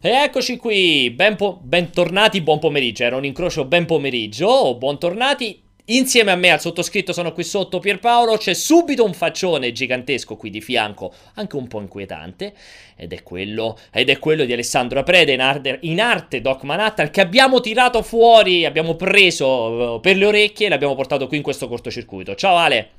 E eccoci qui, bentornati, buon pomeriggio, era un incrocio ben pomeriggio, buontornati. Insieme a me, al sottoscritto, sono qui sotto Pierpaolo, c'è subito un faccione gigantesco qui di fianco, anche un po' inquietante, ed è quello di Alessandro Aprede, in arte Doc Manhattan, che abbiamo tirato fuori, abbiamo preso per le orecchie e l'abbiamo portato qui in questo cortocircuito. Ciao Ale!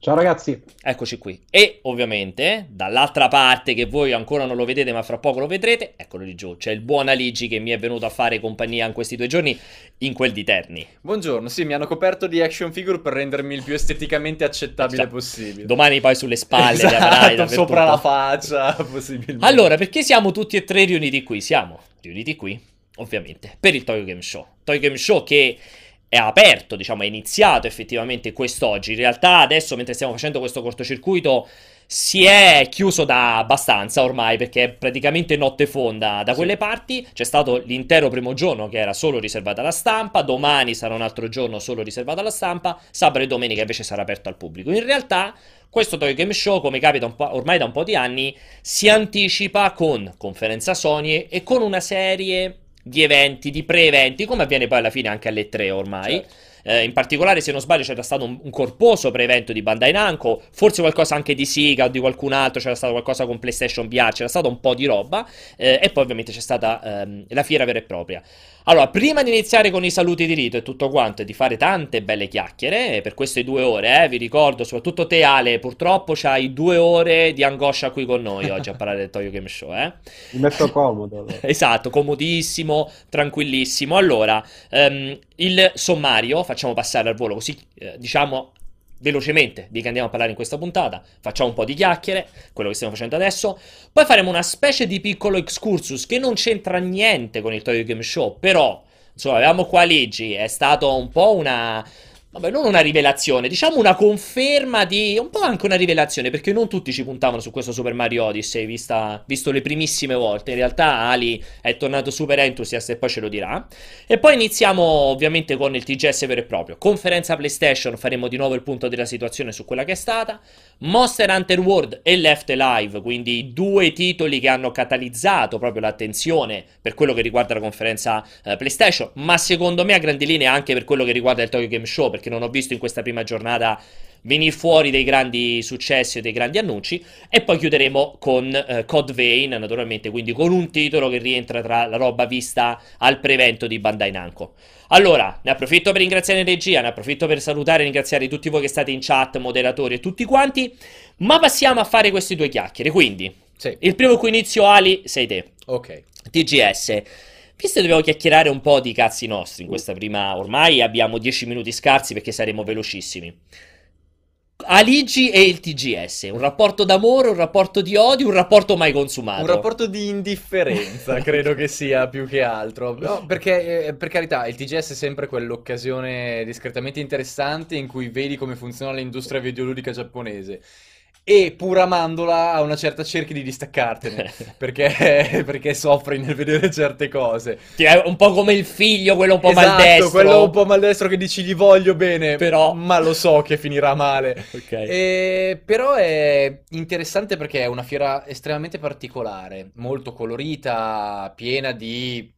Ciao ragazzi, eccoci qui. E ovviamente dall'altra parte, che voi ancora non lo vedete ma fra poco lo vedrete, eccolo lì giù, c'è il buon Aligi che mi è venuto a fare compagnia in questi 2 giorni in quel di Terni. Buongiorno, sì, mi hanno coperto di action figure per rendermi il più esteticamente accettabile possibile. Domani poi sulle spalle, esatto, le avrai sopra la faccia possibilmente. Allora, perché siamo tutti e tre riuniti qui? Siamo riuniti qui ovviamente per il Tokyo Game Show. Tokyo Game Show che è aperto, diciamo, è iniziato effettivamente quest'oggi. In realtà adesso, mentre stiamo facendo questo cortocircuito, si è chiuso da abbastanza ormai, perché è praticamente notte fonda da quelle parti. C'è stato l'intero primo giorno che era solo riservato alla stampa, domani sarà un altro giorno solo riservato alla stampa, sabato e domenica invece sarà aperto al pubblico. In realtà questo Tokyo Game Show, come capita ormai da un po' di anni, si anticipa con conferenza Sony e con una serie di eventi, di pre-eventi, come avviene poi alla fine anche alle 3 ormai. Certo. In particolare, se non sbaglio, c'era stato un corposo pre-evento di Bandai Namco, forse qualcosa anche di Sega o di qualcun altro, c'era stato qualcosa con PlayStation VR, c'era stato un po' di roba, e poi ovviamente c'è stata la fiera vera e propria. Allora, prima di iniziare con i saluti di rito e tutto quanto, e di fare tante belle chiacchiere per queste 2 ore, vi ricordo, soprattutto te Ale, purtroppo c'hai 2 ore di angoscia qui con noi oggi a parlare del Tokyo Game Show, eh? Mi metto comodo. Esatto, comodissimo, tranquillissimo. Allora, il sommario, facciamo passare al volo, così diciamo velocemente di che andiamo a parlare in questa puntata. Facciamo un po' di chiacchiere, quello che stiamo facendo adesso, poi faremo una specie di piccolo excursus che non c'entra niente con il Tokyo Game Show, però insomma avevamo qua Ligi, è stato un po' una, vabbè, non una rivelazione, diciamo una conferma di, un po' anche una rivelazione, perché non tutti ci puntavano su questo Super Mario Odyssey, visto le primissime volte. In realtà Ali è tornato super entusiasta e poi ce lo dirà. E poi iniziamo ovviamente con il TGS vero e proprio, conferenza PlayStation, faremo di nuovo il punto della situazione su quella che è stata, Monster Hunter World e Left Alive, quindi i 2 titoli che hanno catalizzato proprio l'attenzione per quello che riguarda la conferenza PlayStation, ma secondo me a grandi linee anche per quello che riguarda il Tokyo Game Show, perché non ho visto in questa prima giornata venire fuori dei grandi successi o dei grandi annunci. E poi chiuderemo con Code Vein, naturalmente, quindi con un titolo che rientra tra la roba vista al pre-evento di Bandai Namco. Allora, ne approfitto per ringraziare regia, ne approfitto per salutare e ringraziare tutti voi che state in chat, moderatori e tutti quanti, ma passiamo a fare queste 2 chiacchiere, quindi sì. Il primo cui inizio, Ali, sei te. Ok. TGS. Visto che dobbiamo chiacchierare un po' di cazzi nostri in questa prima, ormai abbiamo 10 minuti scarsi perché saremo velocissimi. Aligi e il TGS, un rapporto d'amore, un rapporto di odio, un rapporto mai consumato? Un rapporto di indifferenza, credo che sia più che altro, no, perché per carità il TGS è sempre quell'occasione discretamente interessante in cui vedi come funziona l'industria videoludica giapponese. E pur amandola a una certa cerchi di distaccartene, perché soffri nel vedere certe cose. È un po' come il figlio, quello un po' maldestro. Esatto, quello un po' maldestro che dici gli voglio bene, però ma lo so che finirà male. Okay. Però è interessante perché è una fiera estremamente particolare, molto colorita, piena di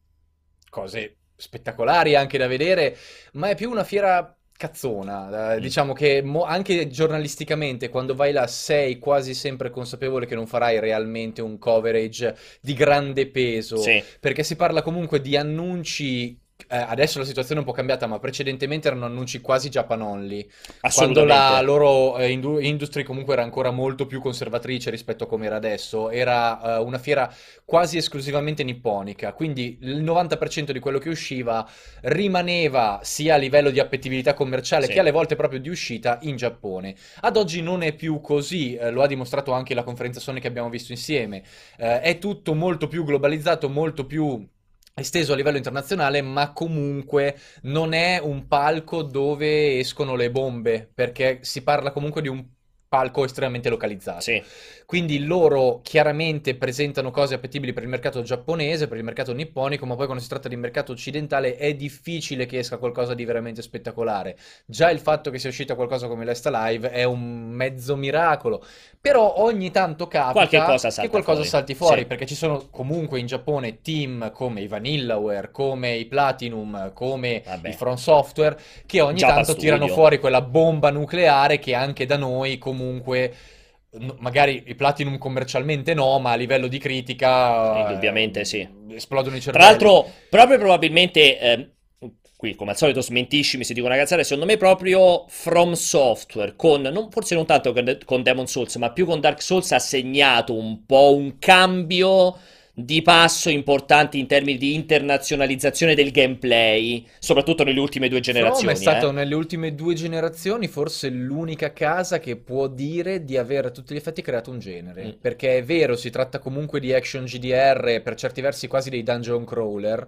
cose spettacolari anche da vedere, ma è più una fiera cazzona, diciamo che anche giornalisticamente quando vai là sei quasi sempre consapevole che non farai realmente un coverage di grande peso, sì, perché si parla comunque di annunci. Adesso la situazione è un po' cambiata, ma precedentemente erano annunci quasi Japan only, quando la loro industry comunque era ancora molto più conservatrice rispetto a come era adesso. Era una fiera quasi esclusivamente nipponica, quindi il 90% di quello che usciva rimaneva sia a livello di appetibilità commerciale, sì, che alle volte proprio di uscita in Giappone. Ad oggi non è più così, lo ha dimostrato anche la conferenza Sony che abbiamo visto insieme. È tutto molto più globalizzato, molto più esteso a livello internazionale, ma comunque non è un palco dove escono le bombe, perché si parla comunque di un palco estremamente localizzato. Sì. Quindi loro chiaramente presentano cose appetibili per il mercato giapponese, per il mercato nipponico, ma poi quando si tratta di mercato occidentale è difficile che esca qualcosa di veramente spettacolare. Già il fatto che sia uscito qualcosa come Left Alive è un mezzo miracolo, però ogni tanto capita che qualcosa salti fuori, perché ci sono comunque in Giappone team come i Vanillaware, come i Platinum, come i From Software, che ogni tanto tirano fuori quella bomba nucleare che anche da noi comunque... magari i Platinum commercialmente no, ma a livello di critica indubbiamente sì, esplodono i cervelli. Tra l'altro proprio probabilmente qui come al solito smentiscimi se dico una cazzata, secondo me proprio From Software con forse non tanto con Demon Souls ma più con Dark Souls ha segnato un po' un cambio di passo importanti in termini di internazionalizzazione del gameplay, soprattutto nelle ultime due generazioni. From è stata nelle ultime due generazioni forse l'unica casa che può dire di aver a tutti gli effetti creato un genere, perché è vero, si tratta comunque di action GDR, per certi versi quasi dei dungeon crawler.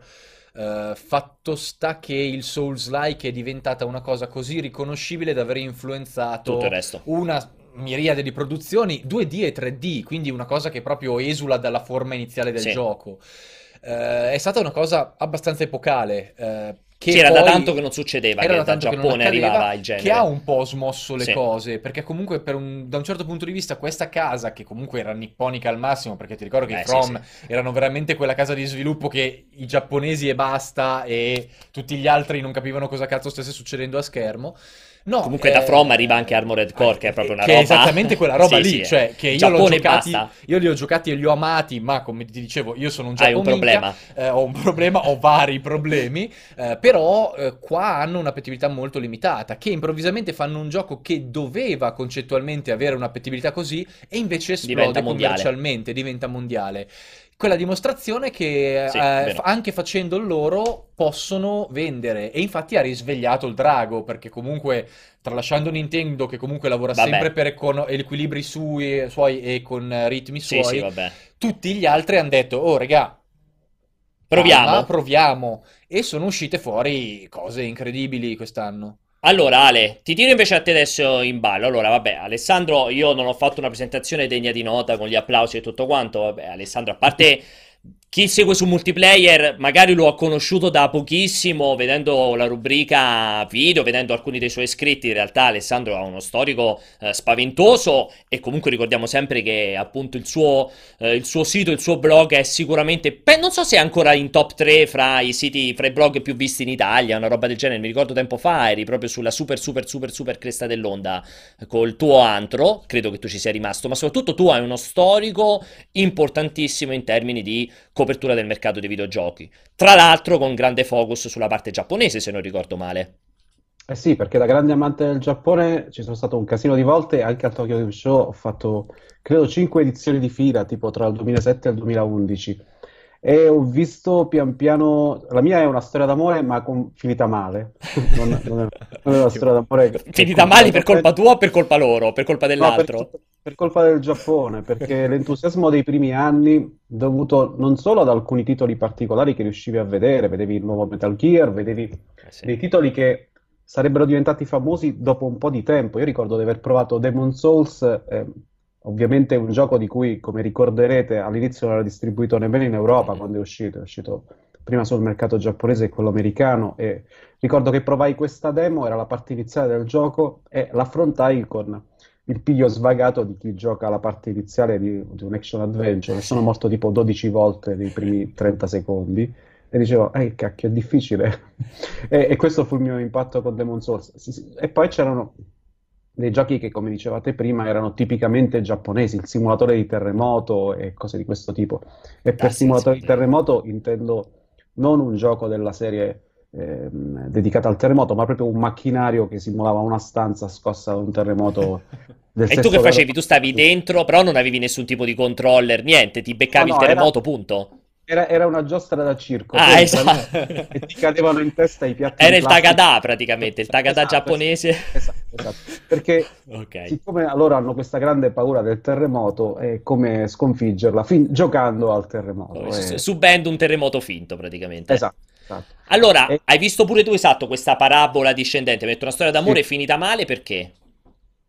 Fatto sta che il Souls-like è diventata una cosa così riconoscibile da aver influenzato tutto il resto. Una miriade di produzioni 2D e 3D, quindi una cosa che proprio esula dalla forma iniziale del gioco. È stata una cosa abbastanza epocale, che era da tanto che non succedeva, era che da tanto Giappone che non arrivava il genere, che ha un po' smosso le cose, perché comunque per da un certo punto di vista questa casa, che comunque era nipponica al massimo, perché ti ricordo che i From erano veramente quella casa di sviluppo che i giapponesi e basta, e tutti gli altri non capivano cosa cazzo stesse succedendo a schermo. No, comunque da From arriva anche Armored Core, che è proprio una roba, è esattamente quella roba lì, cioè che io li ho giocati e li ho amati, ma come ti dicevo io sono un giapponese, ho un problema, ho vari problemi, però qua hanno un'appetibilità molto limitata, che improvvisamente fanno un gioco che doveva concettualmente avere un'appetibilità così e invece esplode commercialmente, diventa mondiale. Quella dimostrazione che anche facendo loro possono vendere, e infatti ha risvegliato il drago, perché comunque tralasciando Nintendo che comunque lavora sempre per con equilibri suoi e con ritmi suoi, tutti gli altri hanno detto oh regà proviamo, e sono uscite fuori cose incredibili quest'anno. Allora Ale, ti tiro invece a te adesso in ballo. Allora vabbè, Alessandro, io non ho fatto una presentazione degna di nota con gli applausi e tutto quanto. Vabbè Alessandro, a parte chi segue su multiplayer magari lo ha conosciuto da pochissimo vedendo la rubrica video, vedendo alcuni dei suoi iscritti. In realtà Alessandro ha uno storico spaventoso, e comunque ricordiamo sempre che appunto il suo sito, il suo blog è sicuramente, non so se è ancora in top 3 fra i blog più visti in Italia, una roba del genere. Mi ricordo tempo fa eri proprio sulla super cresta dell'onda col tuo antro, credo che tu ci sia rimasto, ma soprattutto tu hai uno storico importantissimo in termini di copertura del mercato dei videogiochi, tra l'altro con grande focus sulla parte giapponese, se non ricordo male. Eh sì, perché da grande amante del Giappone ci sono stato un casino di volte, anche al Tokyo Game Show ho fatto credo 5 edizioni di fila, tipo tra il 2007 e il 2011, e ho visto pian piano, la mia è una storia d'amore ma finita male. Non è una storia d'amore finita male per colpa tua o per colpa loro, per colpa dell'altro? No, per colpa del Giappone, perché l'entusiasmo dei primi anni, dovuto non solo ad alcuni titoli particolari che riuscivi a vedere, vedevi il nuovo Metal Gear, vedevi dei titoli che sarebbero diventati famosi dopo un po' di tempo. Io ricordo di aver provato Demon Souls, ovviamente un gioco di cui, come ricorderete, all'inizio non era distribuito nemmeno in Europa quando è uscito prima sul mercato giapponese e quello americano, e ricordo che provai questa demo, era la parte iniziale del gioco, e l'affrontai con il piglio svagato di chi gioca la parte iniziale di un action adventure. Sono morto tipo 12 volte nei primi 30 secondi e dicevo cacchio, è difficile. e questo fu il mio impatto con Demon Souls. E poi c'erano dei giochi che, come dicevate prima, erano tipicamente giapponesi, il simulatore di terremoto e cose di questo tipo. E per simulatore di terremoto intendo non un gioco della serie dedicata al terremoto, ma proprio un macchinario che simulava una stanza scossa da un terremoto. E tu che facevi? Tu stavi dentro, però non avevi nessun tipo di controller, niente, ti beccavi il terremoto, punto. Era una giostra da circo, e ti cadevano in testa i piatti. Era il Tagada, praticamente, il Tagada giapponese. Esatto. Perché siccome loro hanno questa grande paura del terremoto, è come sconfiggerla giocando al terremoto. Subendo un terremoto finto, praticamente. Esatto. Allora, hai visto pure tu questa parabola discendente, metto una storia d'amore finita male, perché?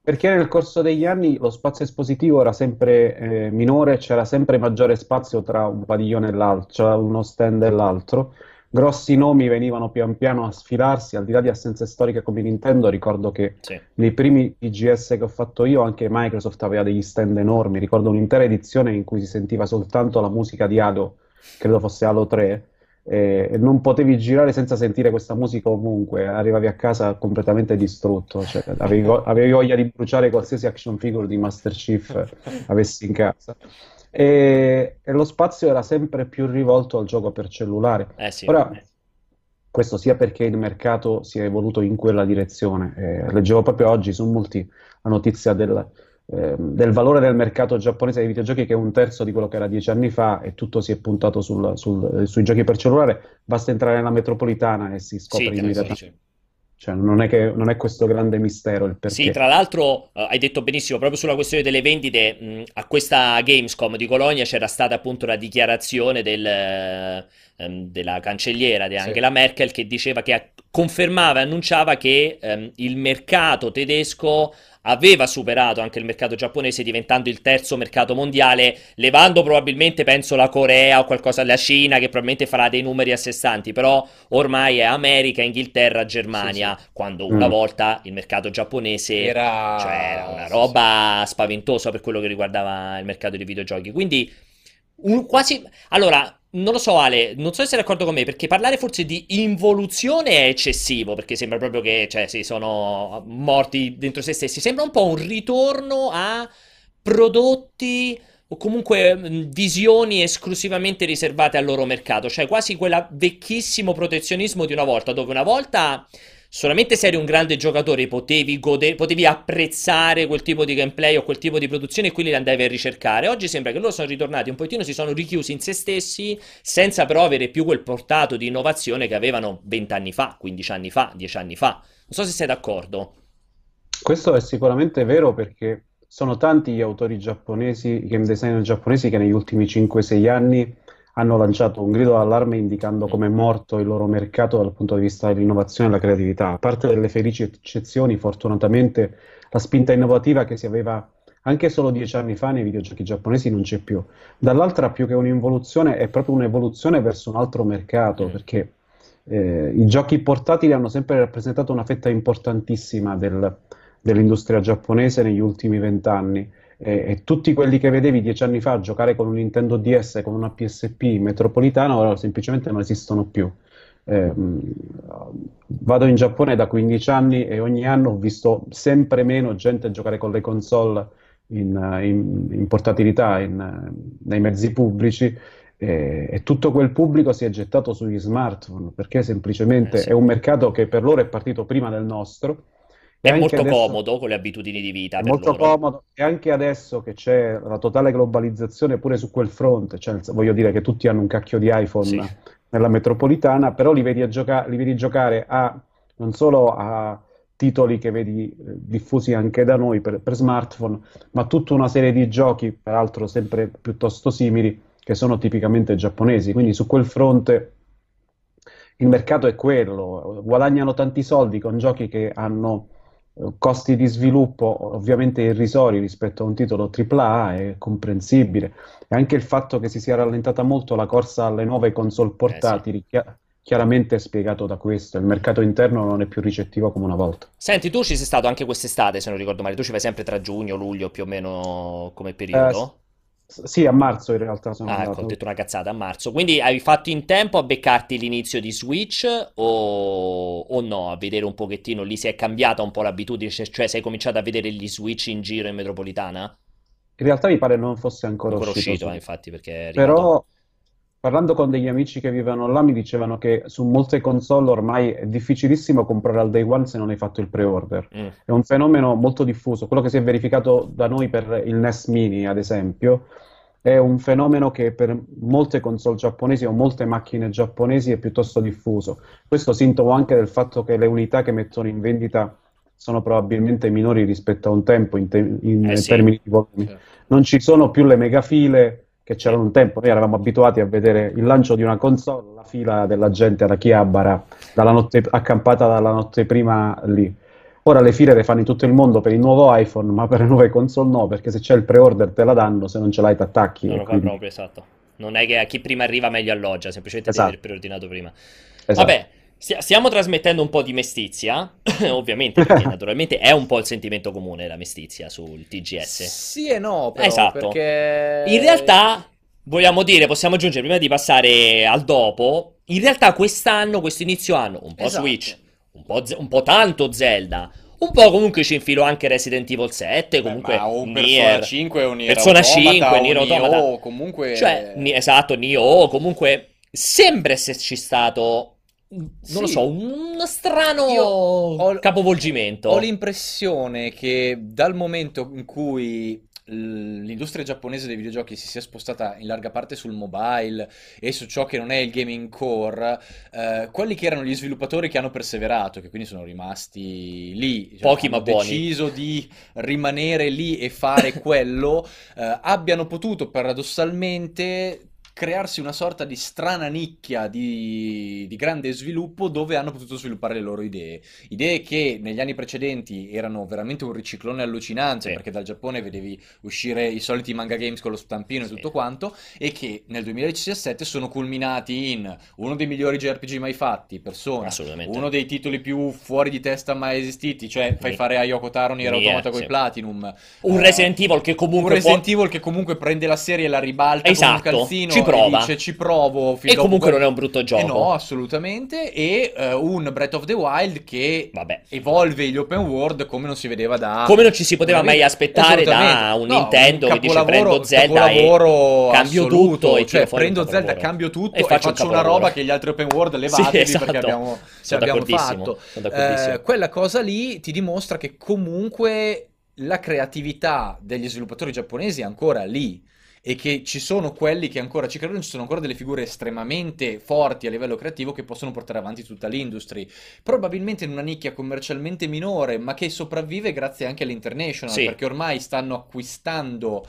Perché nel corso degli anni lo spazio espositivo era sempre minore, c'era sempre maggiore spazio tra un padiglione e l'altro, cioè uno stand e l'altro. Grossi nomi venivano pian piano a sfilarsi, al di là di assenze storiche come Nintendo. Ricordo che sì, nei primi IGS che ho fatto io anche Microsoft aveva degli stand enormi. Ricordo un'intera edizione in cui si sentiva soltanto la musica di Halo, credo fosse Halo 3, e non potevi girare senza sentire questa musica ovunque. Arrivavi a casa completamente distrutto, cioè, avevi voglia di bruciare qualsiasi action figure di Master Chief avessi in casa, e lo spazio era sempre più rivolto al gioco per cellulare. Sì. Ora, questo sia perché il mercato si è evoluto in quella direzione, leggevo proprio oggi su Multi la notizia del valore del mercato giapponese dei videogiochi, che è un terzo di quello che era 10 anni fa, e tutto si è puntato sui giochi per cellulare. Basta entrare nella metropolitana e si scopre immediatamente. Cioè, non è questo grande mistero il perché. Sì, tra l'altro hai detto benissimo, proprio sulla questione delle vendite, a questa Gamescom di Colonia c'era stata appunto la dichiarazione della cancelliera Angela Merkel, che diceva che confermava e annunciava che il mercato tedesco aveva superato anche il mercato giapponese, diventando il terzo mercato mondiale, levando probabilmente, penso, la Corea o qualcosa, la Cina, che probabilmente farà dei numeri a sé stanti, però ormai è America, Inghilterra, Germania, quando una volta il mercato giapponese era una roba spaventosa per quello che riguardava il mercato dei videogiochi. Quindi quasi... Allora, non lo so Ale, non so se sei d'accordo con me, perché parlare forse di involuzione è eccessivo, perché sembra proprio che si sono morti dentro se stessi. Sembra un po' un ritorno a prodotti o comunque visioni esclusivamente riservate al loro mercato, cioè quasi quel vecchissimo protezionismo di una volta, dove una volta solamente se eri un grande giocatore potevi apprezzare quel tipo di gameplay o quel tipo di produzione, e quindi li andavi a ricercare. Oggi sembra che loro sono ritornati un pochettino, si sono richiusi in se stessi, senza però avere più quel portato di innovazione che avevano 20 anni fa, 15 anni fa, 10 anni fa. Non so se sei d'accordo. Questo è sicuramente vero, perché sono tanti gli autori giapponesi, i game designer giapponesi, che negli ultimi 5-6 anni hanno lanciato un grido d'allarme indicando come è morto il loro mercato dal punto di vista dell'innovazione e della creatività. A parte delle felici eccezioni, fortunatamente la spinta innovativa che si aveva anche solo 10 anni fa nei videogiochi giapponesi non c'è più. Dall'altra, più che un'involuzione, è proprio un'evoluzione verso un altro mercato, perché i giochi portatili hanno sempre rappresentato una fetta importantissima dell'industria giapponese negli ultimi 20 anni. E tutti quelli che vedevi 10 anni fa giocare con un Nintendo DS, con una PSP metropolitana, ora semplicemente non esistono più. Vado in Giappone da 15 anni e ogni anno ho visto sempre meno gente giocare con le console in portatilità, nei mezzi pubblici, e tutto quel pubblico si è gettato sugli smartphone, perché semplicemente è un mercato che per loro è partito prima del nostro. È molto adesso, comodo con le abitudini di vita. È per molto loro. Comodo, e anche adesso che c'è la totale globalizzazione pure su quel fronte, cioè, voglio dire che tutti hanno un cacchio di iPhone nella metropolitana, però li vedi giocare a non solo a titoli che vedi diffusi anche da noi per smartphone, ma tutta una serie di giochi, peraltro sempre piuttosto simili, che sono tipicamente giapponesi. Quindi su quel fronte il mercato è quello, guadagnano tanti soldi con giochi che hanno costi di sviluppo ovviamente irrisori rispetto a un titolo AAA è comprensibile, e anche il fatto che si sia rallentata molto la corsa alle nuove console portatili chiaramente è spiegato da questo. Il mercato interno non è più ricettivo come una volta. Senti, tu ci sei stato anche quest'estate, se non ricordo male, tu ci vai sempre tra giugno e luglio più o meno come periodo? Sì, a marzo in realtà sono andato. Ecco, ho detto una cazzata, a marzo. Quindi hai fatto in tempo a beccarti l'inizio di Switch o no? A vedere un pochettino, lì si è cambiata un po' l'abitudine, cioè sei cominciato a vedere gli Switch in giro in metropolitana? In realtà mi pare non fosse ancora uscito. Infatti, perché però parlando con degli amici che vivevano là mi dicevano che su molte console ormai è difficilissimo comprare al day one se non hai fatto il pre-order. È un fenomeno molto diffuso. Quello che si è verificato da noi per il NES Mini, ad esempio, è un fenomeno che per molte console giapponesi o molte macchine giapponesi è piuttosto diffuso. Questo è sintomo anche del fatto che le unità che mettono in vendita sono probabilmente minori rispetto a un tempo in termini di volumi. Non ci sono più le megafile che c'erano un tempo. Noi eravamo abituati a vedere il lancio di una console, la fila della gente alla Chiabara, accampata dalla notte prima lì. Ora le fiere le fanno in tutto il mondo per il nuovo iPhone, ma per le nuove console no, perché se c'è il pre-order te la danno, se non ce l'hai t'attacchi. Non lo fa proprio, esatto. Non è che a chi prima arriva meglio alloggia, semplicemente esatto. Devi aver preordinato prima. Esatto. Vabbè, stiamo trasmettendo un po' di mestizia, ovviamente, perché naturalmente è un po' il sentimento comune la mestizia sul TGS. Sì e no, però, esatto. Perché... in realtà, vogliamo dire, possiamo aggiungere, prima di passare al dopo, in realtà quest'anno, questo inizio anno, un po' esatto. Switch... Un po' tanto Zelda, un po' comunque ci infilo anche Resident Evil 7, comunque Nier, Persona 5, un Nier Persona Automata, 5, Nier Automata, Nioh, comunque... cioè, esatto, Nioh, comunque sembra esserci stato, non sì. lo so, uno strano capovolgimento. Ho l'impressione che dal momento in cui... l'industria giapponese dei videogiochi si sia spostata in larga parte sul mobile e su ciò che non è il gaming core, quelli che erano gli sviluppatori che hanno perseverato, che quindi sono rimasti lì, cioè pochi ma buoni, deciso di rimanere lì e fare quello, abbiano potuto paradossalmente crearsi una sorta di strana nicchia di grande sviluppo dove hanno potuto sviluppare le loro idee che negli anni precedenti erano veramente un riciclone allucinante, sì. Perché dal Giappone vedevi uscire i soliti manga games con lo stampino, sì. E tutto quanto, e che nel 2017 sono culminati in uno dei migliori JRPG mai fatti, Persona, uno dei titoli più fuori di testa mai esistiti, cioè fai fare a Yoko Taro Nier Automata coi sì. Platinum, un Resident Evil che comunque prende la serie e la ribalta, esatto. Con un calzino ci prova. Dice, ci provo e comunque non è un brutto gioco, no, assolutamente. E un Breath of the Wild che vabbè. Evolve gli open world come non si vedeva da, come non ci si poteva mai aspettare da un Nintendo, un che dice prendo Zelda e cambio tutto, e cioè prendo Zelda, cambio tutto e faccio una roba che gli altri open world levatevi, sì, esatto. Perché abbiamo fatto quella cosa lì, ti dimostra che comunque la creatività degli sviluppatori giapponesi è ancora lì e che ci sono quelli che ancora ci credono, ci sono ancora delle figure estremamente forti a livello creativo che possono portare avanti tutta l'industria, probabilmente in una nicchia commercialmente minore, ma che sopravvive grazie anche all'international, sì. Perché ormai stanno acquistando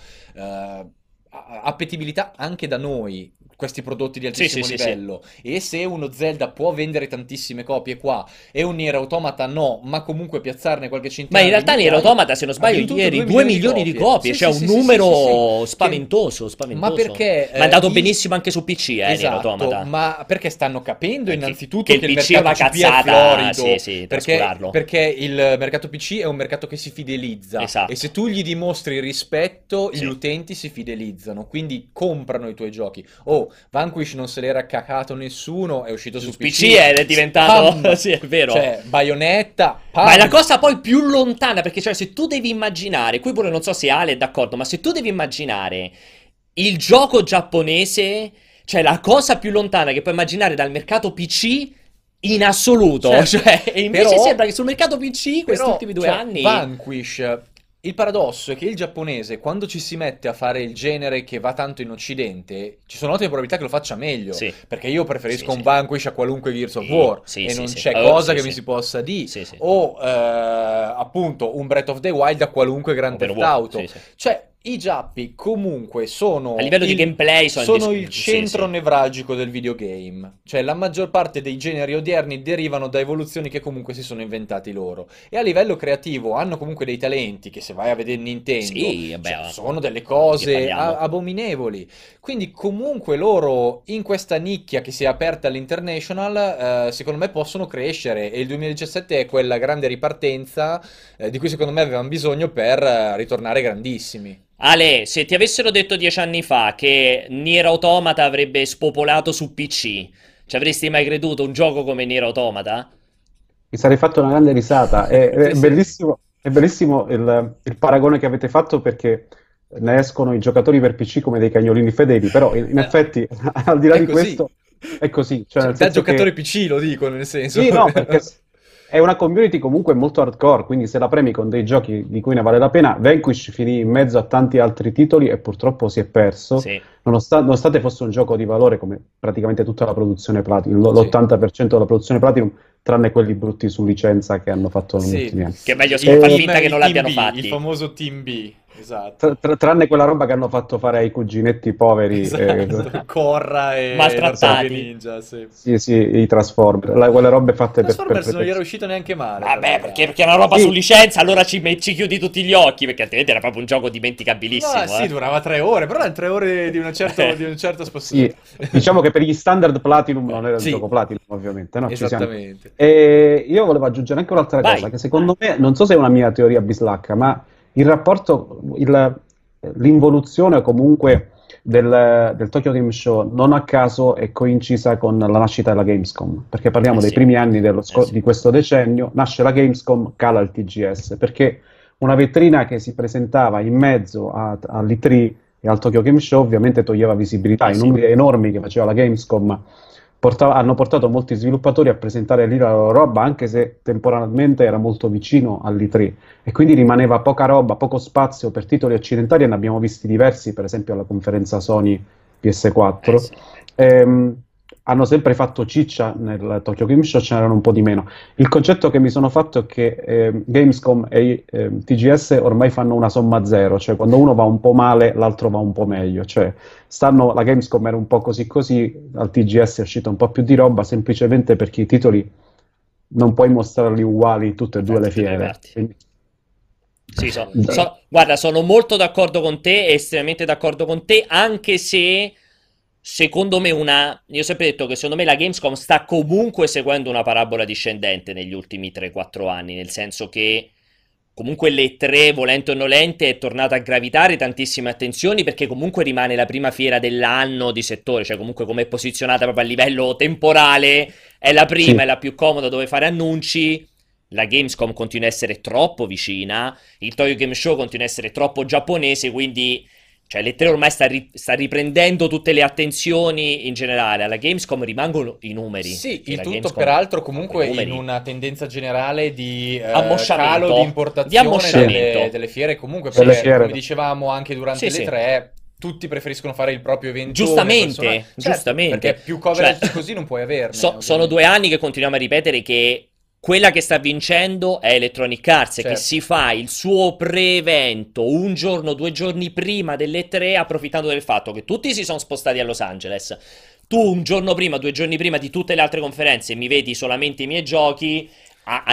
appetibilità anche da noi questi prodotti di altissimo livello, sì. E se uno Zelda può vendere tantissime copie qua e un Nier Automata no, ma comunque piazzarne qualche centinaio, ma in realtà Nier Automata, se non sbaglio, ieri 2 milioni di copie, sì, cioè sì, un numero spaventoso. Ma perché ma è andato benissimo anche su PC, esatto, Nier Automata, ma perché stanno capendo innanzitutto che il PC mercato è una cazzata, è florido, sì, perché il mercato PC è un mercato che si fidelizza, esatto. E se tu gli dimostri rispetto, sì. Gli utenti si fidelizzano, quindi comprano i tuoi giochi. Vanquish non se l'era cacato nessuno, è uscito su PC ed è diventato sì, è vero, cioè Bayonetta, ma è la cosa poi più lontana, perché cioè se tu devi immaginare, qui pure non so se Ale è d'accordo, ma se tu devi immaginare il gioco giapponese, cioè la cosa più lontana che puoi immaginare dal mercato PC in assoluto, certo. Cioè, e invece però, sembra che sul mercato PC questi ultimi due anni Vanquish. Il paradosso è che il giapponese, quando ci si mette a fare il genere che va tanto in occidente, ci sono ottime probabilità che lo faccia meglio, sì. Perché io preferisco un Vanquish a qualunque Gears of War, sì, e non c'è cosa che mi si possa dire, o appunto un Breath of the Wild a qualunque Grand Theft Auto, cioè i giappi comunque sono, a livello di gameplay, sono il centro nevralgico del videogame, cioè la maggior parte dei generi odierni derivano da evoluzioni che comunque si sono inventati loro, e a livello creativo hanno comunque dei talenti che, se vai a vedere Nintendo, sono delle cose abominevoli, quindi comunque loro in questa nicchia che si è aperta all'international, secondo me possono crescere, e il 2017 è quella grande ripartenza di cui secondo me avevano bisogno per ritornare grandissimi. Ale, se ti avessero detto 10 anni fa che Nier Automata avrebbe spopolato su PC, ci avresti mai creduto un gioco come Nier Automata? Mi sarei fatto una grande risata. È bellissimo il paragone che avete fatto, perché ne escono i giocatori per PC come dei cagnolini fedeli, però in effetti, al di là di questo, è così. Cioè, da giocatori che... PC lo dico, nel senso... Sì, no, perché... è una community comunque molto hardcore, quindi se la premi con dei giochi di cui ne vale la pena. Vanquish finì in mezzo a tanti altri titoli e purtroppo si è perso, sì. nonostante fosse un gioco di valore, come praticamente tutta la produzione Platinum, l'80% della produzione Platinum, tranne quelli brutti su licenza che hanno fatto negli ultimi anni. Che è meglio far finta che non l'abbiano fatto. Il famoso Team B. Esatto. Tranne quella roba che hanno fatto fare ai cuginetti poveri, esatto. Corra e maltrattati ninja, sì. Sì, sì, i Transformers, quelle robe fatte per Transformers non gli era uscito neanche male. Vabbè, perché è una roba, sì, su licenza, allora ci chiudi tutti gli occhi, perché altrimenti era proprio un gioco dimenticabilissimo. No, sì, durava 3 ore, però erano 3 ore di, un certo spazio. Sì. Diciamo che per gli standard Platinum non era un gioco Platinum, ovviamente, no? Esattamente. E io volevo aggiungere anche un'altra cosa, che secondo me, non so se è una mia teoria bislacca, ma il rapporto, l'involuzione comunque del Tokyo Game Show non a caso è coincisa con la nascita della Gamescom, perché parliamo dei primi anni di questo decennio. Nasce la Gamescom, cala il TGS, perché una vetrina che si presentava in mezzo all'E3 e al Tokyo Game Show ovviamente toglieva visibilità. I numeri enormi che faceva la Gamescom hanno portato molti sviluppatori a presentare lì la loro roba, anche se temporalmente era molto vicino all'E3, e quindi rimaneva poca roba, poco spazio per titoli occidentali, e ne abbiamo visti diversi, per esempio alla conferenza Sony PS4. Hanno sempre fatto ciccia nel Tokyo Game Show, ce n'erano un po' di meno. Il concetto che mi sono fatto è che Gamescom e TGS ormai fanno una somma zero, cioè quando uno va un po' male l'altro va un po' meglio, cioè la Gamescom era un po' così così, al TGS è uscita un po' più di roba, semplicemente perché i titoli non puoi mostrarli uguali tutte e due le fiere. Sì, guarda, sono molto d'accordo con te, estremamente d'accordo con te, anche se... Secondo me io ho sempre detto che secondo me la Gamescom sta comunque seguendo una parabola discendente negli ultimi 3-4 anni, nel senso che comunque le 3, volente o nolente, è tornata a gravitare tantissime attenzioni, perché comunque rimane la prima fiera dell'anno di settore, cioè comunque come è posizionata proprio a livello temporale, è la prima, è la più comoda dove fare annunci. La Gamescom continua a essere troppo vicina, il Tokyo Game Show continua a essere troppo giapponese, quindi... Cioè l'E3 ormai sta riprendendo tutte le attenzioni in generale. Alla Gamescom rimangono i numeri. Sì, il tutto Gamescom, peraltro comunque in una tendenza generale di calo di importazione delle fiere. Comunque perché, come dicevamo anche durante l'E3, tutti preferiscono fare il proprio evento. Giustamente, giustamente. Perché più coverage così non puoi averne. Sono 2 anni che continuiamo a ripetere che quella che sta vincendo è Electronic Arts, che si fa il suo pre-evento 1 giorno, 2 giorni prima delle 3, approfittando del fatto che tutti si sono spostati a Los Angeles. Tu 1 giorno prima, 2 giorni prima di tutte le altre conferenze mi vedi solamente i miei giochi.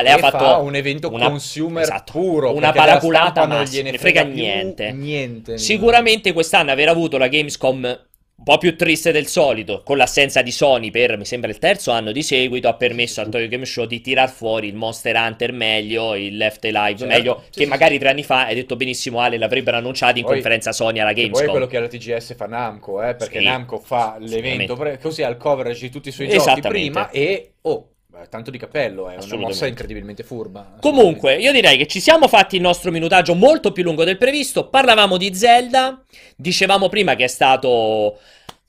Lei ha fatto un evento consumer puro, una paraculata, ma non gliene frega niente. Sicuramente quest'anno aver avuto la Gamescom un po' più triste del solito, con l'assenza di Sony per, mi sembra, il 3º anno di seguito, ha permesso al Tokyo Game Show di tirar fuori il Monster Hunter meglio, il Left Alive meglio, che magari 3 anni fa, hai detto benissimo Ale, l'avrebbero annunciato in conferenza Sony alla Gamescom. Poi quello che alla TGS fa Namco, perché Namco fa l'evento, così ha il coverage di tutti i suoi giochi prima, e tanto di cappello, è una mossa incredibilmente furba. Comunque io direi che ci siamo fatti il nostro minutaggio molto più lungo del previsto. Parlavamo di Zelda, dicevamo prima che è stato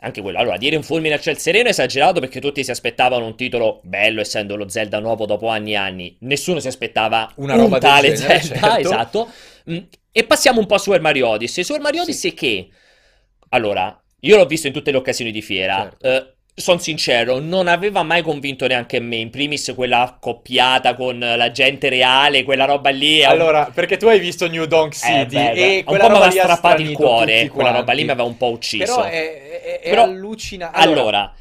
anche quello, allora, dire un fulmine a ciel sereno è esagerato, perché tutti si aspettavano un titolo bello, essendo lo Zelda nuovo dopo anni e anni, nessuno si aspettava una roba tale Zelda, esatto. E passiamo un po' a Super Mario Odyssey. Super Mario Odyssey che, allora, io l'ho visto in tutte le occasioni di fiera, sono sincero, non aveva mai convinto neanche me, in primis quella accoppiata con la gente reale, quella roba lì. Allora, perché tu hai visto New Donk City e quella roba mi aveva strappato il cuore, quella roba lì mi aveva un po' ucciso. Però è allucinante. Allora,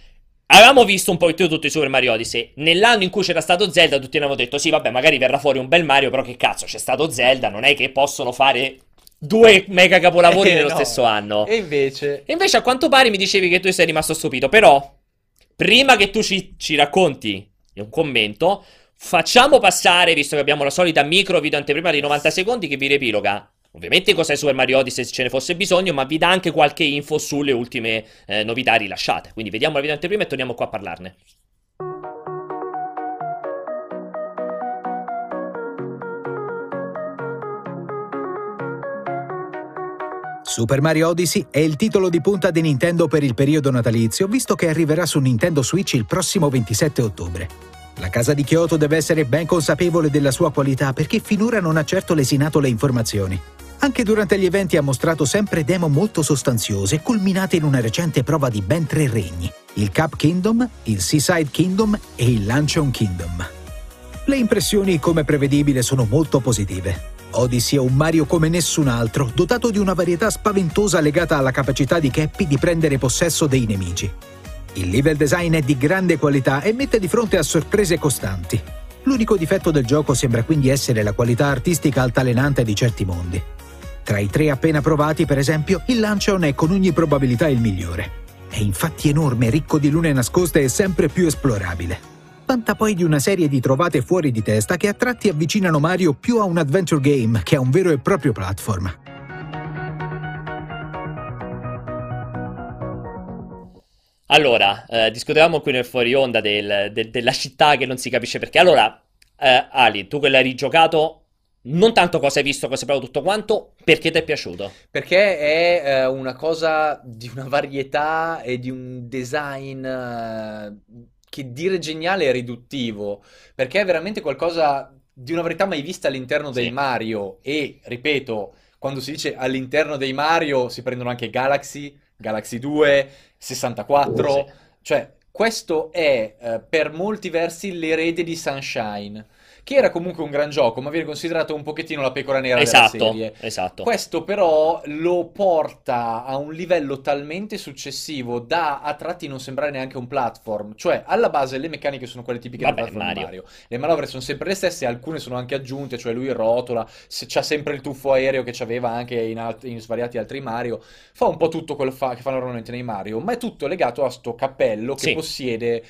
avevamo visto un po' tutti i Super Mario Odyssey. Nell'anno in cui c'era stato Zelda tutti avevano detto sì vabbè, magari verrà fuori un bel Mario, però che cazzo, c'è stato Zelda, non è che possono fare 2 mega capolavori nello stesso anno. E invece a quanto pare mi dicevi che tu sei rimasto stupito, però... Prima che tu ci racconti un commento, facciamo passare, visto che abbiamo la solita micro video anteprima di 90 secondi che vi riepiloga ovviamente cos'è Super Mario Odyssey se ce ne fosse bisogno, ma vi dà anche qualche info sulle ultime novità rilasciate. Quindi vediamo la video anteprima e torniamo qua a parlarne. Super Mario Odyssey è il titolo di punta di Nintendo per il periodo natalizio, visto che arriverà su Nintendo Switch il prossimo 27 ottobre. La casa di Kyoto deve essere ben consapevole della sua qualità, perché finora non ha certo lesinato le informazioni. Anche durante gli eventi ha mostrato sempre demo molto sostanziose, culminate in una recente prova di ben 3 regni, il Cup Kingdom, il Seaside Kingdom e il Luncheon Kingdom. Le impressioni, come prevedibile, sono molto positive. Odyssey è un Mario come nessun altro, dotato di una varietà spaventosa legata alla capacità di Cappy di prendere possesso dei nemici. Il level design è di grande qualità e mette di fronte a sorprese costanti. L'unico difetto del gioco sembra quindi essere la qualità artistica altalenante di certi mondi. Tra i tre appena provati, per esempio, il Luncheon è con ogni probabilità il migliore. È infatti enorme, ricco di lune nascoste e sempre più esplorabile. Vanta poi di una serie di trovate fuori di testa che a tratti avvicinano Mario più a un adventure game che a un vero e proprio platform. Allora, discutevamo qui nel fuori onda della città che non si capisce perché. Allora, Ali, tu che l'hai rigiocato, non tanto cosa hai visto, cosa hai provato, tutto quanto, perché ti è piaciuto? Perché è una cosa di una varietà e di un design che dire geniale è riduttivo, perché è veramente qualcosa di una varietà mai vista all'interno dei Mario. E, ripeto, quando si dice all'interno dei Mario si prendono anche Galaxy, Galaxy 2, 64, cioè questo è per molti versi l'erede di Sunshine, che era comunque un gran gioco, ma viene considerato un pochettino la pecora nera della serie. Esatto. Questo però lo porta a un livello talmente successivo da a tratti non sembrare neanche un platform. Cioè, alla base le meccaniche sono quelle tipiche del platform Mario. Le manovre sono sempre le stesse, alcune sono anche aggiunte, cioè lui rotola, c'ha sempre il tuffo aereo che c'aveva anche in svariati altri Mario. Fa un po' tutto quello che fanno normalmente nei Mario, ma è tutto legato a sto cappello che possiede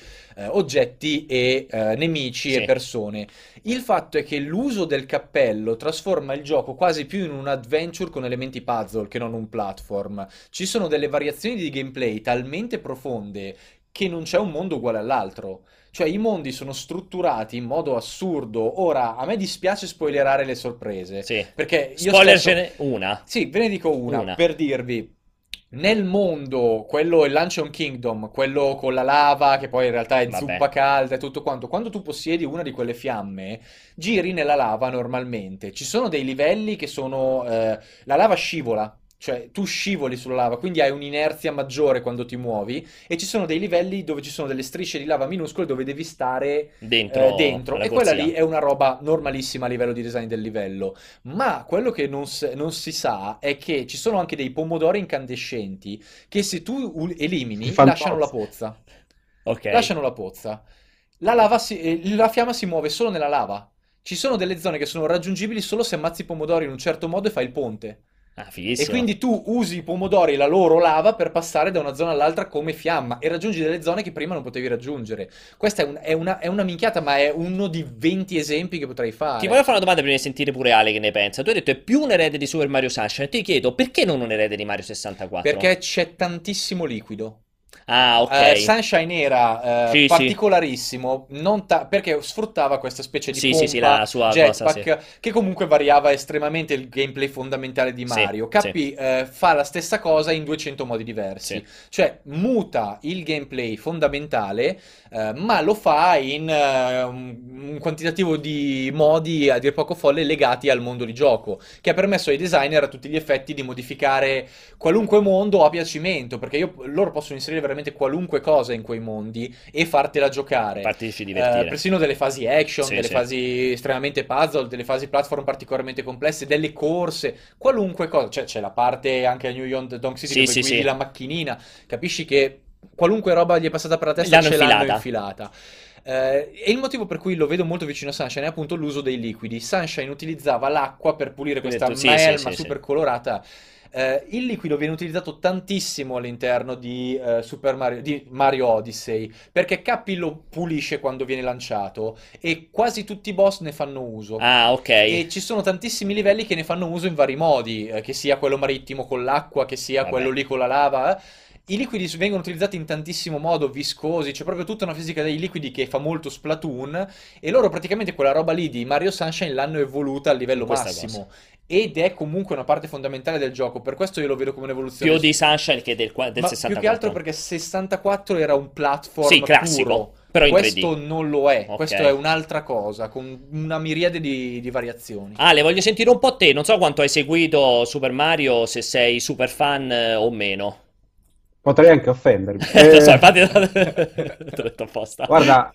oggetti e nemici e persone. Il fatto è che l'uso del cappello trasforma il gioco quasi più in un adventure con elementi puzzle che non un platform. Ci sono delle variazioni di gameplay talmente profonde che non c'è un mondo uguale all'altro. Cioè i mondi sono strutturati in modo assurdo. Ora, a me dispiace spoilerare le sorprese. Perché io una. Sì, ve ne dico una. Per dirvi, nel mondo, quello il Luncheon Kingdom, quello con la lava, che poi in realtà è zuppa calda e tutto quanto, quando tu possiedi una di quelle fiamme, giri nella lava normalmente. Ci sono dei livelli che sono... la lava scivola, cioè tu scivoli sulla lava, quindi hai un'inerzia maggiore quando ti muovi, e ci sono dei livelli dove ci sono delle strisce di lava minuscole dove devi stare dentro. E quella lì è una roba normalissima a livello di design del livello. Ma quello che non si sa è che ci sono anche dei pomodori incandescenti che se tu elimini lasciano la pozza. Lasciano la pozza. La lava la fiamma si muove solo nella lava. Ci sono delle zone che sono raggiungibili solo se ammazzi i pomodori in un certo modo e fai il ponte. Ah, e quindi tu usi i pomodori e la loro lava per passare da una zona all'altra come fiamma e raggiungi delle zone che prima non potevi raggiungere. Questa è una minchiata, ma è uno di 20 esempi che potrei fare. Ti voglio fare una domanda prima di sentire pure Ale che ne pensa. Tu hai detto è più un erede di Super Mario Sunshine. Ti chiedo perché non un erede di Mario 64? Perché c'è tantissimo liquido. Sunshine era particolarissimo, perché sfruttava questa specie di pompa, la sua jetpack, che comunque variava estremamente il gameplay fondamentale di Mario. Fa la stessa cosa in 200 modi diversi, cioè muta il gameplay fondamentale, ma lo fa in un quantitativo di modi a dir poco folle legati al mondo di gioco, che ha permesso ai designer a tutti gli effetti di modificare qualunque mondo a piacimento, perché loro possono inserire veramente qualunque cosa in quei mondi e fartela giocare, fartici divertire, persino delle fasi action, delle fasi estremamente puzzle, delle fasi platform particolarmente complesse, delle corse, qualunque cosa. Cioè c'è la parte anche a New York Donk City dove guidi la macchinina, capisci che qualunque roba gli è passata per la testa l'hanno infilata. E il motivo per cui lo vedo molto vicino a Sunshine è appunto l'uso dei liquidi. Sunshine utilizzava l'acqua per pulire questa melma super colorata. Il liquido viene utilizzato tantissimo all'interno di Mario Odyssey, perché Cappy lo pulisce quando viene lanciato e quasi tutti i boss ne fanno uso. E ci sono tantissimi livelli che ne fanno uso in vari modi, che sia quello marittimo con l'acqua, che sia quello lì con la lava. I liquidi vengono utilizzati in tantissimo modo, viscosi, c'è proprio tutta una fisica dei liquidi che fa molto Splatoon, e loro praticamente quella roba lì di Mario Sunshine l'hanno evoluta al livello massimo. Ed è comunque una parte fondamentale del gioco, per questo io lo vedo come un'evoluzione più di Sunshine che del 64. Più che altro perché 64 era un platform classico, puro. Però questo non lo è, questo è un'altra cosa, con una miriade di variazioni. Ale, voglio sentire un po' te, non so quanto hai seguito Super Mario, se sei super fan o meno. Potrei anche offendermi. Guarda,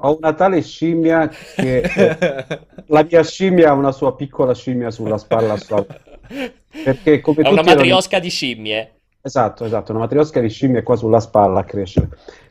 Ho una tale scimmia che la mia scimmia ha una sua piccola scimmia sulla spalla sopra. Perché come è una matriosca di scimmie. Esatto, una matriosca di scimmie qua sulla spalla a crescere.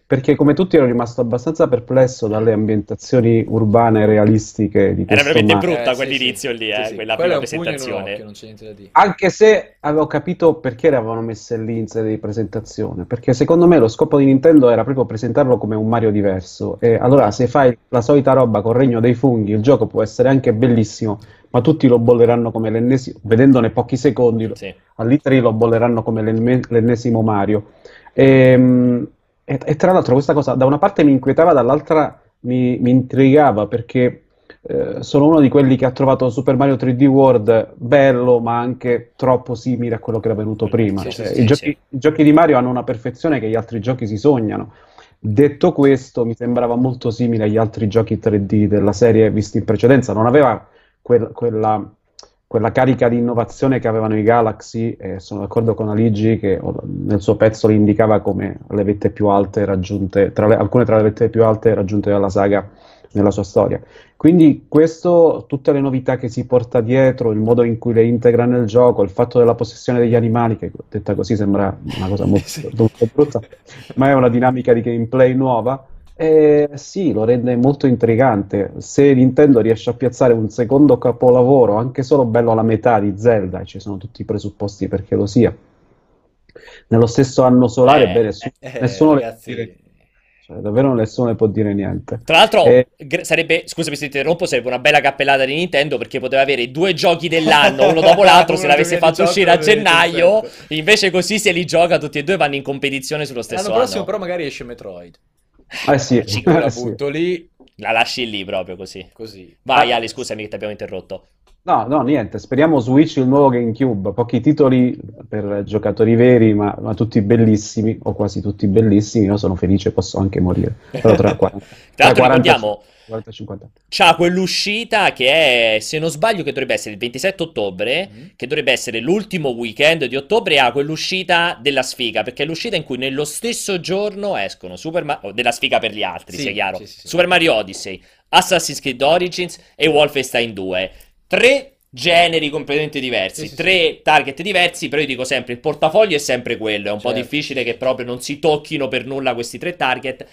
Perché come tutti ero rimasto abbastanza perplesso dalle ambientazioni urbane realistiche di questo. Era veramente brutta quell'inizio lì, quella prima presentazione. Non c'è niente da dire. Anche se avevo capito perché l'avevano messa lì in sede di presentazione, perché secondo me lo scopo di Nintendo era proprio presentarlo come un Mario diverso. E allora se fai la solita roba col Regno dei Funghi, il gioco può essere anche bellissimo, ma tutti lo bolleranno come l'ennesimo, vedendone pochi secondi, all'E3 lo bolleranno come l'ennesimo Mario. E tra l'altro questa cosa da una parte mi inquietava, dall'altra mi intrigava, perché sono uno di quelli che ha trovato Super Mario 3D World bello, ma anche troppo simile a quello che era venuto prima. I giochi di Mario hanno una perfezione che gli altri giochi si sognano. Detto questo, mi sembrava molto simile agli altri giochi 3D della serie visti in precedenza. Non aveva quella carica di innovazione che avevano i Galaxy, e sono d'accordo con Aligi che nel suo pezzo li indicava come le vette più alte raggiunte, alcune tra le vette più alte raggiunte dalla saga nella sua storia. Quindi questo, tutte le novità che si porta dietro, il modo in cui le integra nel gioco, il fatto della possessione degli animali, che detta così sembra una cosa molto, molto brutta, ma è una dinamica di gameplay nuova. Sì, lo rende molto intrigante. Se Nintendo riesce a piazzare un secondo capolavoro, anche solo bello alla metà di Zelda, e ci sono tutti i presupposti perché lo sia, nello stesso anno solare, bene, nessuno le... Cioè, davvero nessuno ne può dire niente. Tra l'altro sarebbe, scusami se ti interrompo, sarebbe una bella cappellata di Nintendo, perché poteva avere due giochi dell'anno uno dopo l'altro se l'avesse fatto uscire a gennaio, invece così se li gioca tutti e due, vanno in competizione sullo stesso anno. Prossimo però magari esce Metroid. La butto lì, la lasci lì proprio così. Vai Ale, scusami che ti abbiamo interrotto. No, niente, speriamo Switch, il nuovo GameCube, pochi titoli per giocatori veri, ma tutti bellissimi, o quasi tutti bellissimi. Io sono felice, posso anche morire, però tra 40, tra l'altro 40-50. C'ha quell'uscita che è, se non sbaglio, che dovrebbe essere il 27 ottobre, che dovrebbe essere l'ultimo weekend di ottobre, ha quell'uscita della sfiga, perché è l'uscita in cui nello stesso giorno escono della sfiga per gli altri, sia chiaro, Super Mario Odyssey, Assassin's Creed Origins e Wolfenstein 2. Tre generi completamente diversi, tre target diversi, però io dico sempre, il portafoglio è sempre quello, è un po' difficile che proprio non si tocchino per nulla questi tre target.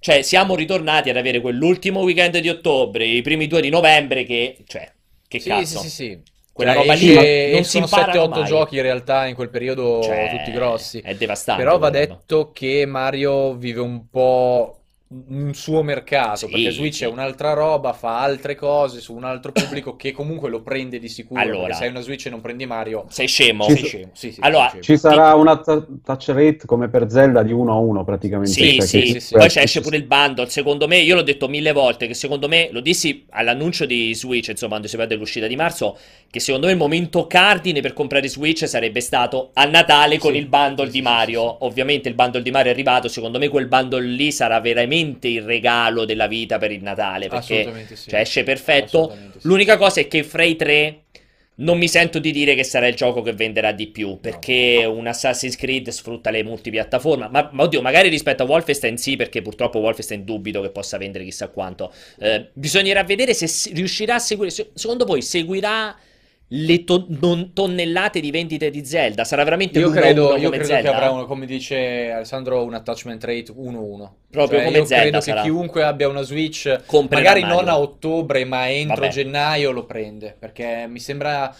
Cioè, siamo ritornati ad avere quell'ultimo weekend di ottobre, i primi due di novembre, che cazzo. Sì. Quella roba lì non si imparano mai. 7-8 giochi in realtà in quel periodo, tutti grossi. È devastante. Però va detto che Mario vive un po' un suo mercato, perché Switch è un'altra roba, fa altre cose su un altro pubblico che comunque lo prende di sicuro. Allora, perché se hai una Switch e non prendi Mario, sei scemo. Allora, ci sarà una touch rate come per Zelda di 1-1 praticamente. Poi esce pure il bundle. Secondo me, io l'ho detto 1000 volte, che secondo me, lo dissi all'annuncio di Switch, insomma, quando si parla dell'uscita di marzo, che secondo me il momento cardine per comprare Switch sarebbe stato a Natale con il bundle di Mario. Ovviamente il bundle di Mario è arrivato, secondo me quel bundle lì sarà veramente il regalo della vita per il Natale, perché esce perfetto. L'unica cosa è che fra i tre non mi sento di dire che sarà il gioco che venderà di più, perché un Assassin's Creed sfrutta le multipiattaforme, ma oddio, magari rispetto a Wolfenstein sì, perché purtroppo Wolfenstein dubito che possa vendere chissà quanto. Bisognerà vedere se riuscirà a seguire. Secondo voi seguirà le tonnellate di vendite di Zelda? Sarà veramente io credo Zelda? Che avrà, come dice Alessandro, un attachment rate 1-1 proprio, come io Zelda credo sarà. Che chiunque abbia una Switch comprerà, magari non a ottobre ma entro gennaio lo prende, perché mi sembra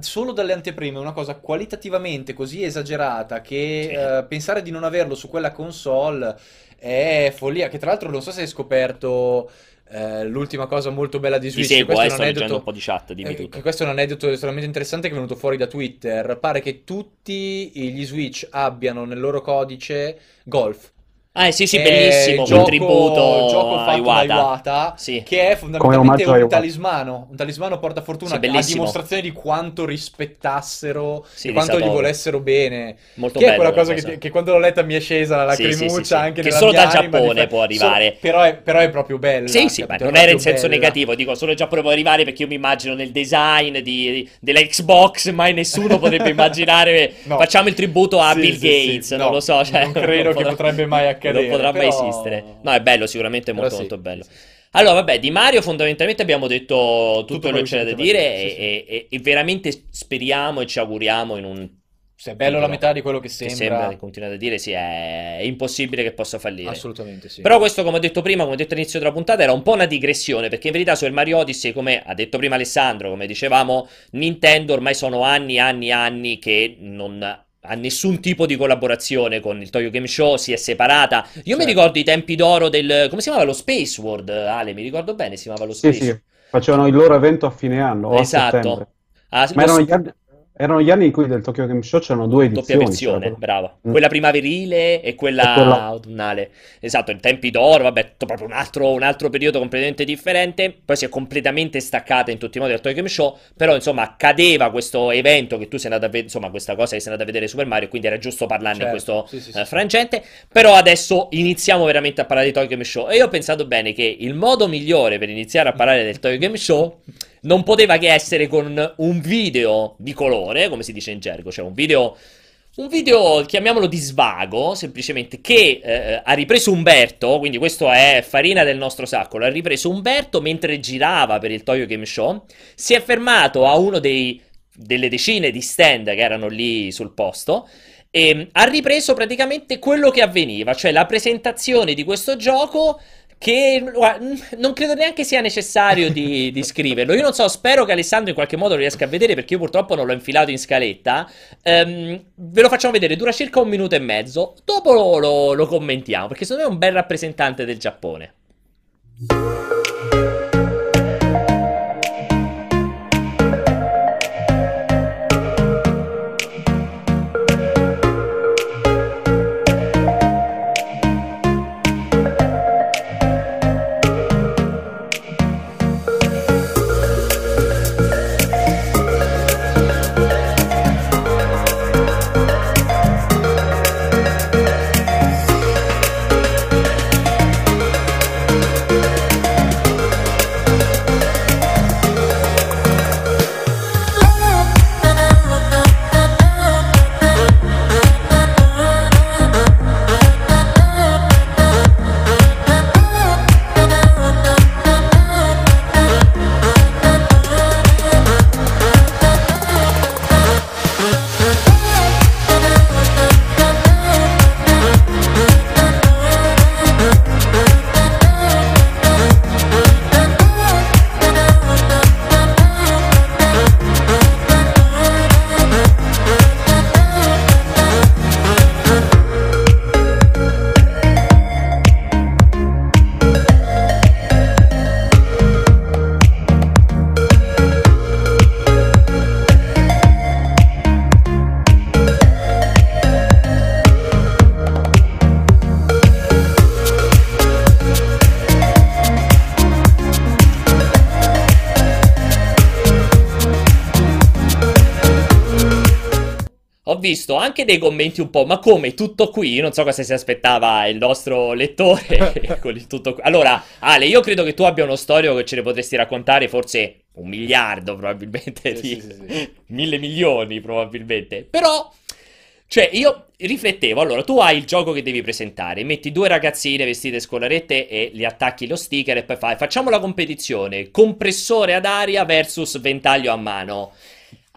solo dalle anteprime una cosa qualitativamente così esagerata che pensare di non averlo su quella console è follia. Che tra l'altro non so se hai scoperto l'ultima cosa molto bella di Switch, questo è un aneddoto, un po' di chat, dimmi tutto. Questo è un aneddoto estremamente interessante che è venuto fuori da Twitter. Pare che tutti gli Switch abbiano nel loro codice golf. Bellissimo, un gioco fatto da Iwata, che è fondamentalmente un talismano. Un talismano porta fortuna, a dimostrazione di quanto rispettassero e quanto gli volessero bene. Molto bello, è quella cosa che quando l'ho letta mi è scesa la lacrimuccia, anche che nella solo dal Giappone può arrivare. Però è proprio bello. Non era in senso negativo, dico solo il Giappone può arrivare, perché io mi immagino nel design della Xbox, mai nessuno potrebbe immaginare. Facciamo il tributo a Bill Gates, non lo so, non credo che potrebbe mai accadere. non potrà mai esistere. No, è bello, sicuramente è molto molto bello. Allora, vabbè, di Mario fondamentalmente abbiamo detto tutto quello che c'era da dire e veramente speriamo e ci auguriamo in un... Se è bello la metà di quello che sembra, continuate a dire, sì, è impossibile che possa fallire. Assolutamente sì. Però questo, come ho detto prima, come ho detto all'inizio della puntata, era un po' una digressione, perché in verità su Mario Odyssey, come ha detto prima Alessandro, come dicevamo, Nintendo ormai sono anni che non... a nessun tipo di collaborazione con il Tokyo Game Show, si è separata. Io mi ricordo i tempi d'oro del... come si chiamava? Lo Space World, Ale, mi ricordo bene, si chiamava lo Space. Sì, sì, facevano il loro evento a fine anno, o a settembre. Ma erano gli anni in cui del Tokyo Game Show c'erano due edizioni. Doppia versione, brava. Quella primaverile e quella autunnale. Esatto, i tempi d'oro, vabbè, proprio un altro periodo completamente differente. Poi si è completamente staccata in tutti i modi dal Tokyo Game Show, però insomma accadeva questo evento che tu sei andato a vedere, insomma questa cosa che sei andato a vedere Super Mario, quindi era giusto parlarne in questo frangente. Però adesso iniziamo veramente a parlare di Tokyo Game Show e io ho pensato bene che il modo migliore per iniziare a parlare del Tokyo Game Show non poteva che essere con un video di colore, come si dice in gergo, cioè un video chiamiamolo di svago, semplicemente, che ha ripreso Umberto, quindi questo è farina del nostro sacco, l'ha ripreso Umberto mentre girava per il Tokyo Game Show, si è fermato a uno delle decine di stand che erano lì sul posto, e ha ripreso praticamente quello che avveniva, cioè la presentazione di questo gioco, che non credo neanche sia necessario di scriverlo. Io non so, spero che Alessandro in qualche modo lo riesca a vedere, perché io purtroppo non l'ho infilato in scaletta. Ve lo facciamo vedere, dura circa 1 minuto e mezzo. Dopo lo commentiamo, perché secondo me è un bel rappresentante del Giappone. Visto anche dei commenti un po', ma come, tutto qui? Io non so cosa si aspettava il nostro lettore con il tutto qui. Allora, Ale, io credo che tu abbia uno storio che ce ne potresti raccontare, forse 1 miliardo probabilmente, sì. 1000 milioni probabilmente, però... Cioè, io riflettevo, allora, tu hai il gioco che devi presentare, metti 2 ragazzine vestite scolarette e li attacchi lo sticker e poi fai, facciamo la competizione, compressore ad aria versus ventaglio a mano.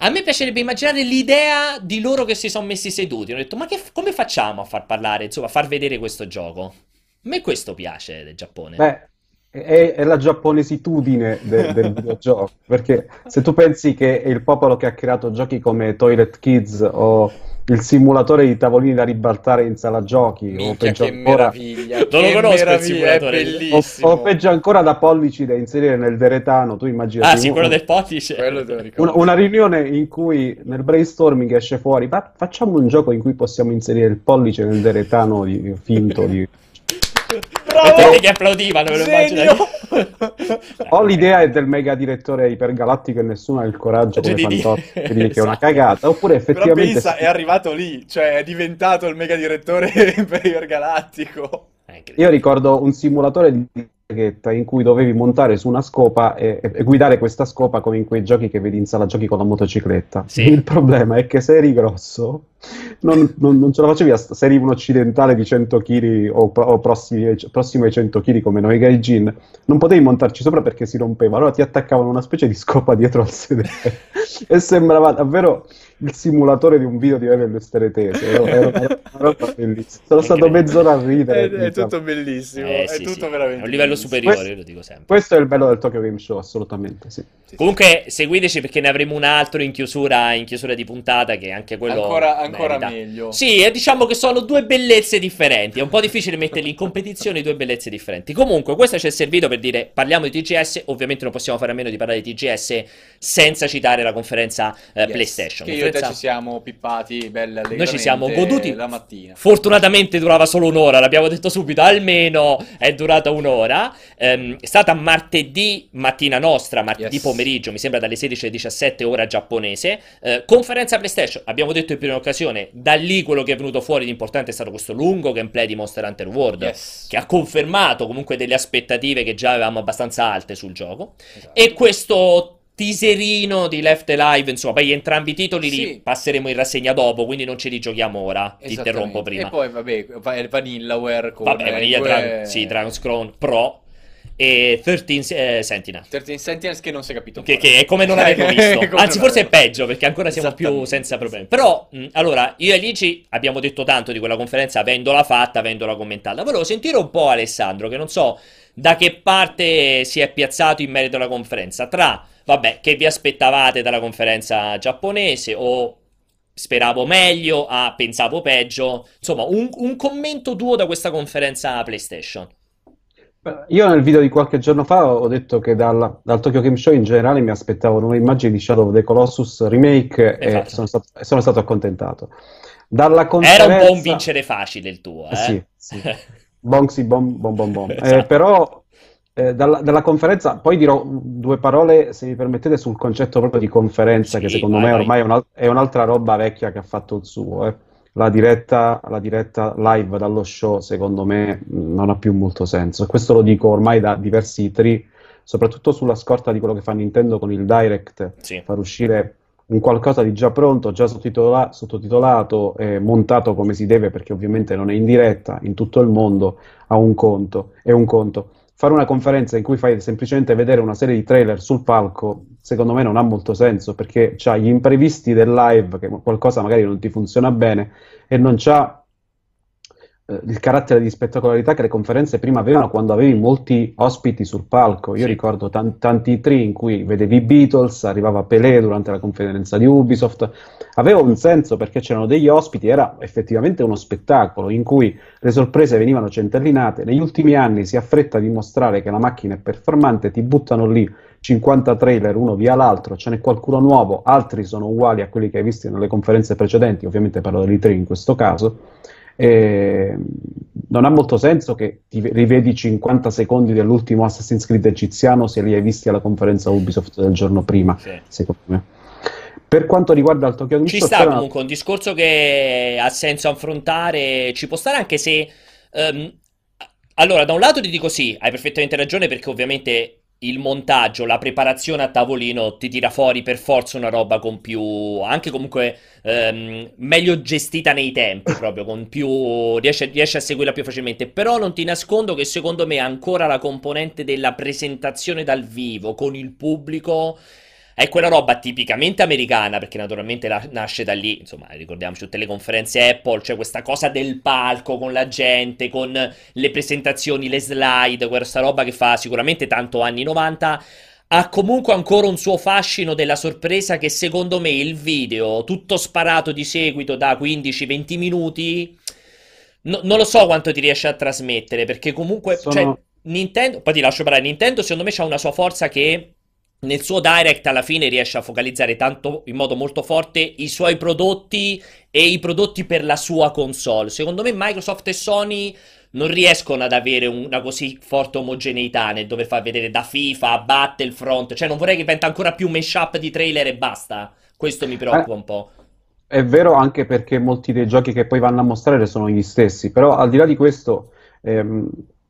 A me piacerebbe immaginare l'idea di loro che si sono messi seduti. Hanno detto, ma come facciamo a far parlare, insomma, a far vedere questo gioco? A me questo piace del Giappone. Beh, è la giapponesitudine del videogioco. Perché se tu pensi che è il popolo che ha creato giochi come Toilet Kids o il simulatore di tavolini da ribaltare in sala giochi, minchia, o peggio che ancora... meraviglia, non lo conosco il simulatore, è bellissimo. O peggio ancora, da pollici da inserire nel deretano, tu immagini... Ah sì, quello del pollice. Quello te lo ricordo. Una riunione in cui nel brainstorming esce fuori, ma facciamo un gioco in cui possiamo inserire il pollice nel deretano finto di... Bravo! E che applaudivano, ve lo immagino. Ho l'idea del mega direttore ipergalattico e nessuno ha il coraggio come Fantozzi di dire che è una cagata, oppure effettivamente... Però pensa, è arrivato lì, cioè è diventato il mega direttore ipergalattico. Io ricordo un simulatore di Ghetta, in cui dovevi montare su una scopa e guidare questa scopa come in quei giochi che vedi in sala giochi con la motocicletta. Sì. Il problema è che se eri grosso non ce la facevi, se eri un occidentale di 100 kg o prossimo ai 100 kg come noi gaijin, non potevi montarci sopra perché si rompeva, allora ti attaccavano una specie di scopa dietro al sedere e sembrava davvero il simulatore di un video di Evelyn Steretese. Era una roba bellissima. Sono stato mezz'ora a ridere. È tutto bellissimo, sì, è tutto veramente. È un livello superiore, questo, lo dico sempre. Questo è il bello del Tokyo Game Show, assolutamente. Sì. Sì, comunque sì, seguiteci perché ne avremo un altro in chiusura di puntata, che anche quello ancora meglio. Sì, e diciamo che sono due bellezze differenti. È un po' difficile metterli in competizione due bellezze differenti. Comunque, questo ci è servito per dire parliamo di TGS. Ovviamente non possiamo fare a meno di parlare di TGS senza citare la conferenza PlayStation. Che ci siamo pippati belle allegramente. Noi ci siamo goduti la mattina. Fortunatamente durava solo un'ora, l'abbiamo detto subito, almeno è durata un'ora. È stata martedì mattina nostra, martedì pomeriggio, mi sembra dalle 16 alle 17 ora giapponese. Conferenza PlayStation, abbiamo detto in prima occasione, da lì quello che è venuto fuori di importante è stato questo lungo gameplay di Monster Hunter World, che ha confermato comunque delle aspettative che già avevamo abbastanza alte sul gioco. Esatto. E questo teaserino di Left Alive, insomma, poi entrambi i titoli li passeremo in rassegna dopo, quindi non ce li giochiamo ora, ti interrompo prima. E poi vabbè, Vanillaware con Dragon's Crown Pro e 13 Sentinels. 13 Sentinels che non si è capito che è come non l'avevo visto, anzi forse è peggio perché ancora siamo più senza problemi. Però allora io e Aligi abbiamo detto tanto di quella conferenza avendola fatta, avendola commentata. Volevo sentire un po' Alessandro, che non so da che parte si è piazzato in merito alla conferenza, tra vabbè, che vi aspettavate dalla conferenza giapponese, o speravo meglio, a pensavo peggio, insomma un commento tuo da questa conferenza PlayStation. Io nel video di qualche giorno fa ho detto che dal Tokyo Game Show in generale mi aspettavo nuove immagini di Shadow of the Colossus Remake e sono stato accontentato. Dalla conferenza... Era un po' un vincere facile il tuo, eh? Sì. Bonxi, bom. Esatto. Però... Dalla conferenza, poi dirò due parole, se mi permettete, sul concetto proprio di conferenza, che secondo me ormai è un'altra roba vecchia che ha fatto il suo. La diretta live dallo show, secondo me, non ha più molto senso. Questo lo dico ormai da diversi titoli, soprattutto sulla scorta di quello che fa Nintendo con il Direct, far uscire un qualcosa di già pronto, già sottotitolato, montato come si deve, perché ovviamente non è in diretta, in tutto il mondo è un conto. Fare una conferenza in cui fai semplicemente vedere una serie di trailer sul palco, secondo me non ha molto senso, perché c'ha gli imprevisti del live, che qualcosa magari non ti funziona bene, e non c'ha il carattere di spettacolarità che le conferenze prima avevano quando avevi molti ospiti sul palco. Io ricordo tanti E3 in cui vedevi Beatles, arrivava Pelé durante la conferenza di Ubisoft, aveva un senso perché c'erano degli ospiti, era effettivamente uno spettacolo in cui le sorprese venivano centellinate. Negli ultimi anni si affretta a dimostrare che la macchina è performante, ti buttano lì 50 trailer uno via l'altro, ce n'è qualcuno nuovo, altri sono uguali a quelli che hai visto nelle conferenze precedenti, ovviamente parlo degli E3 in questo caso. Non ha molto senso che ti rivedi 50 secondi dell'ultimo Assassin's Creed egiziano se li hai visti alla conferenza Ubisoft del giorno prima, secondo me. Per quanto riguarda il Tokyo Game Show, ci sta comunque un discorso che ha senso affrontare, ci può stare, anche se allora da un lato ti dico sì, hai perfettamente ragione, perché ovviamente il montaggio, la preparazione a tavolino ti tira fuori per forza una roba con più, anche comunque meglio gestita nei tempi, proprio con più, riesci a seguirla più facilmente. Però non ti nascondo che secondo me ancora la componente della presentazione dal vivo con il pubblico è quella roba tipicamente americana, perché naturalmente nasce da lì, insomma, ricordiamoci tutte le conferenze Apple, cioè questa cosa del palco con la gente, con le presentazioni, le slide, questa roba che fa sicuramente tanto anni 90, ha comunque ancora un suo fascino della sorpresa che secondo me il video, tutto sparato di seguito da 15-20 minuti, non lo so quanto ti riesce a trasmettere, perché comunque, cioè, Nintendo, poi ti lascio parlare, Nintendo secondo me c'ha una sua forza che... Nel suo Direct alla fine riesce a focalizzare tanto, in modo molto forte, i suoi prodotti e i prodotti per la sua console. Secondo me Microsoft e Sony non riescono ad avere una così forte omogeneità nel dover far vedere da FIFA a Battlefront. Cioè non vorrei che diventa ancora più mashup di trailer e basta. Questo mi preoccupa un po'. È vero, anche perché molti dei giochi che poi vanno a mostrare sono gli stessi. Però al di là di questo...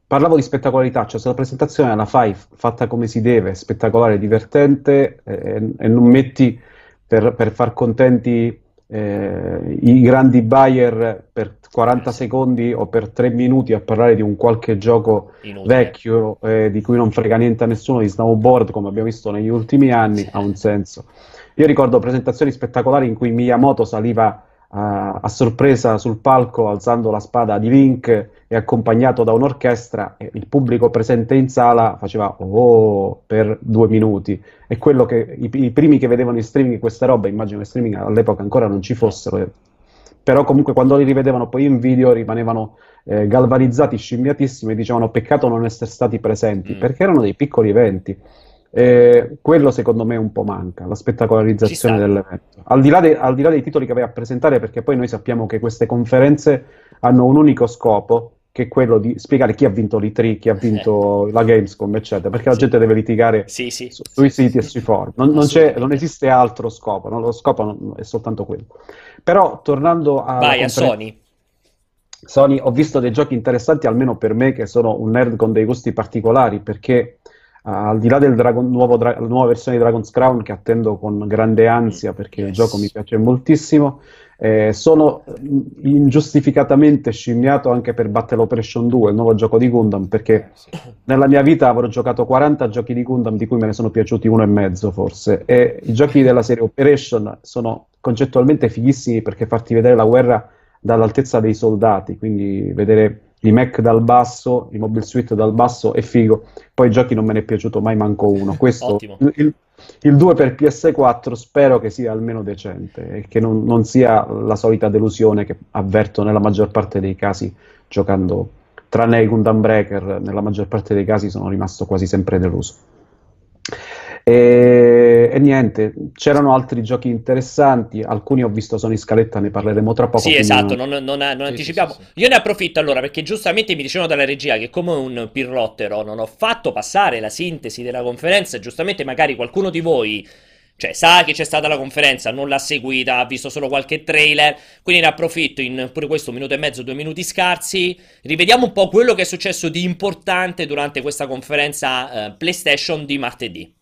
Parlavo di spettacolarità, cioè se la presentazione la fai fatta come si deve, spettacolare, divertente, e non metti per far contenti i grandi buyer per 40 secondi o per 3 minuti a parlare di un qualche gioco inutile, vecchio, di cui non frega niente a nessuno, di snowboard come abbiamo visto negli ultimi anni, sì, ha un senso. Io ricordo presentazioni spettacolari in cui Miyamoto saliva a sorpresa sul palco alzando la spada di Link e accompagnato da un'orchestra, e il pubblico presente in sala faceva oh per 2 minuti, e quello che i primi che vedevano in streaming questa roba, immagino che streaming all'epoca ancora non ci fossero, però comunque quando li rivedevano poi in video rimanevano galvanizzati, scimmiatissimi, e dicevano peccato non essere stati presenti, perché erano dei piccoli eventi. Quello secondo me un po' manca, la spettacolarizzazione dell'evento, al di là dei titoli che vai a presentare, perché poi noi sappiamo che queste conferenze hanno un unico scopo, che è quello di spiegare chi ha vinto l'E3, chi ha vinto la Gamescom, eccetera, perché la gente deve litigare sui siti e sui forum, non esiste altro scopo, no? Lo scopo è soltanto quello. Però tornando a Sony, ho visto dei giochi interessanti, almeno per me che sono un nerd con dei gusti particolari, perché al di là del nuova versione di Dragon's Crown, che attendo con grande ansia perché il gioco mi piace moltissimo, sono ingiustificatamente scimmiato anche per Battle Operation 2, il nuovo gioco di Gundam, perché nella mia vita avrò giocato 40 giochi di Gundam, di cui me ne sono piaciuti 1,5 forse, e i giochi della serie Operation sono concettualmente fighissimi, perché farti vedere la guerra dall'altezza dei soldati, quindi vedere i mech dal basso, i mobile suit dal basso è figo. Poi i giochi non me ne è piaciuto mai manco uno. Questo il 2 per PS4 spero che sia almeno decente e che non sia la solita delusione che avverto nella maggior parte dei casi giocando, tranne i Gundam Breaker, nella maggior parte dei casi sono rimasto quasi sempre deluso. E niente, c'erano altri giochi interessanti, alcuni ho visto sono in scaletta, ne parleremo tra poco. Sì, esatto, non anticipiamo. Io ne approfitto allora, perché giustamente mi dicevano dalla regia che come un pirlottero non ho fatto passare la sintesi della conferenza. Giustamente magari qualcuno di voi, cioè, sa che c'è stata la conferenza, non l'ha seguita, ha visto solo qualche trailer, quindi ne approfitto in pure questo 1,5, 2 minuti scarsi. Rivediamo un po' quello che è successo di importante durante questa conferenza PlayStation di martedì.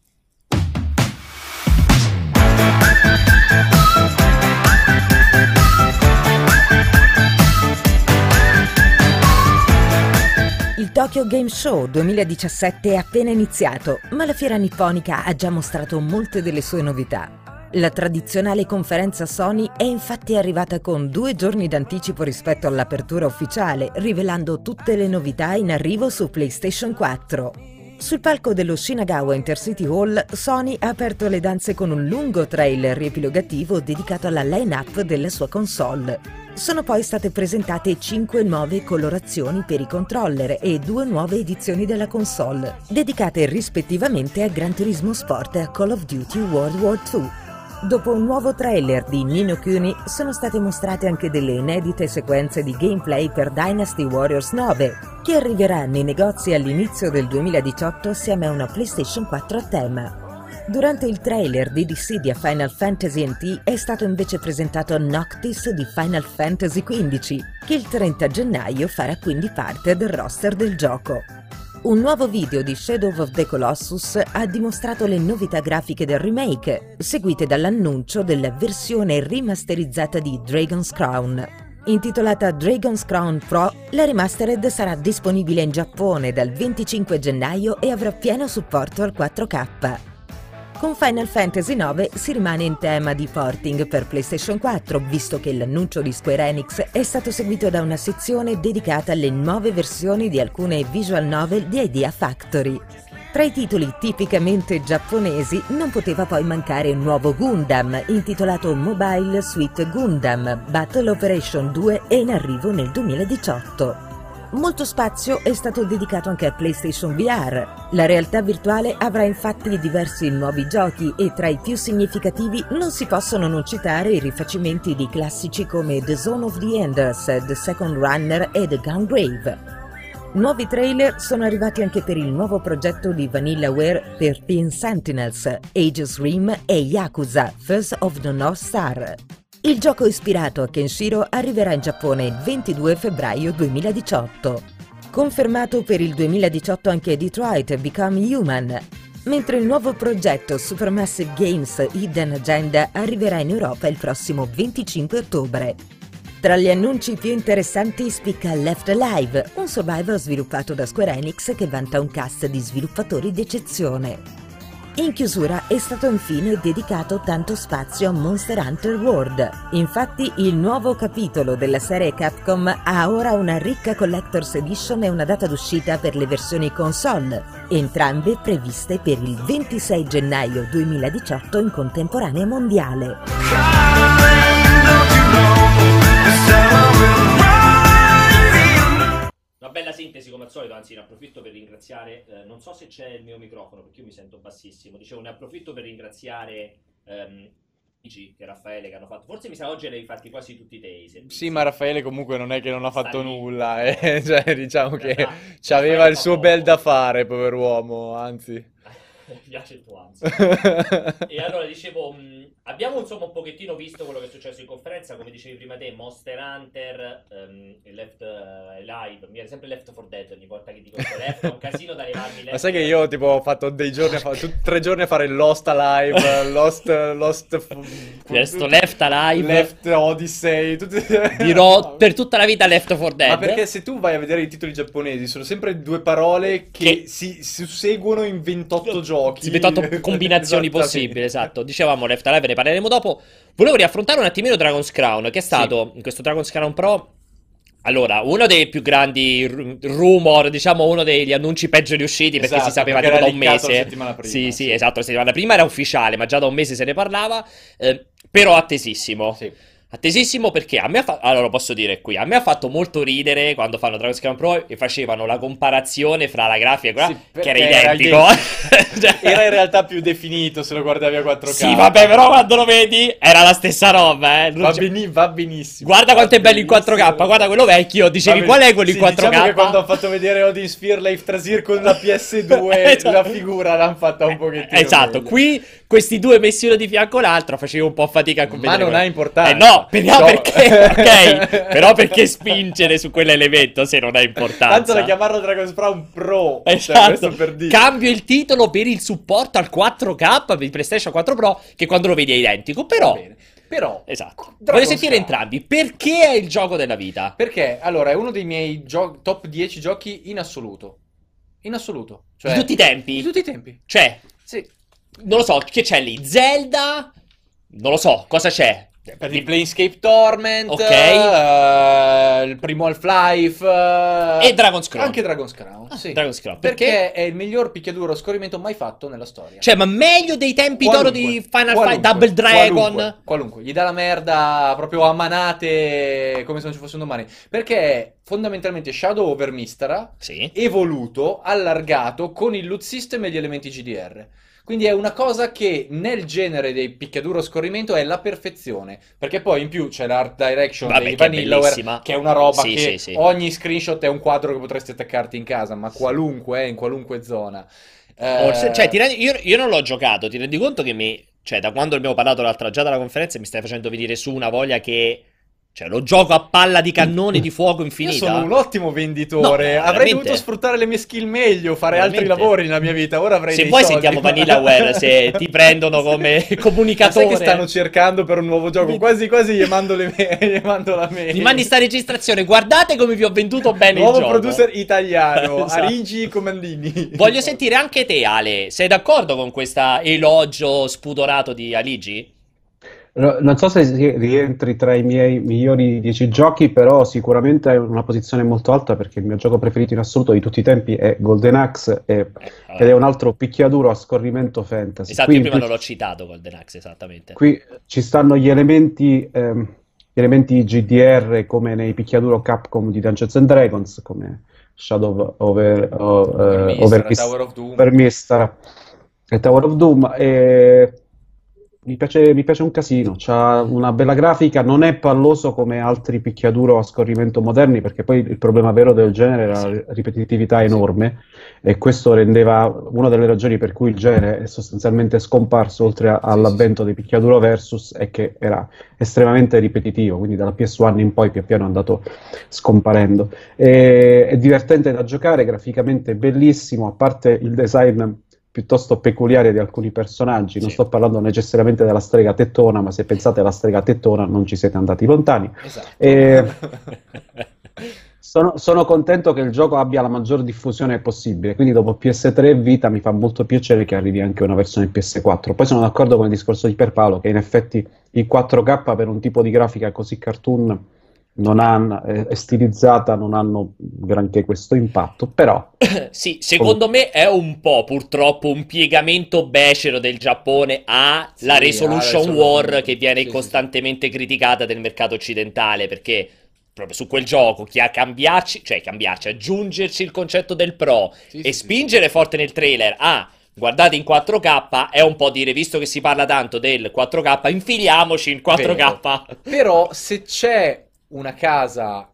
Il Tokyo Game Show 2017 è appena iniziato, ma la fiera nipponica ha già mostrato molte delle sue novità. La tradizionale conferenza Sony è infatti arrivata con 2 giorni d'anticipo rispetto all'apertura ufficiale, rivelando tutte le novità in arrivo su PlayStation 4. Sul palco dello Shinagawa Intercity Hall, Sony ha aperto le danze con un lungo trailer riepilogativo dedicato alla line-up della sua console. Sono poi state presentate 5 nuove colorazioni per i controller e 2 nuove edizioni della console, dedicate rispettivamente a Gran Turismo Sport e a Call of Duty World War II. Dopo un nuovo trailer di Ni no Kuni, sono state mostrate anche delle inedite sequenze di gameplay per Dynasty Warriors 9, che arriverà nei negozi all'inizio del 2018 assieme a una PlayStation 4 a tema. Durante il trailer di Dissidia Final Fantasy NT è stato invece presentato Noctis di Final Fantasy XV, che il 30 gennaio farà quindi parte del roster del gioco. Un nuovo video di Shadow of the Colossus ha dimostrato le novità grafiche del remake, seguite dall'annuncio della versione rimasterizzata di Dragon's Crown. Intitolata Dragon's Crown Pro, la remastered sarà disponibile in Giappone dal 25 gennaio e avrà pieno supporto al 4K. Con Final Fantasy IX si rimane in tema di porting per PlayStation 4, visto che l'annuncio di Square Enix è stato seguito da una sezione dedicata alle nuove versioni di alcune visual novel di Idea Factory. Tra i titoli tipicamente giapponesi non poteva poi mancare un nuovo Gundam, intitolato Mobile Suit Gundam, Battle Operation 2 è in arrivo nel 2018. Molto spazio è stato dedicato anche a PlayStation VR. La realtà virtuale avrà infatti diversi nuovi giochi e tra i più significativi non si possono non citare i rifacimenti di classici come The Zone of the Enders, The Second Runner e The Gungrave. Nuovi trailer sono arrivati anche per il nuovo progetto di Vanillaware per Teen Sentinels, Aegis Rim e Yakuza First of the North Star. Il gioco ispirato a Kenshiro arriverà in Giappone il 22 febbraio 2018. Confermato per il 2018 anche Detroit Become Human, mentre il nuovo progetto Supermassive Games Hidden Agenda arriverà in Europa il prossimo 25 ottobre. Tra gli annunci più interessanti spicca Left Alive, un survivor sviluppato da Square Enix che vanta un cast di sviluppatori d'eccezione. In chiusura è stato infine dedicato tanto spazio a Monster Hunter World. Infatti il nuovo capitolo della serie Capcom ha ora una ricca Collector's Edition e una data d'uscita per le versioni console, entrambe previste per il 26 gennaio 2018 in contemporanea mondiale. Una bella sintesi come al solito, anzi ne approfitto per ringraziare, non so se c'è il mio microfono perché io mi sento bassissimo, dicevo ne approfitto per ringraziare Luigi e Raffaele che hanno fatto, forse mi sa oggi li hai fatti quasi tutti te i servizi. Sì, ma Raffaele comunque non è che non ha fatto nulla, cioè diciamo che c'aveva il suo bel da fare, pover'uomo, anzi. Mi piace il tuo ansia. E allora dicevo, abbiamo insomma un pochettino visto quello che è successo in conferenza, come dicevi prima te, Monster Hunter, Left Alive, mi era sempre Left 4 Dead ogni volta che dico Left, è un casino da arrivarmi. Ma sai che io tipo ho fatto dei giorni, tre giorni a fare Lost Alive, Left Alive, Left Odyssey, tutti... dirò per tutta la vita Left 4 Dead. Ma perché se tu vai a vedere i titoli giapponesi sono sempre due parole che si susseguono in 28 giorni. 28 combinazioni possibili, esatto. Dicevamo Left Alive, ne parleremo dopo. Volevo riaffrontare un attimino Dragon's Crown, che è stato in questo Dragon's Crown Pro. Allora, uno dei più grandi rumor, diciamo uno degli annunci peggio riusciti, perché si sapeva tipo da un mese. La settimana prima, sì, esatto, la settimana prima era ufficiale, ma già da un mese se ne parlava, però attesissimo. Sì. Attesissimo perché a me ha fatto, allora posso dire qui, a me ha fatto molto ridere quando fanno Dragon's Crown Pro e facevano la comparazione fra la grafica e quella, che era identico. Era in realtà più definito se lo guardavi a 4K. Sì, vabbè, però quando lo vedi era la stessa roba, eh. Va benissimo. Guarda quanto è bello in 4K, guarda quello vecchio, dicevi qual è quello in 4K? Diciamo che quando ho fatto vedere Odin Sphere Life Trasir con la PS2 la figura l'hanno fatta un pochettino. Esatto, meglio. Qui questi due messi uno di fianco l'altro facevo un po' fatica a comprendere. Ma non ha importanza. No. Però perché, ok, però perché spingere su quell'elemento se non ha importanza? Tanto da chiamarlo Dragon's Crown Pro, esatto. Cioè, per dire. Cambio il titolo per il supporto al 4K per il PlayStation 4 Pro, che quando lo vedi è identico, però esatto. Voglio sentire entrambi, perché è il gioco della vita? Perché, allora, è uno dei miei top 10 giochi in assoluto. In assoluto. Cioè, di tutti i tempi? Di tutti i tempi. Cioè, sì. Non lo so, che c'è lì? Zelda? Non lo so, cosa c'è? Per il Planescape Torment, il primo Half-Life e Dragon's Crown. Anche Dragon's Crown, sì. Dragon's Crown. Perché è il miglior picchiaduro a scorrimento mai fatto nella storia. Cioè, ma meglio dei tempi d'oro di Final Fight, Double Dragon. Qualunque. Gli dà la merda proprio a manate come se non ci fosse un domani. Perché fondamentalmente Shadow over Mystara, evoluto, allargato con il loot system e gli elementi GDR. Quindi è una cosa che nel genere dei picchiaduro scorrimento è la perfezione, perché poi in più c'è l'art direction dei Vanillaware, che è una roba che ogni screenshot è un quadro che potresti attaccarti in casa, ma qualunque, in qualunque zona. Cioè, io non l'ho giocato, ti rendi conto che cioè, da quando abbiamo parlato l'altra già dalla conferenza mi stai facendo venire su una voglia che... Cioè, lo gioco a palla di cannone di fuoco infinita. Io sono un ottimo venditore. No, avrei dovuto sfruttare le mie skill meglio, fare altri lavori nella mia vita. Ora avrei dei soldi. Se poi sentiamo Vanillaware, se ti prendono come comunicatore. Ma sai che stanno cercando per un nuovo gioco? Quasi quasi gli mando la mail. Gli mandi sta registrazione. Guardate come vi ho venduto bene il gioco. Nuovo producer italiano, esatto. Aligi Comandini. Voglio sentire anche te, Ale. Sei d'accordo con questo elogio spudorato di Aligi? Non so se rientri tra i miei migliori 10 giochi, però sicuramente è una posizione molto alta perché il mio gioco preferito in assoluto di tutti i tempi è Golden Axe ed è un altro picchiaduro a scorrimento fantasy. Esatto, qui, io prima non l'ho citato Golden Axe, esattamente. Qui ci stanno gli elementi GDR come nei picchiaduro Capcom di Dungeons and Dragons, come Shadow over Mystara e Tower of Doom. mi piace un casino, c'ha una bella grafica, non è palloso come altri picchiaduro a scorrimento moderni, perché poi il problema vero del genere era la ripetitività enorme, e questo rendeva una delle ragioni per cui il genere è sostanzialmente scomparso, oltre all'avvento dei picchiaduro versus, è che era estremamente ripetitivo, quindi dalla PS1 in poi pian piano è andato scomparendo. È divertente da giocare, graficamente bellissimo, a parte il design piuttosto peculiare di alcuni personaggi, non sto parlando necessariamente della strega tettona, ma se pensate alla strega tettona non ci siete andati lontani. Esatto. Sono contento che il gioco abbia la maggior diffusione possibile, quindi dopo PS3 Vita mi fa molto piacere che arrivi anche una versione PS4. Poi sono d'accordo con il discorso di Pierpaolo, che in effetti il 4K per un tipo di grafica così cartoon è stilizzata, non hanno granché questo impatto, però sì, secondo me è un po' purtroppo un piegamento becero del Giappone alla resolution war che viene costantemente criticata del mercato occidentale, perché proprio su quel gioco chi ha cambiarci, aggiungerci il concetto del pro e spingere forte nel trailer guardate in 4K, è un po' dire, visto che si parla tanto del 4K, infiliamoci in 4K. Vero. Però se c'è una casa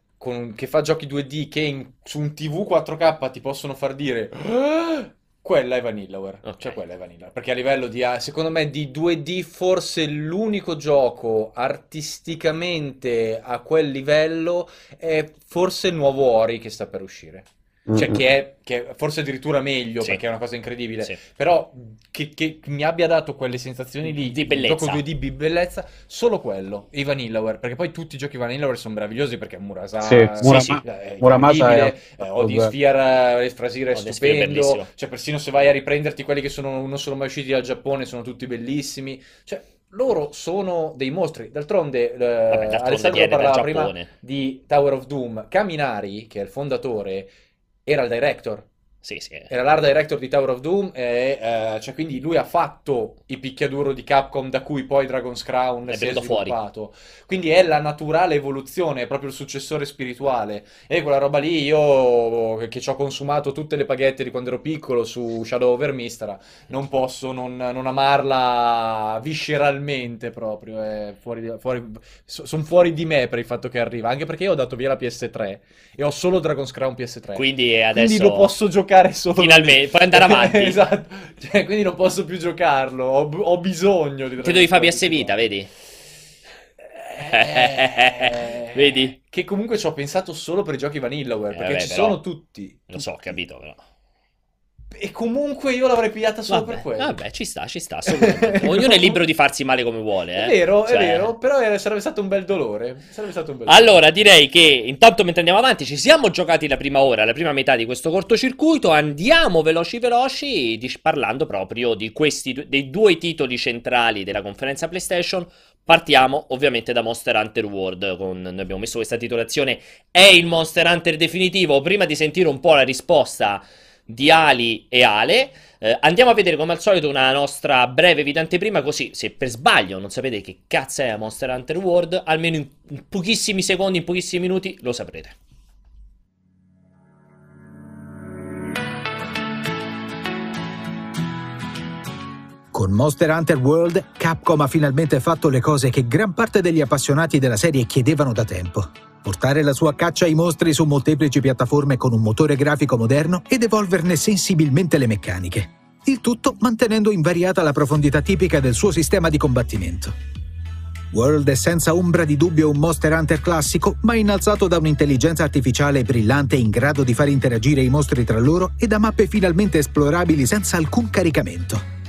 che fa giochi 2D che su un TV 4K ti possono far dire quella è Vanillaware, cioè quella è Vanillaware, perché a livello di, secondo me, di 2D forse l'unico gioco artisticamente a quel livello è forse il nuovo Ori che sta per uscire, cioè che è forse addirittura meglio, perché è una cosa incredibile, però che mi abbia dato quelle sensazioni lì di bellezza, gioco 2D di bellezza, solo quello e Vanillaware, perché poi tutti i giochi Vanillaware sono meravigliosi, perché Muramasa è Odinsphere, Frasier è stupendo, cioè persino se vai a riprenderti quelli che non sono mai usciti dal Giappone sono tutti bellissimi, cioè loro sono dei mostri. D'altronde Alessandro parlava prima di Tower of Doom, Kaminari, che è il fondatore, era il director, era l'art director di Tower of Doom, cioè quindi lui ha fatto i picchiaduro di Capcom, da cui poi Dragon's Crown si è sviluppato fuori. Quindi è la naturale evoluzione, è proprio il successore spirituale, e quella roba lì io che ci ho consumato tutte le paghette di quando ero piccolo su Shadow of Mistara, non posso non amarla visceralmente, proprio sono fuori di me per il fatto che arriva, anche perché io ho dato via la PS3 e ho solo Dragon's Crown PS3, quindi adesso lo posso giocare solo. Finalmente, puoi andare avanti. Esatto, cioè, quindi non posso più giocarlo, ho bisogno di... Ti devi fare PS Vita, vedi? Vedi? Che comunque ci ho pensato solo per i giochi Vanillaware, perché ci sono tutti. Lo so, ho capito, però... E comunque io l'avrei pigliata solo per quello. Vabbè, ci sta, assolutamente. Ognuno è libero di farsi male come vuole. È vero, cioè... è vero, però sarebbe stato un bel dolore. Allora, direi che intanto, mentre andiamo avanti, ci siamo giocati la prima ora, la prima metà di questo cortocircuito. Andiamo veloci, parlando proprio di dei due titoli centrali della conferenza PlayStation. Partiamo ovviamente da Monster Hunter World, noi abbiamo messo questa titolazione, è il Monster Hunter definitivo? Prima di sentire un po' la risposta di Ali e Ale, andiamo a vedere come al solito una nostra breve video anteprima, così se per sbaglio non sapete che cazzo è Monster Hunter World, almeno in pochissimi secondi, in pochissimi minuti lo saprete. Con Monster Hunter World, Capcom ha finalmente fatto le cose che gran parte degli appassionati della serie chiedevano da tempo. Portare la sua caccia ai mostri su molteplici piattaforme con un motore grafico moderno ed evolverne sensibilmente le meccaniche. Il tutto mantenendo invariata la profondità tipica del suo sistema di combattimento. World è senza ombra di dubbio un Monster Hunter classico, ma innalzato da un'intelligenza artificiale brillante in grado di far interagire i mostri tra loro e da mappe finalmente esplorabili senza alcun caricamento.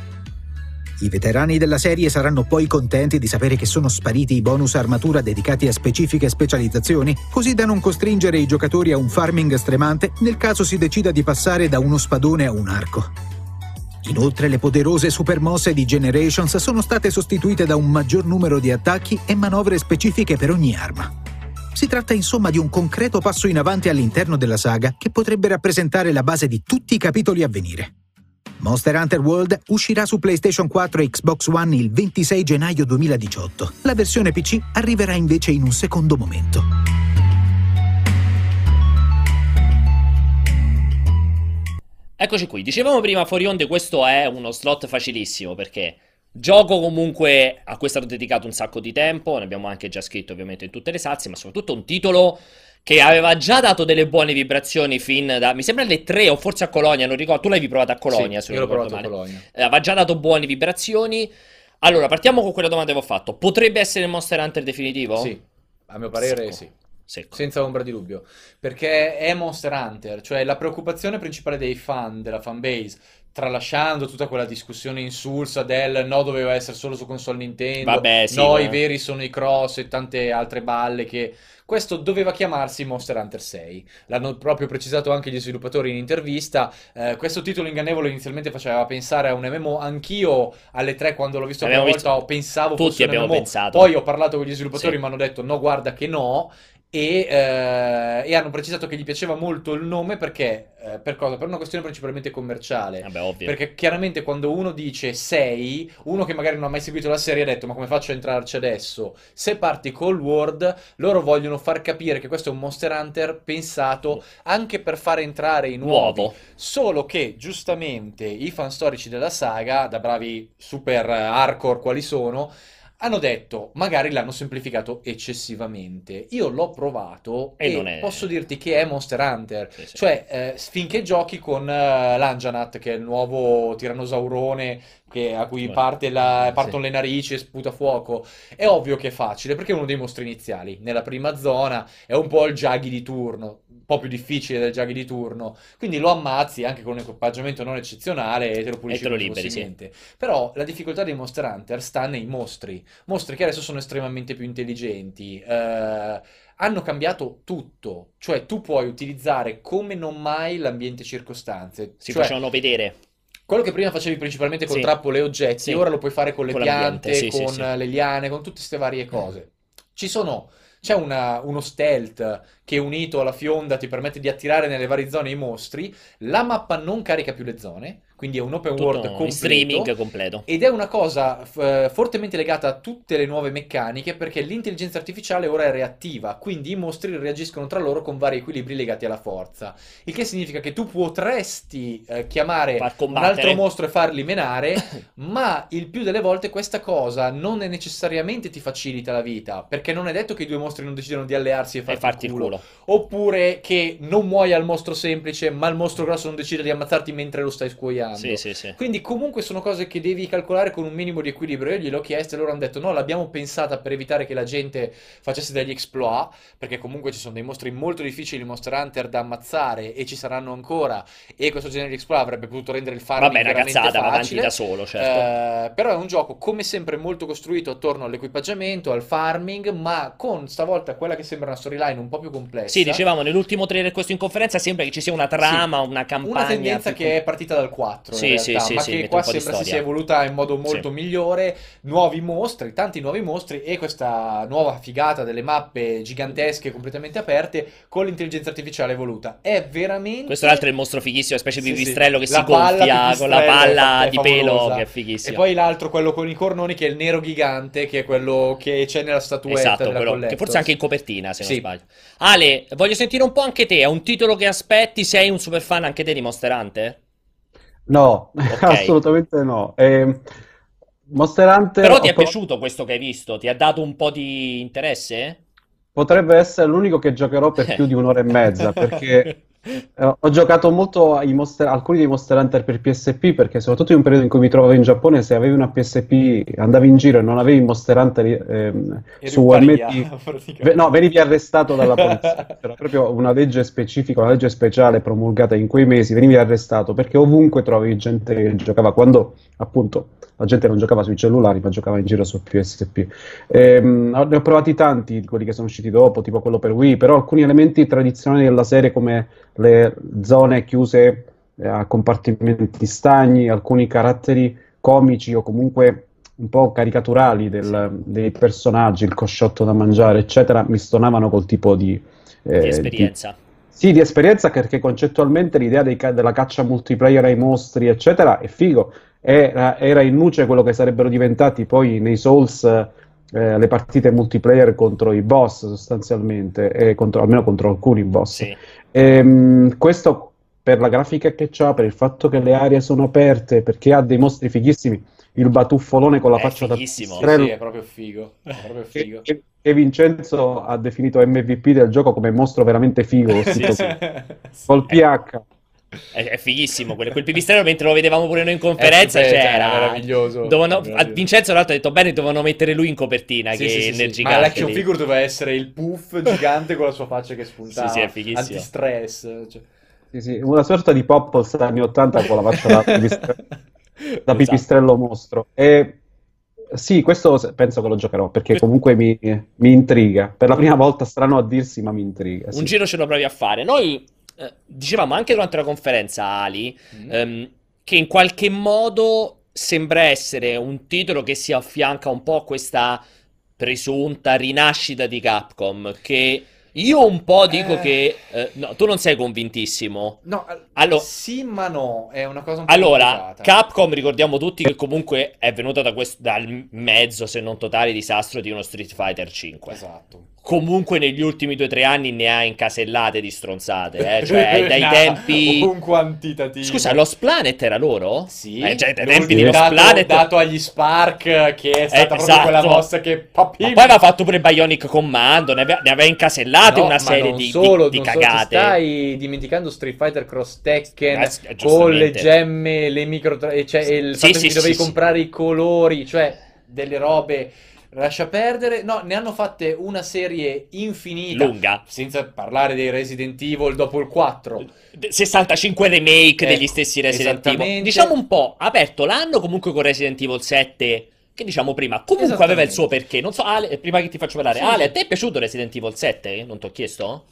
I veterani della serie saranno poi contenti di sapere che sono spariti i bonus armatura dedicati a specifiche specializzazioni, così da non costringere i giocatori a un farming stremante nel caso si decida di passare da uno spadone a un arco. Inoltre le poderose supermosse di Generations sono state sostituite da un maggior numero di attacchi e manovre specifiche per ogni arma. Si tratta insomma di un concreto passo in avanti all'interno della saga che potrebbe rappresentare la base di tutti i capitoli a venire. Monster Hunter World uscirà su PlayStation 4 e Xbox One il 26 gennaio 2018. La versione PC arriverà invece in un secondo momento. Eccoci qui, dicevamo prima fuori onde, questo è uno slot facilissimo perché Gioco comunque a cui è stato dedicato un sacco di tempo, ne abbiamo anche già scritto ovviamente in tutte le salse, ma soprattutto un titolo che aveva già dato delle buone vibrazioni fin da, mi sembra alle 3 o forse a Colonia, non ricordo, tu l'hai provato a Colonia? Sì, se io l'ho provato male. A Colonia. Aveva già dato buone vibrazioni. Allora, partiamo con quella domanda che ho fatto. Potrebbe essere il Monster Hunter definitivo? Sì, a mio parere sì. Secco. Senza ombra di dubbio, perché è Monster Hunter, cioè la preoccupazione principale dei fan, della fanbase, tralasciando tutta quella discussione insulsa del no doveva essere solo su console Nintendo, vabbè, sì, no i veri sono i cross e tante altre balle che... Questo doveva chiamarsi Monster Hunter 6, l'hanno proprio precisato anche gli sviluppatori in intervista, questo titolo ingannevole inizialmente faceva pensare a un MMO, anch'io alle 3 quando l'ho visto la prima volta pensavo fosse un MMO, pensato. Poi ho parlato con gli sviluppatori, sì. Mi hanno detto no guarda che no, e hanno precisato che gli piaceva molto il nome perché, per cosa? Per una questione principalmente commerciale, vabbè, ovvio. Perché chiaramente quando uno dice 6, uno che magari non ha mai seguito la serie ha detto ma come faccio a entrarci adesso? Se parti col World loro vogliono far capire che questo è un Monster Hunter pensato anche per far entrare i nuovi, solo che giustamente i fan storici della saga, da bravi super hardcore quali sono, hanno detto magari l'hanno semplificato eccessivamente. Io l'ho provato e non è... posso dirti che è Monster Hunter, sì, sì. Cioè finché giochi con l'Anjanat che è il nuovo tiranosaurone a cui partono le narici e sputa fuoco, è ovvio che è facile perché è uno dei mostri iniziali nella prima zona, è un po' il Jaghi di turno, un po' più difficile del Jaghi di turno, quindi lo ammazzi anche con un equipaggiamento non eccezionale e te lo pulisci, sì. Però la difficoltà dei Monster Hunter sta nei mostri che adesso sono estremamente più intelligenti, hanno cambiato tutto, cioè tu puoi utilizzare come non mai l'ambiente circostanze, si facevano vedere. Quello che prima facevi principalmente con trappole e oggetti, ora lo puoi fare con le piante, con le liane, con tutte queste varie cose. C'è uno stealth che unito alla fionda ti permette di attirare nelle varie zone i mostri, la mappa non carica più le zone, quindi è un open world completo, streaming completo. Ed è una cosa fortemente legata a tutte le nuove meccaniche perché l'intelligenza artificiale ora è reattiva, quindi i mostri reagiscono tra loro con vari equilibri legati alla forza, il che significa che tu potresti chiamare un altro mostro e farli menare ma il più delle volte questa cosa non è necessariamente ti facilita la vita, perché non è detto che i due mostri non decidano di allearsi e farti il culo, oppure che non muoia il mostro semplice ma il mostro grosso non decide di ammazzarti mentre lo stai scuoiando. Quindi comunque sono cose che devi calcolare con un minimo di equilibrio. Io gliel'ho chiesto e loro hanno detto no, l'abbiamo pensata per evitare che la gente facesse degli exploit, perché comunque ci sono dei mostri molto difficili Monster Hunter da ammazzare e ci saranno ancora, e questo genere di exploit avrebbe potuto rendere il farming veramente facile. Va avanti da solo, certo. Però è un gioco come sempre molto costruito attorno all'equipaggiamento, al farming, ma con stavolta quella che sembra una storyline un po' più complessa. Sì, dicevamo nell'ultimo trailer questo in conferenza sembra che ci sia una trama, una campagna, una tendenza che è partita dal 4 che qua sembra si sia evoluta in modo molto migliore, nuovi mostri, tanti nuovi mostri, e questa nuova figata delle mappe gigantesche completamente aperte con l'intelligenza artificiale evoluta. È veramente questo l'altro è il mostro fighissimo, specie di pipistrello che si gonfia con la palla di pelo, che è fighissimo. E poi l'altro, quello con i cornoni, che è il nero gigante, che è quello che c'è nella statuetta, che forse anche in copertina se non sbaglio. Ale, voglio sentire un po' anche te, è un titolo che aspetti, sei un super fan anche te di Monster Hunter? No, assolutamente no. Monster Hunter... Però ti è piaciuto questo che hai visto? Ti ha dato un po' di interesse? Potrebbe essere l'unico che giocherò per più di un'ora e mezza, perché ho giocato molto alcuni dei Monster Hunter per PSP, perché soprattutto in un periodo in cui mi trovavo in Giappone, se avevi una PSP andavi in giro e non avevi Monster Hunter su MT, no, venivi arrestato dalla polizia. C'era proprio una legge specifica, una legge speciale promulgata in quei mesi, venivi arrestato perché ovunque trovavi gente che giocava, quando appunto la gente non giocava sui cellulari ma giocava in giro su PSP. Ne ho provati tanti, quelli che sono usciti dopo, tipo quello per Wii, però alcuni elementi tradizionali della serie, come le zone chiuse a compartimenti stagni, alcuni caratteri comici o comunque un po' caricaturali dei personaggi, il cosciotto da mangiare eccetera, mi stonavano col tipo di esperienza. Di esperienza, perché concettualmente l'idea della caccia multiplayer ai mostri eccetera è figo, era in luce quello che sarebbero diventati poi nei Souls le partite multiplayer contro i boss sostanzialmente, almeno contro alcuni boss. Questo per la grafica che c'ha, per il fatto che le aree sono aperte, perché ha dei mostri fighissimi. il batuffolone con la faccia da pipistrello. Sì, è proprio figo. È proprio figo. E Vincenzo ha definito MVP del gioco come mostro veramente figo. Sì, col PH. È fighissimo quel pipistrello, mentre lo vedevamo pure noi in conferenza, c'era meraviglioso. A Vincenzo l'altro ha detto bene, dovevano mettere lui in copertina, sì, che sì, nel sì. Ma l'action figure doveva essere il puff gigante con la sua faccia che spuntava, sì, è fighissimo. Antistress, cioè. Sì, una sorta di Popples anni 80 con la faccia da pipistrello mostro. E sì, questo penso che lo giocherò, perché comunque mi intriga. Per la prima volta, strano a dirsi, ma mi intriga. Sì. Un giro ce lo provi a fare. Noi dicevamo anche durante la conferenza, Ali, che in qualche modo sembra essere un titolo che si affianca un po' a questa presunta rinascita di Capcom, che io un po' dico che... no, tu non sei convintissimo. No, allora, sì ma no, è una cosa un po' complicata. Capcom, ricordiamo tutti che comunque è venuta dal mezzo, se non totale, disastro di uno Street Fighter 5. Esatto. Comunque negli ultimi 2 o 3 anni ne ha incasellate di stronzate, cioè dai tempi... un quantitativo. Scusa, Lost Planet era loro? Sì. Cioè, dai tempi di Lost Planet... dato agli Spark, che è stata proprio quella mossa che... Papini. Ma poi aveva fatto pure Bionic Commando, ne aveva incasellate una serie di cagate. Stai dimenticando Street Fighter Cross Tekken, con le gemme, le micro... cioè, il fatto che dovevi comprare i colori, cioè delle robe... Lascia perdere, no, ne hanno fatte una serie infinita, lunga, senza parlare dei Resident Evil dopo il 4. 65 remake degli stessi Resident Evil. Diciamo un po', ha aperto l'anno comunque con Resident Evil 7, che diciamo prima, comunque aveva il suo perché. Non so, Ale, prima che ti faccio parlare, sì, Ale, a te è piaciuto Resident Evil 7? Non ti ho chiesto?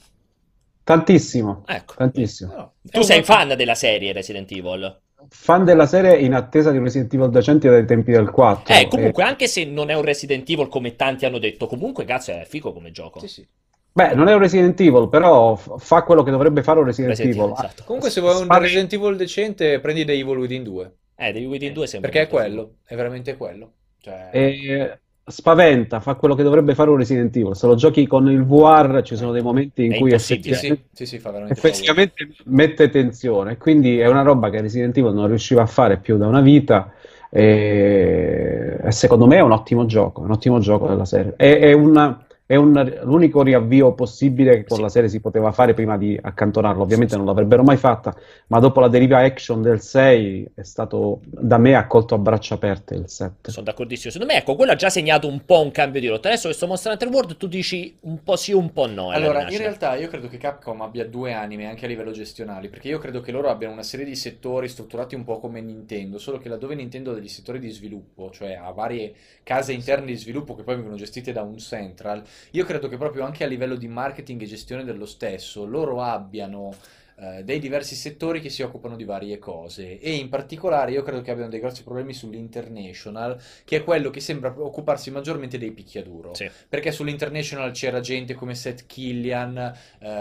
Tantissimo, ecco. Tantissimo. No. Tu sei fan della serie Resident Evil? Fan della serie in attesa di un Resident Evil decente dai tempi del 4. Comunque, anche se non è un Resident Evil come tanti hanno detto, comunque, cazzo, è figo come gioco. Sì, sì. Beh, non è un Resident Evil, però fa quello che dovrebbe fare un Resident Evil. Esatto. Comunque, se vuoi un Resident Evil decente, prendi The Evil Within 2. The Evil Within 2 sembra. Perché è quello, è veramente quello. Cioè... spaventa, fa quello che dovrebbe fare un Resident Evil. Se lo giochi con il VR ci sono dei momenti in cui effettivamente mette tensione, quindi è una roba che Resident Evil non riusciva a fare più da una vita, e secondo me è un ottimo gioco della serie. È l'unico riavvio possibile che con la serie si poteva fare prima di accantonarlo. Ovviamente non l'avrebbero mai fatta, ma dopo la deriva action del 6 è stato da me accolto a braccia aperte il 7. Sono d'accordissimo. Secondo me, ecco, quello ha già segnato un po' un cambio di rotta. Adesso questo Monster Hunter World tu dici un po' sì, un po' no. Allora, in realtà io credo che Capcom abbia due anime anche a livello gestionale, perché io credo che loro abbiano una serie di settori strutturati un po' come Nintendo, solo che laddove Nintendo ha degli settori di sviluppo, cioè ha varie case interne di sviluppo che poi vengono gestite da un central, io credo che proprio anche a livello di marketing e gestione dello stesso loro abbiano dei diversi settori che si occupano di varie cose, e in particolare io credo che abbiano dei grossi problemi sull'international, che è quello che sembra occuparsi maggiormente dei picchiaduro, sì, perché sull'international c'era gente come Seth Killian,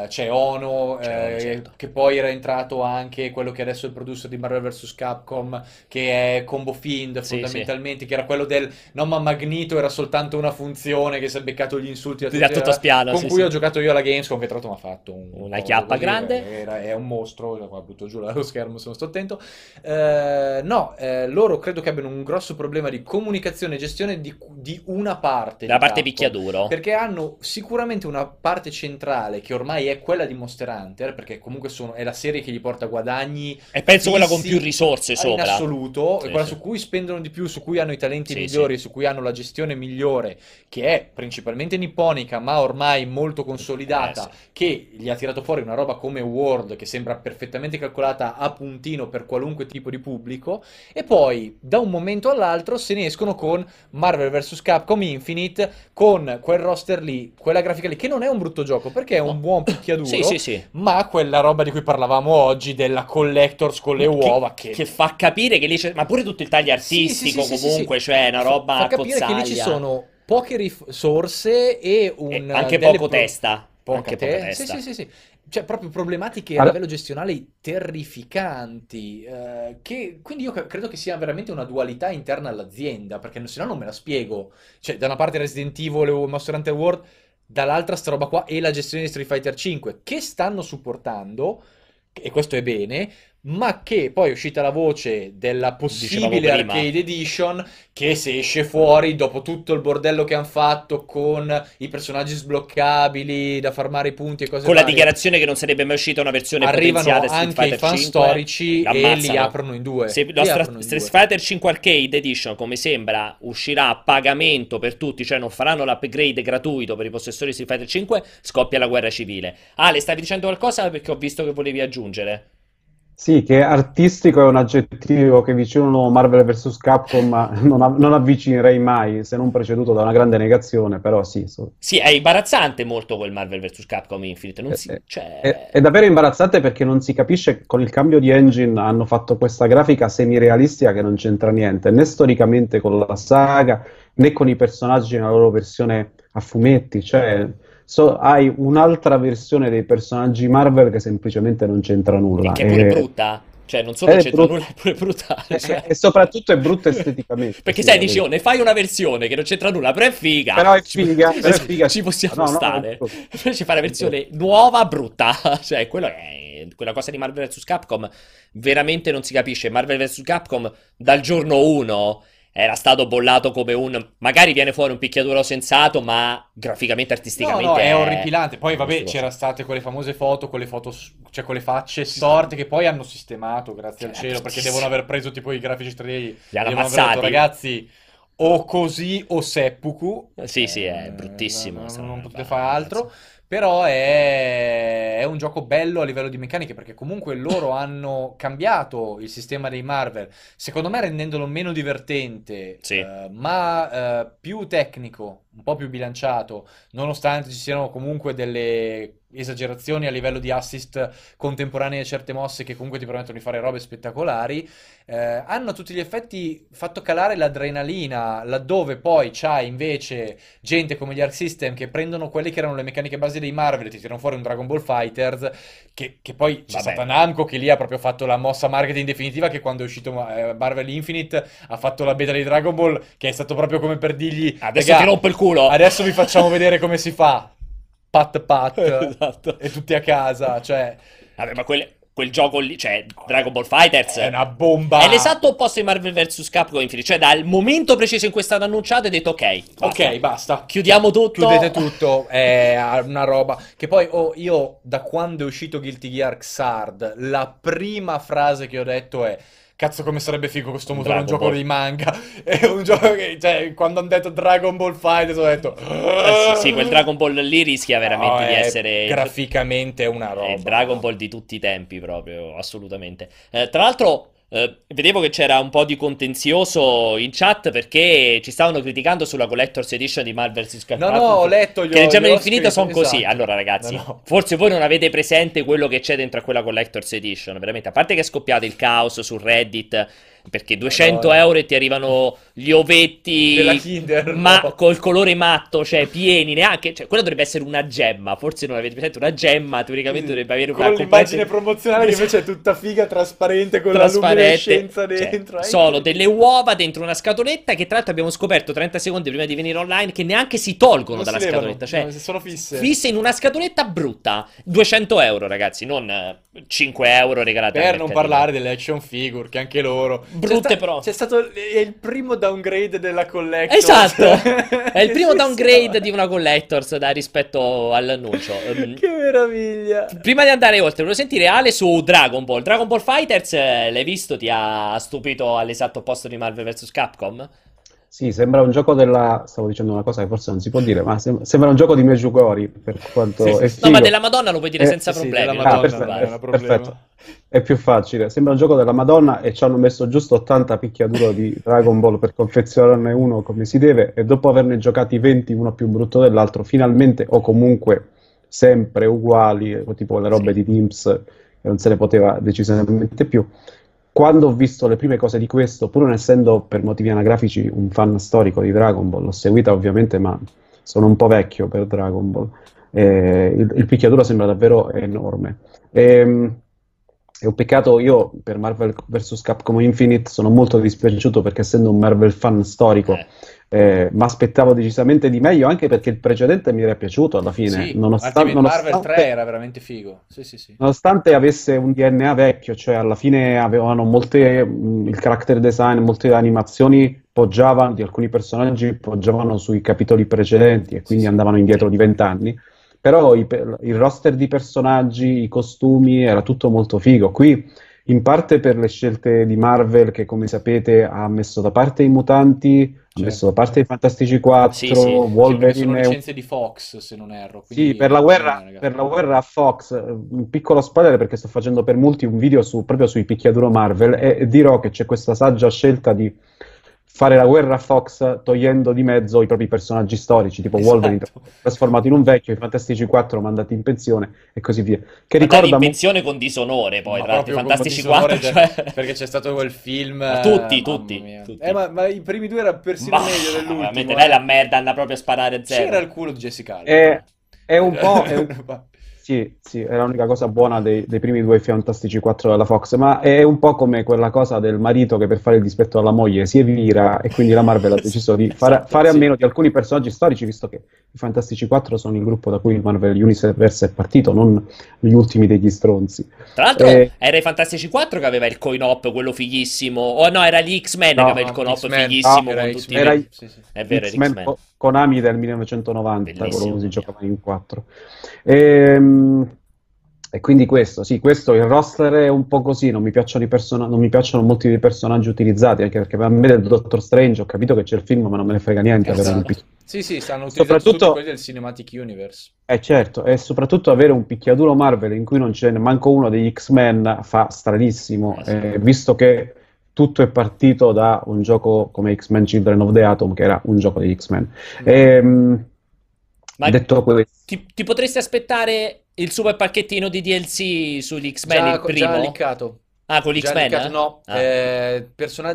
c'è Ono, certo, che poi era entrato anche quello che adesso è il producer di Marvel vs Capcom, che è Combo Fiend fondamentalmente, che era quello del no ma Magneto era soltanto una funzione, che si è beccato gli insulti a spiano, con cui ho giocato io alla Gamescom, che tra l'altro mi ha fatto una chiappa grande, è un mostro, qua butto giù dallo schermo se non sto attento. Loro credo che abbiano un grosso problema di comunicazione e gestione di una parte, la parte picchiaduro, perché hanno sicuramente una parte centrale che ormai è quella di Monster Hunter, perché comunque è la serie che gli porta guadagni, e penso quella con più risorse sopra in assoluto, sì, quella su cui spendono di più, su cui hanno i talenti migliori, su cui hanno la gestione migliore, che è principalmente nipponica ma ormai molto consolidata, che gli ha tirato fuori una roba come World, che sembra perfettamente calcolata a puntino per qualunque tipo di pubblico, e poi da un momento all'altro se ne escono con Marvel vs Capcom Infinite, con quel roster lì, quella grafica lì, che non è un brutto gioco perché è un buon picchiaduro, ma quella roba di cui parlavamo oggi della Collectors con le uova che fa capire che lì c'è, ma pure tutto il taglio artistico cioè è una roba fa capire che lì ci sono poche risorse e anche poco testa, anche poca testa. Cioè proprio problematiche a livello gestionale terrificanti, che quindi io credo che sia veramente una dualità interna all'azienda, perché se no non me la spiego, cioè da una parte Resident Evil e Monster Hunter World, dall'altra sta roba qua e la gestione di Street Fighter 5 che stanno supportando, e questo è bene, ma che poi è uscita la voce della possibile Arcade Edition, che se esce fuori dopo tutto il bordello che hanno fatto con i personaggi sbloccabili da farmare i punti e cose con varie, la dichiarazione che non sarebbe mai uscita una versione potenziata di Street Fighter 5, arrivano anche i fan storici e li aprono in due. Se la Street Fighter 5 Arcade Edition, come sembra, uscirà a pagamento per tutti, cioè non faranno l'upgrade gratuito per i possessori di Street Fighter 5, scoppia la guerra civile. Ale, stavi dicendo qualcosa perché ho visto che volevi aggiungere? Sì, che artistico è un aggettivo che vicino a Marvel vs Capcom non avvicinerei mai, se non preceduto da una grande negazione, però sì. Sì, è imbarazzante molto quel Marvel vs Capcom Infinite. Non si, cioè... è davvero imbarazzante perché non si capisce, con il cambio di engine hanno fatto questa grafica semirealistica che non c'entra niente, né storicamente con la saga, né con i personaggi nella loro versione a fumetti, cioè... hai un'altra versione dei personaggi Marvel che semplicemente non c'entra nulla. E che è pure brutta. Cioè, non solo c'entra nulla, è pure brutale. Cioè. E soprattutto è brutta esteticamente. Perché sì, sai, dici, oh, ne fai una versione che non c'entra nulla, però è figa. Però è figa, però è figa. Ci possiamo stare. Invece fare una versione nuova, brutta. Cioè, quello è... quella cosa di Marvel vs Capcom veramente non si capisce. Marvel vs Capcom dal giorno 1... era stato bollato come un... magari viene fuori un picchiaduro sensato, ma graficamente, artisticamente... No, è orripilante. Poi vabbè, c'erano state quelle famose foto, quelle foto, cioè quelle facce storte che poi hanno sistemato, grazie al cielo, perché devono aver preso tipo i grafici 3D, li hanno ammazzati, ragazzi... o così o seppuku. Sì, sì, è bruttissimo. Non potete fare altro. Però è un gioco bello a livello di meccaniche, perché comunque loro hanno cambiato il sistema dei Marvel, secondo me rendendolo meno divertente, ma più tecnico, un po' più bilanciato, nonostante ci siano comunque delle esagerazioni a livello di assist contemporanei a certe mosse che comunque ti permettono di fare robe spettacolari. Hanno a tutti gli effetti fatto calare l'adrenalina, laddove poi c'hai invece gente come gli Arc System che prendono quelle che erano le meccaniche base dei Marvel e ti tirano fuori un Dragon Ball Fighters, che poi c'è stata Namco che lì ha proprio fatto la mossa marketing definitiva, che quando è uscito Marvel Infinite ha fatto la beta di Dragon Ball, che è stato proprio come per dirgli: adesso ti rompo il culo, adesso vi facciamo vedere come si fa, pat pat. Esatto. E tutti a casa, cioè vabbè, ma quel gioco lì, cioè Dragon Ball FighterZ è una bomba, è l'esatto opposto di Marvel vs Capcom Infinite, cioè dal momento preciso in cui è stato annunciato hai detto ok basta, chiudiamo tutto, chiudete tutto. È una roba che poi io, da quando è uscito Guilty Gear Xrd, la prima frase che ho detto è: cazzo, come sarebbe figo questo motore, un gioco di manga. È un gioco che, cioè, quando hanno detto Dragon Ball Fighter, ho detto... Sì, quel Dragon Ball lì rischia veramente di essere... graficamente una roba. È Dragon Ball di tutti i tempi, proprio, assolutamente. Tra l'altro, vedevo che c'era un po' di contenzioso in chat, perché ci stavano criticando sulla Collector's Edition di Marvel vs. Capcom. No, ho letto, che le gemme infinite sono così. Esatto. Allora, ragazzi, forse voi non avete presente quello che c'è dentro a quella Collector's Edition, veramente. A parte che è scoppiato il caos su Reddit, perché 200 euro e ti arrivano gli ovetti della Kinder, col colore matto, cioè pieni, neanche, cioè, quella dovrebbe essere una gemma, forse non avete presente, una gemma teoricamente dovrebbe avere una l'immagine promozionale che invece è tutta figa, trasparente, con la luminescenza dentro, cioè, solo delle uova dentro una scatoletta che tra l'altro abbiamo scoperto 30 secondi prima di venire online che neanche si tolgono dalla scatoletta, cioè sono fisse in una scatoletta brutta. 200 euro, ragazzi, non 5 euro regalate, per non parlare delle action figure che anche loro brutte. C'è stato il primo downgrade della Collectors. Esatto, è il primo downgrade di una Collectors rispetto all'annuncio. Che meraviglia. Prima di andare oltre, volevo sentire Ale su Dragon Ball. Dragon Ball FighterZ, l'hai visto? Ti ha stupito all'esatto opposto di Marvel vs Capcom? Sì, sembra un gioco della... stavo dicendo una cosa che forse non si può dire, ma sembra un gioco di Megugori, per quanto è figo. No, ma della Madonna lo puoi dire senza problemi. Della Madonna, perfetto. È più facile. Sembra un gioco della Madonna e ci hanno messo giusto 80 picchiaduro di Dragon Ball per confezionarne uno come si deve, e dopo averne giocati 20, uno più brutto dell'altro, finalmente, o comunque sempre uguali, tipo le robe di Dimps, che non se ne poteva decisamente più. Quando ho visto le prime cose di questo, pur non essendo per motivi anagrafici un fan storico di Dragon Ball, l'ho seguita ovviamente, ma sono un po' vecchio per Dragon Ball, il picchiaduro sembra davvero enorme. È un peccato, io per Marvel vs Capcom Infinite sono molto dispiaciuto perché essendo un Marvel fan storico mi aspettavo decisamente di meglio, anche perché il precedente mi era piaciuto alla fine. Sì, nonostante Marvel 3 era veramente figo. Sì, sì, sì. Nonostante avesse un DNA vecchio, cioè alla fine avevano molte, il character design, molte animazioni poggiavano, di alcuni personaggi poggiavano sui capitoli precedenti e quindi andavano indietro di 20 anni. Però il roster di personaggi, i costumi, era tutto molto figo. Qui, in parte per le scelte di Marvel, che come sapete ha messo da parte i mutanti, ha messo da parte i Fantastici 4, sì, sì. Wolverine... Sono licenze di Fox, se non erro. Sì, per la guerra a Fox, un piccolo spoiler perché sto facendo per molti un video proprio sui picchiaduro Marvel, e dirò che c'è questa saggia scelta di fare la guerra a Fox togliendo di mezzo i propri personaggi storici, tipo Wolverine trasformato in un vecchio, i Fantastici 4 mandati in pensione e così via. Che ricorda in pensione con disonore, poi tra i Fantastici 4, cioè... perché c'è stato quel film. Ma tutti. Ma i primi due era persino meglio dell'ultimo. Veramente lei la merda anda proprio a sparare a zero. C'era il culo di Jessica Alba. È un po'. Sì, sì, era l'unica cosa buona dei primi due Fantastici 4 della Fox, ma è un po' come quella cosa del marito che per fare il dispetto alla moglie si evira, e quindi la Marvel ha deciso di fare a meno di alcuni personaggi storici, visto che i Fantastici 4 sono il gruppo da cui il Marvel Universe è partito, non gli ultimi degli stronzi. Tra l'altro era i Fantastici 4 che aveva il coin-op, quello fighissimo, o no, era gli X-Men che aveva il coin-op fighissimo, era con tutti i... Sì, sì. È vero, X-Men. Konami del 1990, bellissimo, quello si giocava in 4. E quindi questo, il roster è un po' così, non mi piacciono molti dei personaggi utilizzati, anche perché per me del Doctor Strange ho capito che c'è il film, ma non me ne frega niente. Sì, sì, stanno utilizzando soprattutto quelli del Cinematic Universe. Certo, e soprattutto avere un picchiaduro Marvel in cui non c'è manco uno degli X-Men fa stranissimo, visto che tutto è partito da un gioco come X-Men Children of the Atom, che era un gioco degli X-Men. Ma detto questo, ti potresti aspettare il super pacchettino di DLC sugli X-Men, il primo? Già linkato. Ah, con gli X-Men? No,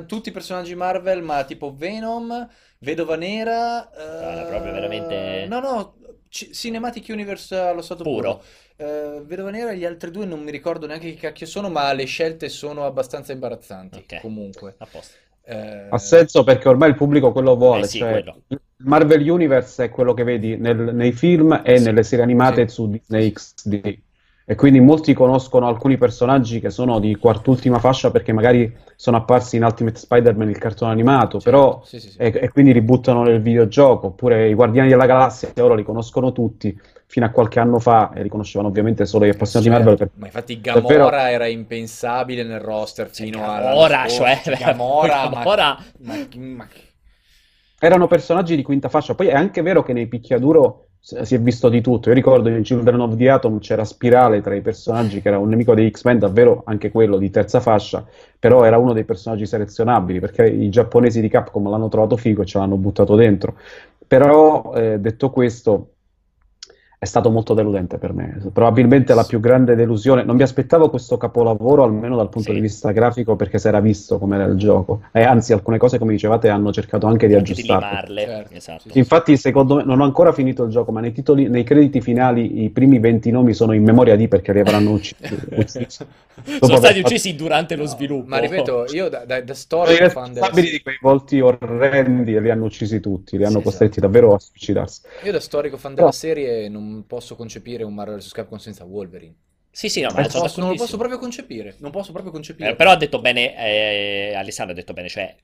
tutti i personaggi Marvel, ma tipo Venom, Vedova Nera... proprio veramente... No, Cinematic Universe allo stato puro. Vedova Nera e gli altri due non mi ricordo neanche che cacchio sono, ma le scelte sono abbastanza imbarazzanti, comunque. A posto. Ha senso perché ormai il pubblico quello vuole, cioè il Marvel Universe è quello che vedi nei film e nelle serie animate su Disney XD, e quindi molti conoscono alcuni personaggi che sono di quart'ultima fascia perché magari sono apparsi in Ultimate Spider-Man, il cartone animato, però e quindi li buttano nel videogioco, oppure i Guardiani della Galassia ora li conoscono tutti, fino a qualche anno fa li conoscevano ovviamente solo i personaggi Marvel. Ma infatti Gamora era impensabile nel roster fino a Gamora. Ma... erano personaggi di quinta fascia. Poi è anche vero che nei picchiaduro si è visto di tutto. Io ricordo in Children of the Atom c'era Spirale tra i personaggi, che era un nemico degli X-Men, davvero anche quello di terza fascia, però era uno dei personaggi selezionabili perché i giapponesi di Capcom l'hanno trovato figo e ce l'hanno buttato dentro. Però detto questo, è stato molto deludente per me, probabilmente la più grande delusione. Non mi aspettavo questo capolavoro, almeno dal punto di vista grafico, perché si era visto come era il gioco, e anzi alcune cose, come dicevate, hanno cercato anche di aggiustarle. Esatto. Infatti secondo me, non ho ancora finito il gioco, ma nei crediti finali i primi 20 nomi sono in memoria di, perché li avranno uccisi. Sono stati uccisi durante lo sviluppo, ma ripeto, io da storico fan di quei volti orrendi li hanno uccisi tutti, li hanno costretti davvero a suicidarsi. Io da storico fan della serie non posso concepire un Marvel vs Capcom senza Wolverine. No, ma non lo posso proprio concepire. Però ha detto bene, Alessandro ha detto bene, cioè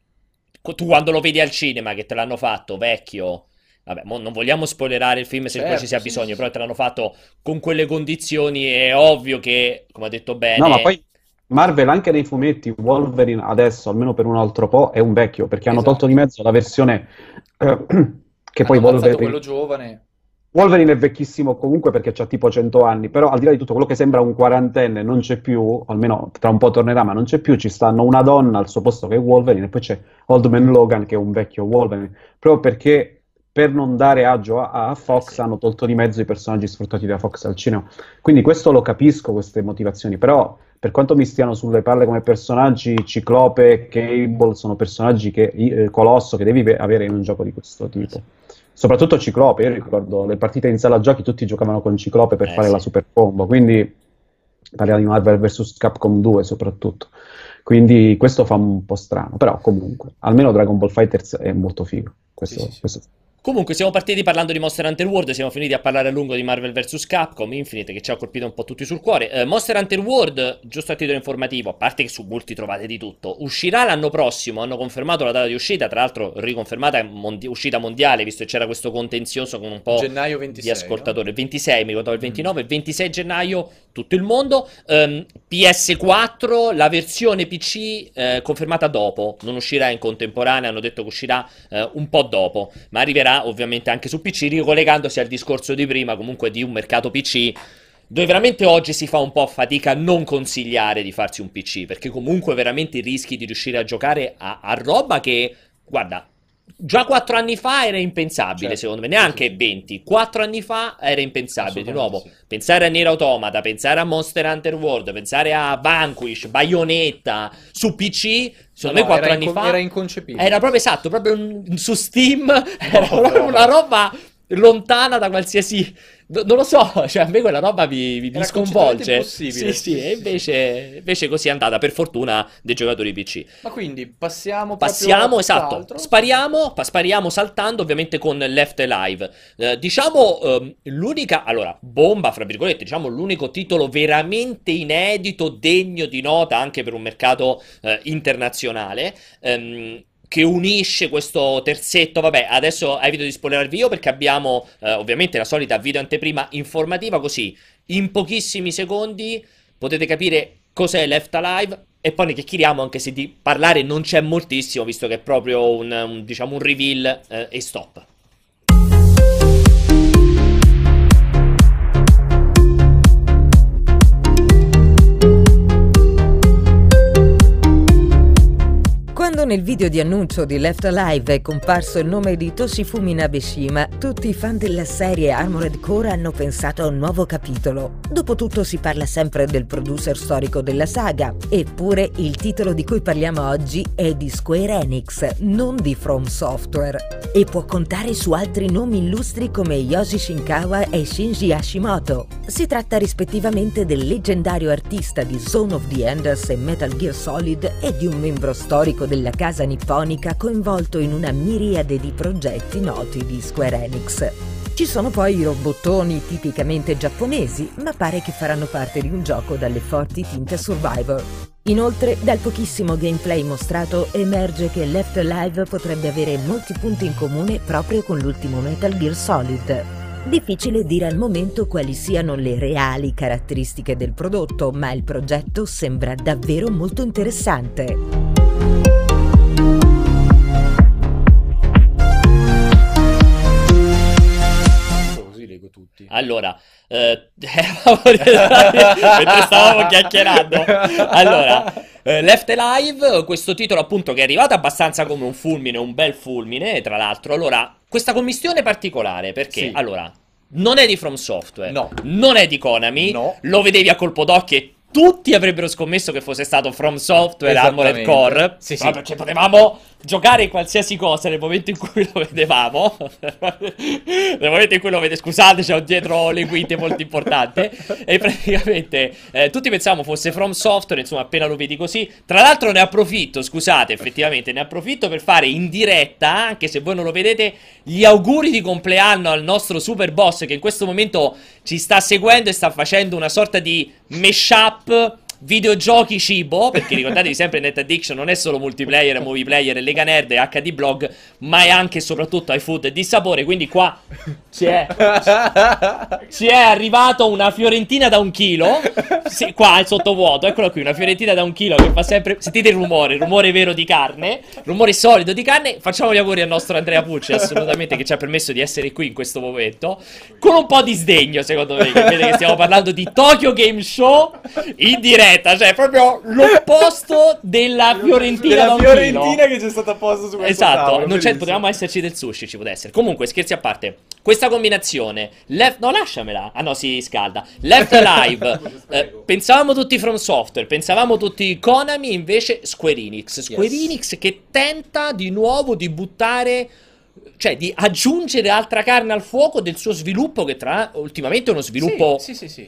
tu quando lo vedi al cinema che te l'hanno fatto vecchio, vabbè, non vogliamo spoilerare il film se poi ci sia bisogno, però te l'hanno fatto con quelle condizioni, è ovvio che, come ha detto bene... No, ma poi Marvel anche nei fumetti, Wolverine adesso, almeno per un altro po', è un vecchio, perché hanno tolto di mezzo la versione che poi Wolverine... quello giovane... Wolverine è vecchissimo comunque perché c'ha tipo 100 anni, però al di là di tutto quello che sembra un quarantenne non c'è più, almeno tra un po' tornerà, ma non c'è più. Ci stanno una donna al suo posto che è Wolverine, e poi c'è Old Man Logan che è un vecchio Wolverine, proprio perché per non dare agio a Fox hanno tolto di mezzo i personaggi sfruttati da Fox al cinema. Quindi questo lo capisco, queste motivazioni, però per quanto mi stiano sulle palle come personaggi, Ciclope, Cable sono personaggi che Colosso, che devi avere in un gioco di questo tipo. Soprattutto Ciclope, io ricordo le partite in sala giochi, tutti giocavano con Ciclope per fare la super combo, quindi parliamo di Marvel vs Capcom 2 soprattutto, quindi questo fa un po' strano, però comunque almeno Dragon Ball Fighters è molto figo, questo, sì, sì, sì. Questo. Comunque siamo partiti parlando di Monster Hunter World, siamo finiti a parlare a lungo di Marvel vs Capcom Infinite, che ci ha colpito un po' tutti sul cuore. Monster Hunter World, giusto a titolo informativo, a parte che su molti trovate di tutto, uscirà l'anno prossimo, hanno confermato la data di uscita, tra l'altro riconfermata uscita mondiale, visto che c'era questo contenzioso con un po' gennaio 26, di ascoltatori, no? Il 26, mi ricordavo il 29, il 26 gennaio tutto il mondo. PS4, la versione PC confermata dopo, non uscirà in contemporanea, hanno detto che uscirà un po' dopo, ma arriverà ovviamente anche su PC, ricollegandosi al discorso di prima, comunque di un mercato PC dove veramente oggi si fa un po' fatica a non consigliare di farsi un PC, perché comunque veramente rischi di riuscire a giocare a roba che, guarda, già 4 anni fa era impensabile, certo, secondo me, neanche sì. 20, 4 anni fa era impensabile, di nuovo, sì. Pensare a Nier Automata, pensare a Monster Hunter World, pensare a Vanquish, Bayonetta, su PC, secondo me 4 anni fa era inconcepibile, era proprio esatto, proprio su Steam, era proprio una roba lontana da qualsiasi, non lo so, cioè a me quella roba mi sconvolge, sì, e invece così è andata, per fortuna dei giocatori PC. Ma quindi passiamo esatto, altro. Spariamo saltando ovviamente con Left Alive, l'unica, allora, bomba fra virgolette, diciamo l'unico titolo veramente inedito, degno di nota anche per un mercato internazionale, che unisce questo terzetto. Vabbè, adesso evito di spoilerarvi io, perché abbiamo ovviamente la solita video anteprima informativa, così in pochissimi secondi potete capire cos'è Left Alive, e poi ne chiacchieriamo, anche se di parlare non c'è moltissimo, visto che è proprio diciamo un reveal e stop. Quando nel video di annuncio di Left Alive è comparso il nome di Toshifumi Nabeshima, tutti i fan della serie Armored Core hanno pensato a un nuovo capitolo. Dopotutto si parla sempre del producer storico della saga, eppure il titolo di cui parliamo oggi è di Square Enix, non di From Software, e può contare su altri nomi illustri come Yoshi Shinkawa e Shinji Hashimoto. Si tratta rispettivamente del leggendario artista di Zone of the Enders e Metal Gear Solid e di un membro storico della casa nipponica coinvolto in una miriade di progetti noti di Square Enix. Ci sono poi i robottoni tipicamente giapponesi, ma pare che faranno parte di un gioco dalle forti tinte survivor. Inoltre, dal pochissimo gameplay mostrato emerge che Left Alive potrebbe avere molti punti in comune proprio con l'ultimo Metal Gear Solid. Difficile dire al momento quali siano le reali caratteristiche del prodotto, ma il progetto sembra davvero molto interessante. Tutti. Allora, mentre stavamo chiacchierando, allora, Left Alive, questo titolo appunto che è arrivato abbastanza come un fulmine, un bel fulmine, tra l'altro. Allora, questa commistione particolare, perché, sì, allora, non è di From Software, no, non è di Konami, no, lo vedevi a colpo d'occhio e tutti avrebbero scommesso che fosse stato From Software, Armored Core, sì, sì, perché potevamo giocare in qualsiasi cosa nel momento in cui lo vedevamo, nel momento in cui lo vede, scusate, c'ho dietro le quinte molto importante, e praticamente tutti pensavamo fosse From Software, insomma, appena lo vedi così. Tra l'altro ne approfitto, scusate, effettivamente ne approfitto per fare in diretta, anche se voi non lo vedete, gli auguri di compleanno al nostro super boss, che in questo momento ci sta seguendo e sta facendo una sorta di mashup videogiochi cibo, perché ricordatevi sempre NetAddiction non è solo multiplayer, movie player, Lega Nerd e HD Blog, ma è anche e soprattutto iFood di sapore, quindi qua ci è arrivato una fiorentina da 1 chilo, sì, qua è sottovuoto, eccolo qui, una fiorentina da 1 chilo che fa sempre, sentite il rumore vero di carne, rumore solido di carne. Facciamo gli auguri al nostro Andrea Pucci, assolutamente, che ci ha permesso di essere qui in questo momento, con un po' di sdegno secondo me, che vede che stiamo parlando di Tokyo Game Show in diretta, cioè proprio l'opposto della fiorentina da 1 chilo. Fiorentina che c'è stata apposta su questo, esatto, tavolo, non c'è, potevamo esserci del sushi, ci poteva essere. Comunque, scherzi a parte, questa combinazione no, lasciamela, ah no, si scalda. Left Alive, pensavamo tutti From Software, pensavamo tutti Konami, invece Square Enix, yes, che tenta di nuovo di buttare, cioè di aggiungere altra carne al fuoco del suo sviluppo, che tra ultimamente è uno sviluppo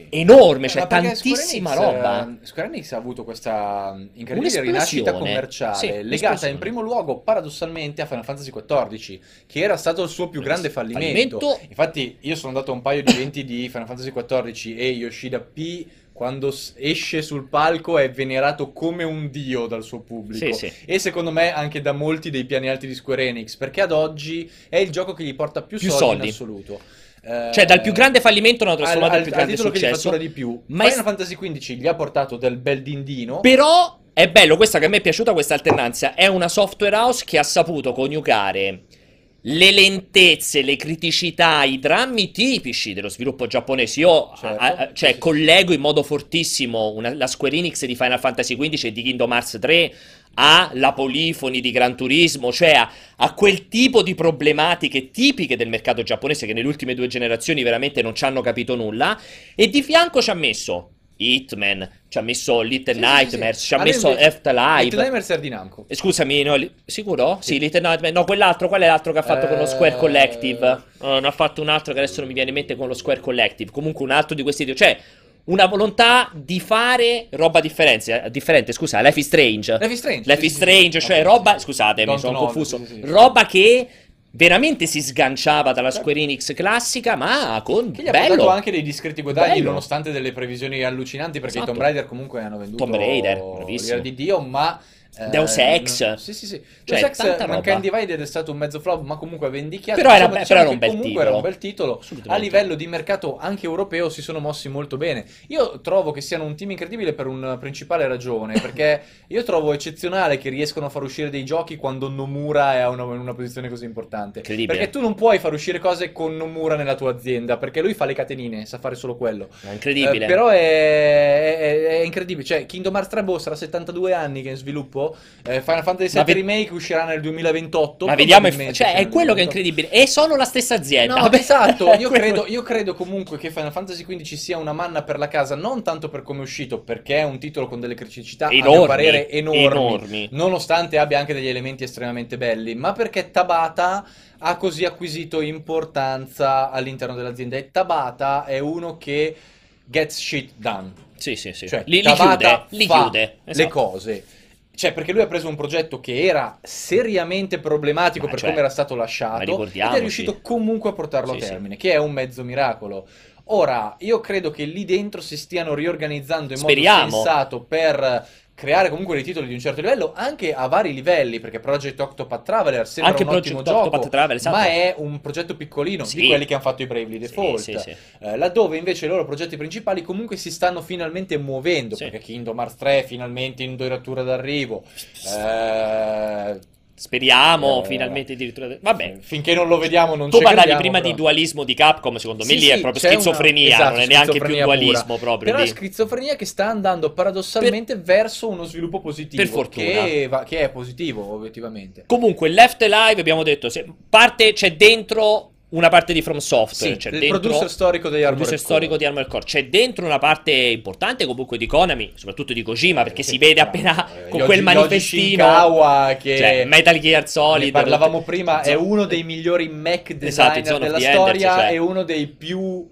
enorme, cioè tantissima roba. Square Enix ha avuto questa incredibile rinascita commerciale legata in primo luogo paradossalmente a Final Fantasy XIV, che era stato il suo più grande fallimento. Infatti io sono andato a un paio di eventi di Final Fantasy XIV e Yoshida P quando esce sul palco è venerato come un dio dal suo pubblico, e secondo me anche da molti dei piani alti di Square Enix, perché ad oggi è il gioco che gli porta più soldi in assoluto. Cioè dal più grande fallimento hanno trasformato al più grande successo, che gli fattura di più. Ma Final Fantasy XV gli ha portato del bel dindino. Però è bello, questa che a me è piaciuta, questa alternanza. È una software house che ha saputo coniugare le lentezze, le criticità, i drammi tipici dello sviluppo giapponese. Io collego in modo fortissimo la Square Enix di Final Fantasy XV e di Kingdom Hearts 3 alla Polifoni di Gran Turismo, cioè a quel tipo di problematiche tipiche del mercato giapponese, che nelle ultime due generazioni veramente non ci hanno capito nulla. E di fianco ci ha messo Hitman, ci ha messo Little Nightmares, ci ha messo Left Alive. Little Nightmares è di Namco. Scusami, no, sicuro? Sì, Little Nightmares. No, quell'altro, qual è l'altro che ha fatto con lo Square Collective? Ne ha fatto un altro che adesso non mi viene in mente con lo Square Collective. Comunque un altro di questi due. Cioè, una volontà di fare roba differente, scusa, Life is Strange, cioè roba, scusatemi, sono confuso. Roba che veramente si sganciava dalla Square Enix classica, ma con che gli ha portato anche dei discreti guadagni, nonostante delle previsioni allucinanti, perché i Tomb Raider comunque hanno venduto l'ira di Dio, ma Deus Ex, cioè, Deus Ex Mankind Divided è stato un mezzo flop, ma comunque vendichiato. Però era, era un bel titolo. A livello di mercato anche europeo si sono mossi molto bene. Io trovo che siano un team incredibile per una principale ragione, perché io trovo eccezionale che riescono a far uscire dei giochi quando Nomura è in una posizione così importante, perché tu non puoi far uscire cose con Nomura nella tua azienda, perché lui fa le catenine, sa fare solo quello. È incredibile. Però è incredibile, cioè Kingdom Hearts 3 sarà 72 anni che è in sviluppo. Final Fantasy VII Remake uscirà nel 2028. Ma vediamo, cioè è quello che è incredibile. E sono la stessa azienda. No, esatto. Io credo comunque che Final Fantasy XV sia una manna per la casa, non tanto per come è uscito, perché è un titolo con delle criticità a mio parere enormi, nonostante abbia anche degli elementi estremamente belli, ma perché Tabata ha così acquisito importanza all'interno dell'azienda. E Tabata è uno che gets shit done. Cioè, li chiude le cose. Cioè, perché lui ha preso un progetto che era seriamente problematico per come era stato lasciato, ed è riuscito comunque a portarlo a termine, che è un mezzo miracolo. Ora, io credo che lì dentro si stiano riorganizzando in modo sensato per creare comunque dei titoli di un certo livello, anche a vari livelli, perché Project Octopath Traveler sembra anche un ottimo gioco, ma è un progetto piccolino di quelli che hanno fatto i Bravely Default, laddove invece i loro progetti principali comunque si stanno finalmente muovendo, perché Kingdom Hearts 3 finalmente in doratura d'arrivo, speriamo finalmente addirittura. Vabbè, finché non lo vediamo non c'è. Tu parlavi prima di dualismo di Capcom, secondo me lì è proprio schizofrenia, non è neanche più dualismo proprio. Però è schizofrenia che sta andando paradossalmente verso uno sviluppo positivo, per fortuna, che è positivo obiettivamente. Comunque Left Alive, abbiamo detto, c'è dentro una parte di From Software, c'è dentro il producer storico degli Armored Core, c'è dentro una parte importante comunque di Konami, soprattutto di Kojima, perché si vede appena con quel manifestino Shinkawa, che Metal Gear Solid, parlavamo prima, è uno dei migliori mech designer della storia, è uno dei più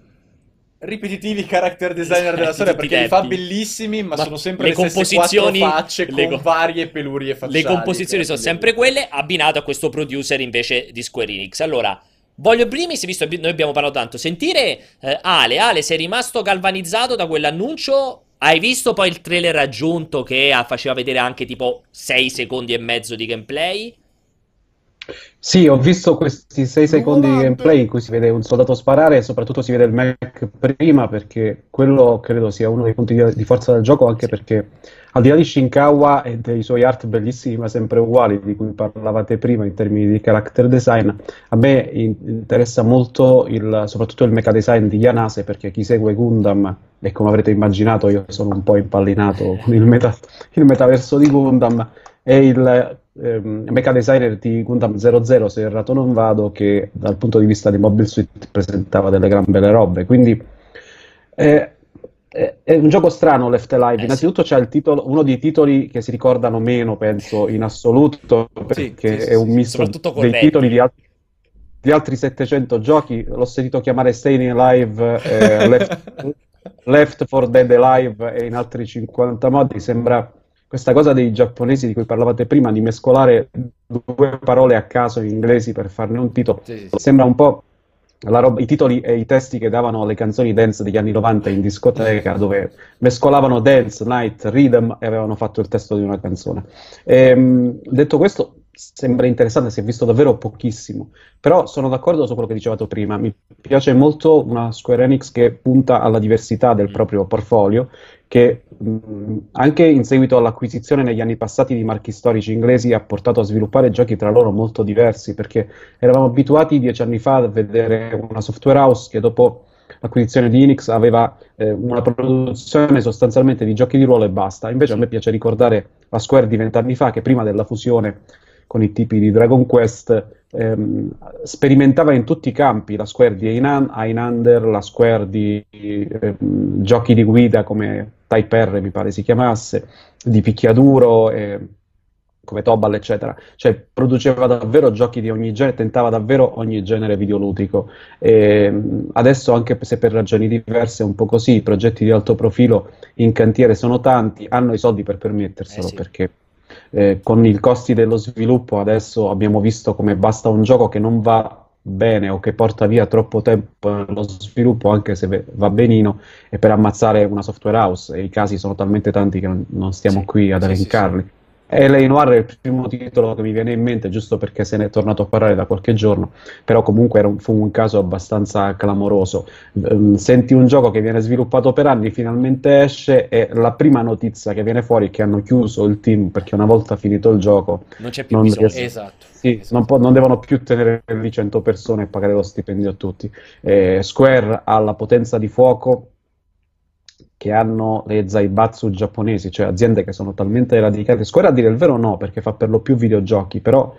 ripetitivi character designer della storia, perché li fa bellissimi, ma sono sempre le stesse quattro facce con varie pelurie facciali. Le composizioni sono sempre quelle, abbinato a questo producer invece di Square Enix. Allora, voglio primis, visto che noi abbiamo parlato tanto, sentire Ale, sei rimasto galvanizzato da quell'annuncio? Hai visto poi il trailer aggiunto che faceva vedere anche tipo 6 secondi e mezzo di gameplay? Sì, ho visto questi 6 secondi di gameplay in cui si vede un soldato sparare e soprattutto si vede il mech prima, perché quello credo sia uno dei punti di forza del gioco, anche perché al di là di Shinkawa e dei suoi art bellissimi ma sempre uguali di cui parlavate prima in termini di character design, a me interessa molto soprattutto il mecha design di Yanase, perché chi segue Gundam, e come avrete immaginato io sono un po' impallinato con il metaverso di Gundam, e il mecha designer di Gundam 00, se errato non vado, che dal punto di vista di Mobile Suit presentava delle gran belle robe. Quindi è un gioco strano Left Alive. Innanzitutto c'è il titolo, uno dei titoli che si ricordano meno penso in assoluto, perché è un misto dei titoli di altri Gli altri 700 giochi l'ho sentito chiamare Staying Alive, Left 4 Dead Alive e in altri 50 modi. Sembra questa cosa dei giapponesi di cui parlavate prima, di mescolare due parole a caso in inglesi per farne un titolo. Sì. Sembra un po' la roba, i titoli e i testi che davano alle canzoni dance degli anni 90 in discoteca, dove mescolavano dance, night, rhythm e avevano fatto il testo di una canzone. Detto questo, sembra interessante, si è visto davvero pochissimo, però sono d'accordo su quello che dicevate prima. Mi piace molto una Square Enix che punta alla diversità del proprio portfolio, che anche in seguito all'acquisizione negli anni passati di marchi storici inglesi ha portato a sviluppare giochi tra loro molto diversi, perché eravamo abituati 10 anni fa a vedere una software house che dopo l'acquisizione di Enix aveva una produzione sostanzialmente di giochi di ruolo e basta. Invece a me piace ricordare la Square di 20 anni fa, che prima della fusione con i tipi di Dragon Quest sperimentava in tutti i campi. La Square di Einander, la Square di giochi di guida come Type R mi pare si chiamasse, di picchiaduro come Tobal eccetera, cioè produceva davvero giochi di ogni genere, tentava davvero ogni genere videoludico. Adesso, anche se per ragioni diverse è un po' così, i progetti di alto profilo in cantiere sono tanti, hanno i soldi per permetterselo, sì. Perché con i costi dello sviluppo adesso abbiamo visto come basta un gioco che non va bene o che porta via troppo tempo nello sviluppo, anche se va benino, e per ammazzare una software house, e i casi sono talmente tanti che non stiamo qui ad elencarli. Sì. E L.A. Noir è il primo titolo che mi viene in mente, giusto perché se ne è tornato a parlare da qualche giorno, però comunque fu un caso abbastanza clamoroso. Senti un gioco che viene sviluppato per anni, finalmente esce e la prima notizia che viene fuori è che hanno chiuso il team, perché una volta finito il gioco non c'è più bisogno. Esatto. Sì, esatto. Non devono più tenere lì 100 persone e pagare lo stipendio a tutti. Square ha la potenza di fuoco che hanno le zaibatsu giapponesi, cioè aziende che sono talmente radicate. Square a dire il vero no, perché fa per lo più videogiochi, però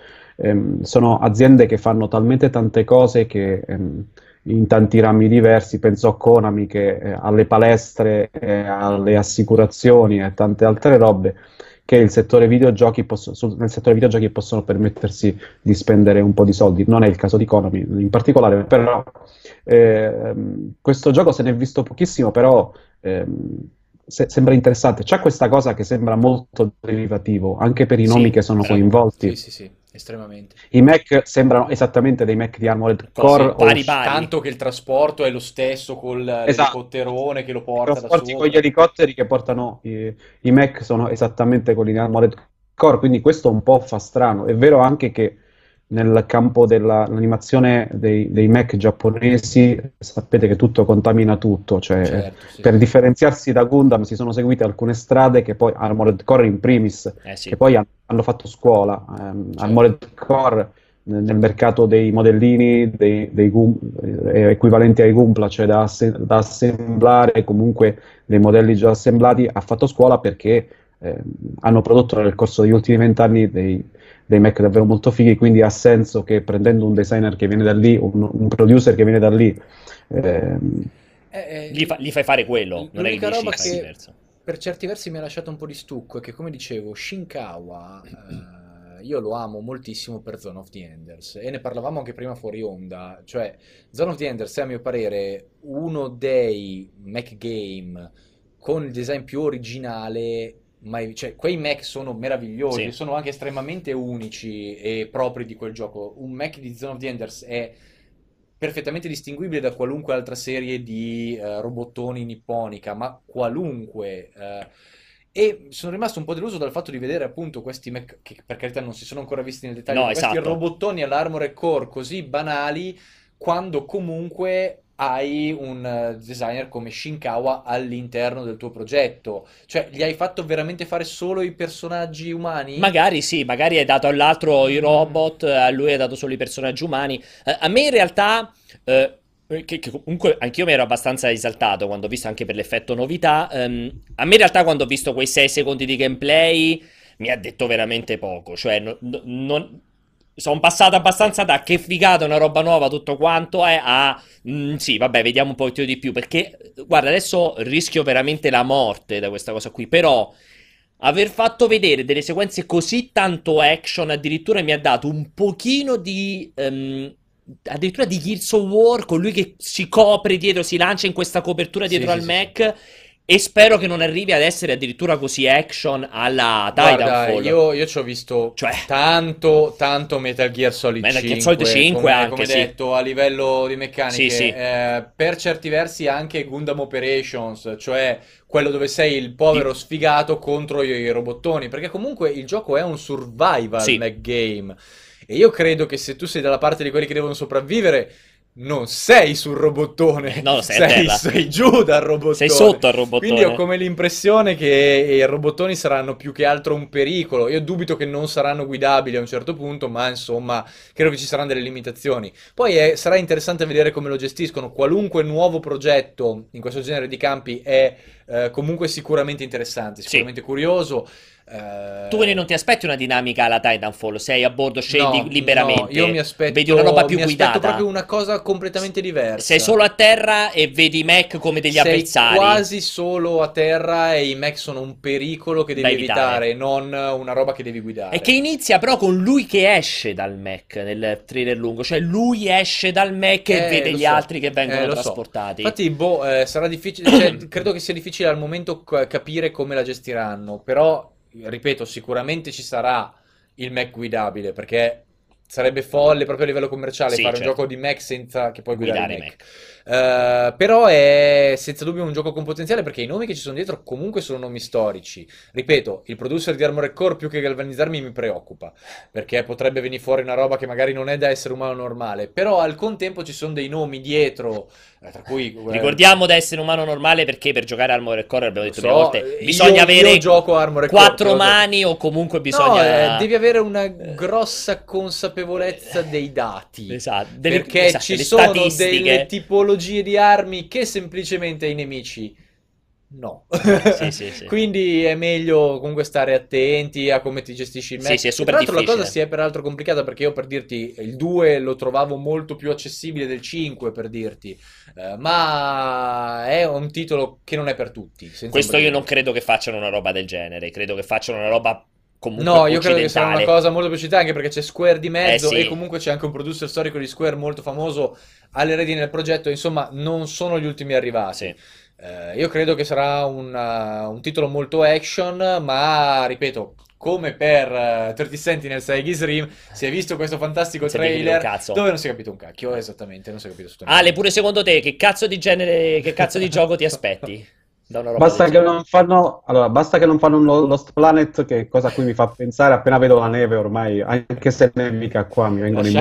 sono aziende che fanno talmente tante cose che in tanti rami diversi, penso a Konami che alle palestre, alle assicurazioni e tante altre robe, che il settore videogiochi nel settore videogiochi possono permettersi di spendere un po' di soldi. Non è il caso di Konami in particolare, però questo gioco se ne è visto pochissimo, però sembra interessante. C'è questa cosa che sembra molto derivativo, anche per i nomi che sono coinvolti. Sì, estremamente. I mech sembrano esattamente dei mech di Armored Core, pari. Tanto che il trasporto è lo stesso col elicotterone che lo porta da sopra. I trasporti con gli elicotteri che portano i mech sono esattamente quelli di Armored Core, quindi questo un po' fa strano. È vero anche che nel campo dell'animazione dei mech giapponesi sapete che tutto contamina tutto, cioè per differenziarsi da Gundam si sono seguite alcune strade che poi Armored Core in primis che poi hanno fatto scuola. Armored Core nel mercato dei modellini equivalenti ai Gumpla, cioè da assemblare, comunque dei modelli già assemblati, ha fatto scuola perché hanno prodotto nel corso degli ultimi 20 anni dei mech davvero molto fighi, quindi ha senso che prendendo un designer che viene da lì, un producer che viene da lì, gli fai fare quello. Non è che roba che diverso. Per certi versi mi ha lasciato un po' di stucco, è che, come dicevo, Shinkawa io lo amo moltissimo per Zone of the Enders, e ne parlavamo anche prima fuori onda, cioè Zone of the Enders è a mio parere uno dei mech game con il design più originale. Cioè, quei mech sono meravigliosi, sono anche estremamente unici e propri di quel gioco. Un mech di Zone of the Enders è perfettamente distinguibile da qualunque altra serie di robottoni nipponica, ma qualunque. E sono rimasto un po' deluso dal fatto di vedere appunto questi mech, che per carità non si sono ancora visti nel dettaglio, questi robottoni all'Armored Core così banali, quando comunque hai un designer come Shinkawa all'interno del tuo progetto. Cioè, gli hai fatto veramente fare solo i personaggi umani? Magari sì, magari hai dato all'altro i robot, a lui hai dato solo i personaggi umani. A me in realtà... Che comunque anch'io mi ero abbastanza esaltato quando ho visto, anche per l'effetto novità. A me in realtà quando ho visto quei 6 secondi di gameplay mi ha detto veramente poco. Cioè, non... Sono passato abbastanza da che figata, una roba nuova, tutto quanto è a... sì, vabbè, vediamo un po' di più, perché, guarda, adesso rischio veramente la morte da questa cosa qui, però aver fatto vedere delle sequenze così tanto action addirittura mi ha dato un pochino di addirittura di Gears of War, con lui che si copre dietro, si lancia in questa copertura dietro al Mac. E spero che non arrivi ad essere addirittura così action alla Titanfall. Io ci ho visto tanto Metal Gear Solid 5, come detto, a livello di meccaniche, per certi versi anche Gundam Operations, cioè quello dove sei il povero sfigato contro i robottoni, perché comunque il gioco è un survival game, e io credo che se tu sei dalla parte di quelli che devono sopravvivere, non sei sul robottone, sei giù dal robottone, sei sotto al robottone. Quindi ho come l'impressione che i robottoni saranno più che altro un pericolo. Io dubito che non saranno guidabili a un certo punto, ma insomma credo che ci saranno delle limitazioni. Poi sarà interessante vedere come lo gestiscono. Qualunque nuovo progetto in questo genere di campi è comunque sicuramente interessante, sicuramente curioso. Tu quindi non ti aspetti una dinamica alla Titanfall? Sei a bordo, scendi liberamente? No, io mi aspetto, vedi una roba più guidata. Aspetto proprio una cosa completamente diversa. Sei solo a terra e vedi i mech come degli avversari. Sei quasi solo a terra e i mech sono un pericolo che devi evitare, non una roba che devi guidare. E che inizia però con lui che esce dal mech nel trailer lungo, cioè lui esce dal mech e vede gli altri che vengono trasportati. Infatti sarà difficile, cioè, credo che sia difficile al momento capire come la gestiranno, però ripeto, sicuramente ci sarà il mech guidabile, perché sarebbe folle proprio a livello commerciale fare un gioco di mech senza che puoi guidare il mech. Però è senza dubbio un gioco con potenziale, perché i nomi che ci sono dietro comunque sono nomi storici. Ripeto, il producer di Armored Core più che galvanizzarmi mi preoccupa, perché potrebbe venire fuori una roba che magari non è da essere umano normale, però al contempo ci sono dei nomi dietro, tra cui ricordiamo da essere umano normale, perché per giocare a Armored Core, abbiamo detto prima volte, bisogna avere quattro mani o comunque bisogna... devi avere una grossa consapevolezza dei dati, perché ci sono delle tipologie di armi che semplicemente ai nemici no. Quindi è meglio comunque stare attenti a come ti gestisci il match. È super difficile. La cosa si è peraltro complicata, perché io, per dirti, il 2 lo trovavo molto più accessibile del 5, per dirti, ma è un titolo che non è per tutti. Questo io non credo che facciano una roba del genere, credo che facciano una roba comunque occidentale. Io credo che sia una cosa molto più occidentale, anche perché c'è Square di mezzo e comunque c'è anche un producer storico di Square molto famoso alle redini del progetto. Insomma, non sono gli ultimi arrivati. Io credo che sarà un titolo molto action, ma ripeto, come per 30 Sentinel Sega's Rim, si è visto questo fantastico trailer dove non si è capito un cacchio, esattamente, non si è capito assolutamente. Ale, pure secondo te che cazzo di genere, che cazzo di gioco ti aspetti? Basta che non fanno, un Lost Planet, che cosa a cui mi fa pensare appena vedo la neve ormai, anche se nevica qua mi vengono in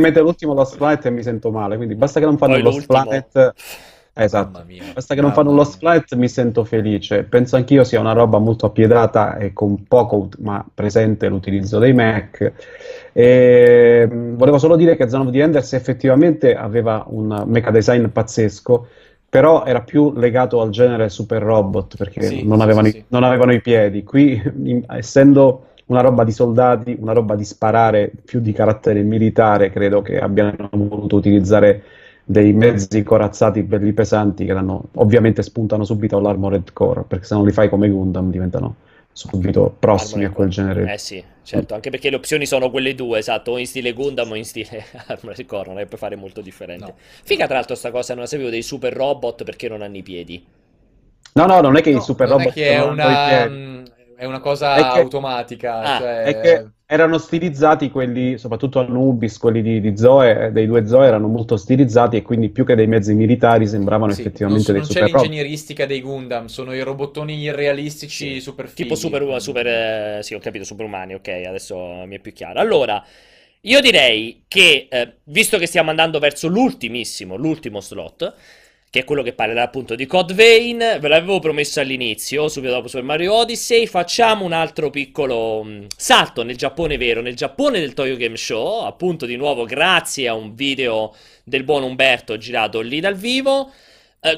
mente l'ultimo Lost Planet e mi sento male, quindi basta che non fanno un Lost Planet, basta che non fanno un Lost Planet, mi sento felice. Penso anch'io sia una roba molto appiedata e con poco ma presente l'utilizzo dei Mac. E volevo solo dire che Zone of the Enders effettivamente aveva un mecha design pazzesco, però era più legato al genere super robot, perché non avevano i piedi. Qui, essendo una roba di soldati, una roba di sparare, più di carattere militare, credo che abbiano voluto utilizzare dei mezzi corazzati belli pesanti, che ovviamente spuntano subito all'Armored Core, perché se non li fai come Gundam diventano subito prossimi a quel genere. Certo, anche perché le opzioni sono quelle due, o in stile Gundam o in stile Armored Core, non è per fare molto differente. Figa, tra l'altro, sta cosa, non la sapevo dei super robot, perché non hanno i piedi. No, non è che i super robot non hanno i piedi. È una cosa automatica. È che erano stilizzati quelli, soprattutto Anubis, quelli di Zoe, dei due Zoe, erano molto stilizzati, e quindi più che dei mezzi militari sembravano effettivamente dei super robot. Non c'è l'ingegneristica dei Gundam, sono i robottoni irrealistici super fighi. Tipo sì, ho capito, superumani, adesso mi è più chiaro. Allora, io direi che, visto che stiamo andando verso l'ultimo slot, che è quello che parlerà appunto di Code Vein, ve l'avevo promesso all'inizio, subito dopo Super Mario Odyssey, facciamo un altro piccolo salto nel Giappone vero, nel Giappone del Tokyo Game Show, appunto di nuovo grazie a un video del buon Umberto girato lì dal vivo.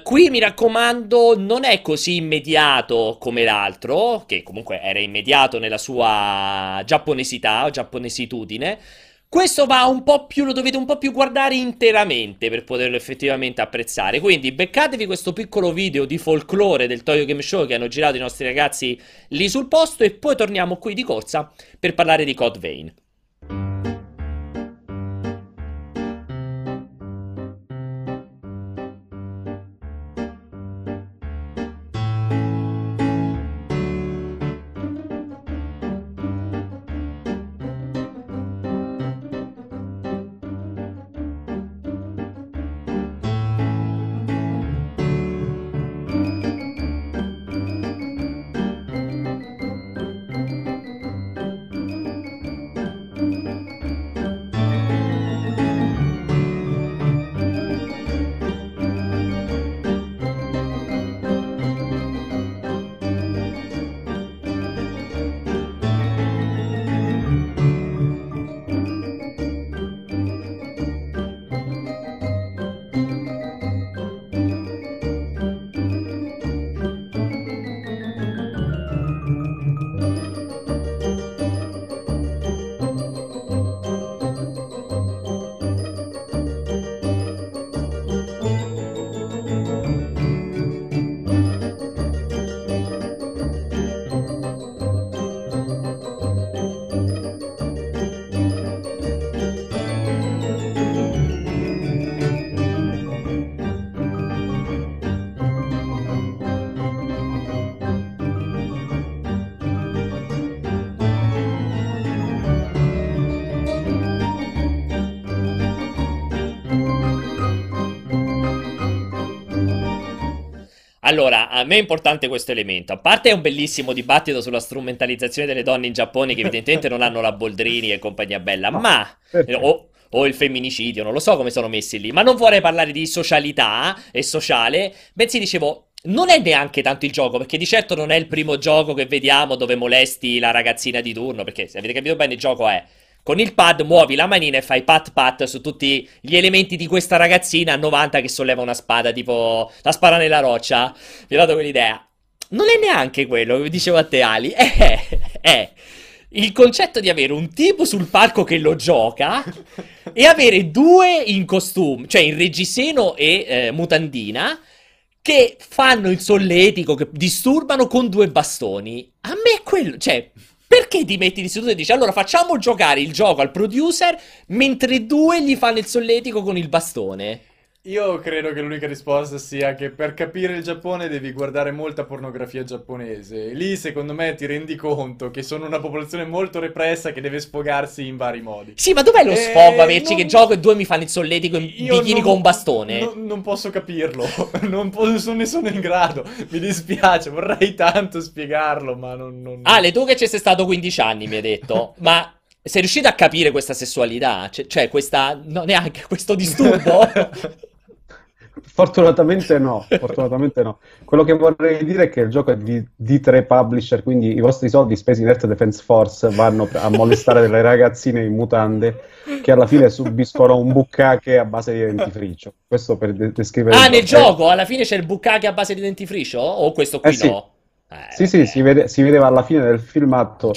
Qui, mi raccomando, non è così immediato come l'altro, che comunque era immediato nella sua giapponesità o giapponesitudine. Questo va un po' più, lo dovete un po' più guardare interamente per poterlo effettivamente apprezzare. Quindi beccatevi questo piccolo video di folklore del Tokyo Game Show che hanno girato i nostri ragazzi lì sul posto, e poi torniamo qui di corsa per parlare di Code Vein. Allora, a me è importante questo elemento. A parte è un bellissimo dibattito sulla strumentalizzazione delle donne in Giappone, che evidentemente non hanno la Boldrini e compagnia bella, no, ma... o il femminicidio, non lo so come sono messi lì, ma non vorrei parlare di socialità e sociale, bensì dicevo... Non è neanche tanto il gioco, perché di certo non è il primo gioco che vediamo dove molesti la ragazzina di turno, perché se avete capito bene il gioco è con il pad muovi la manina e fai pat pat su tutti gli elementi di questa ragazzina a 90 che solleva una spada, tipo la spara nella roccia, vi ho dato quell'idea. Non è neanche quello che dicevo a te, Ali, è il concetto di avere un tipo sul palco che lo gioca e avere due in costume, cioè in reggiseno e mutandina, che fanno il solletico, che disturbano con due bastoni. A me è quello, cioè, perché ti metti di seduto e dici, allora facciamo giocare il gioco al producer mentre due gli fanno il solletico con il bastone? Io credo che l'unica risposta sia che per capire il Giappone devi guardare molta pornografia giapponese. Lì, secondo me, ti rendi conto che sono una popolazione molto repressa che deve sfogarsi in vari modi. Sì, ma dov'è lo sfogo? Averci non... che gioco e due mi fanno il solletico in bikini con un bastone? Non posso capirlo, non ne sono in grado. Mi dispiace, vorrei tanto spiegarlo, ma non... Ale, tu che ci sei stato 15 anni, mi hai detto, ma... sei riuscito a capire questa sessualità? Cioè questa... no, neanche questo disturbo? Fortunatamente no, fortunatamente no. Quello che vorrei dire è che il gioco è di tre publisher, quindi i vostri soldi spesi in Earth Defense Force vanno a molestare delle ragazzine in mutande che alla fine subiscono un bukkake a base di dentifricio. Questo per descrivere... Ah, nel gioco alla fine c'è il bukkake a base di dentifricio? O questo qui sì. No? Sì, sì, si vedeva alla fine del filmato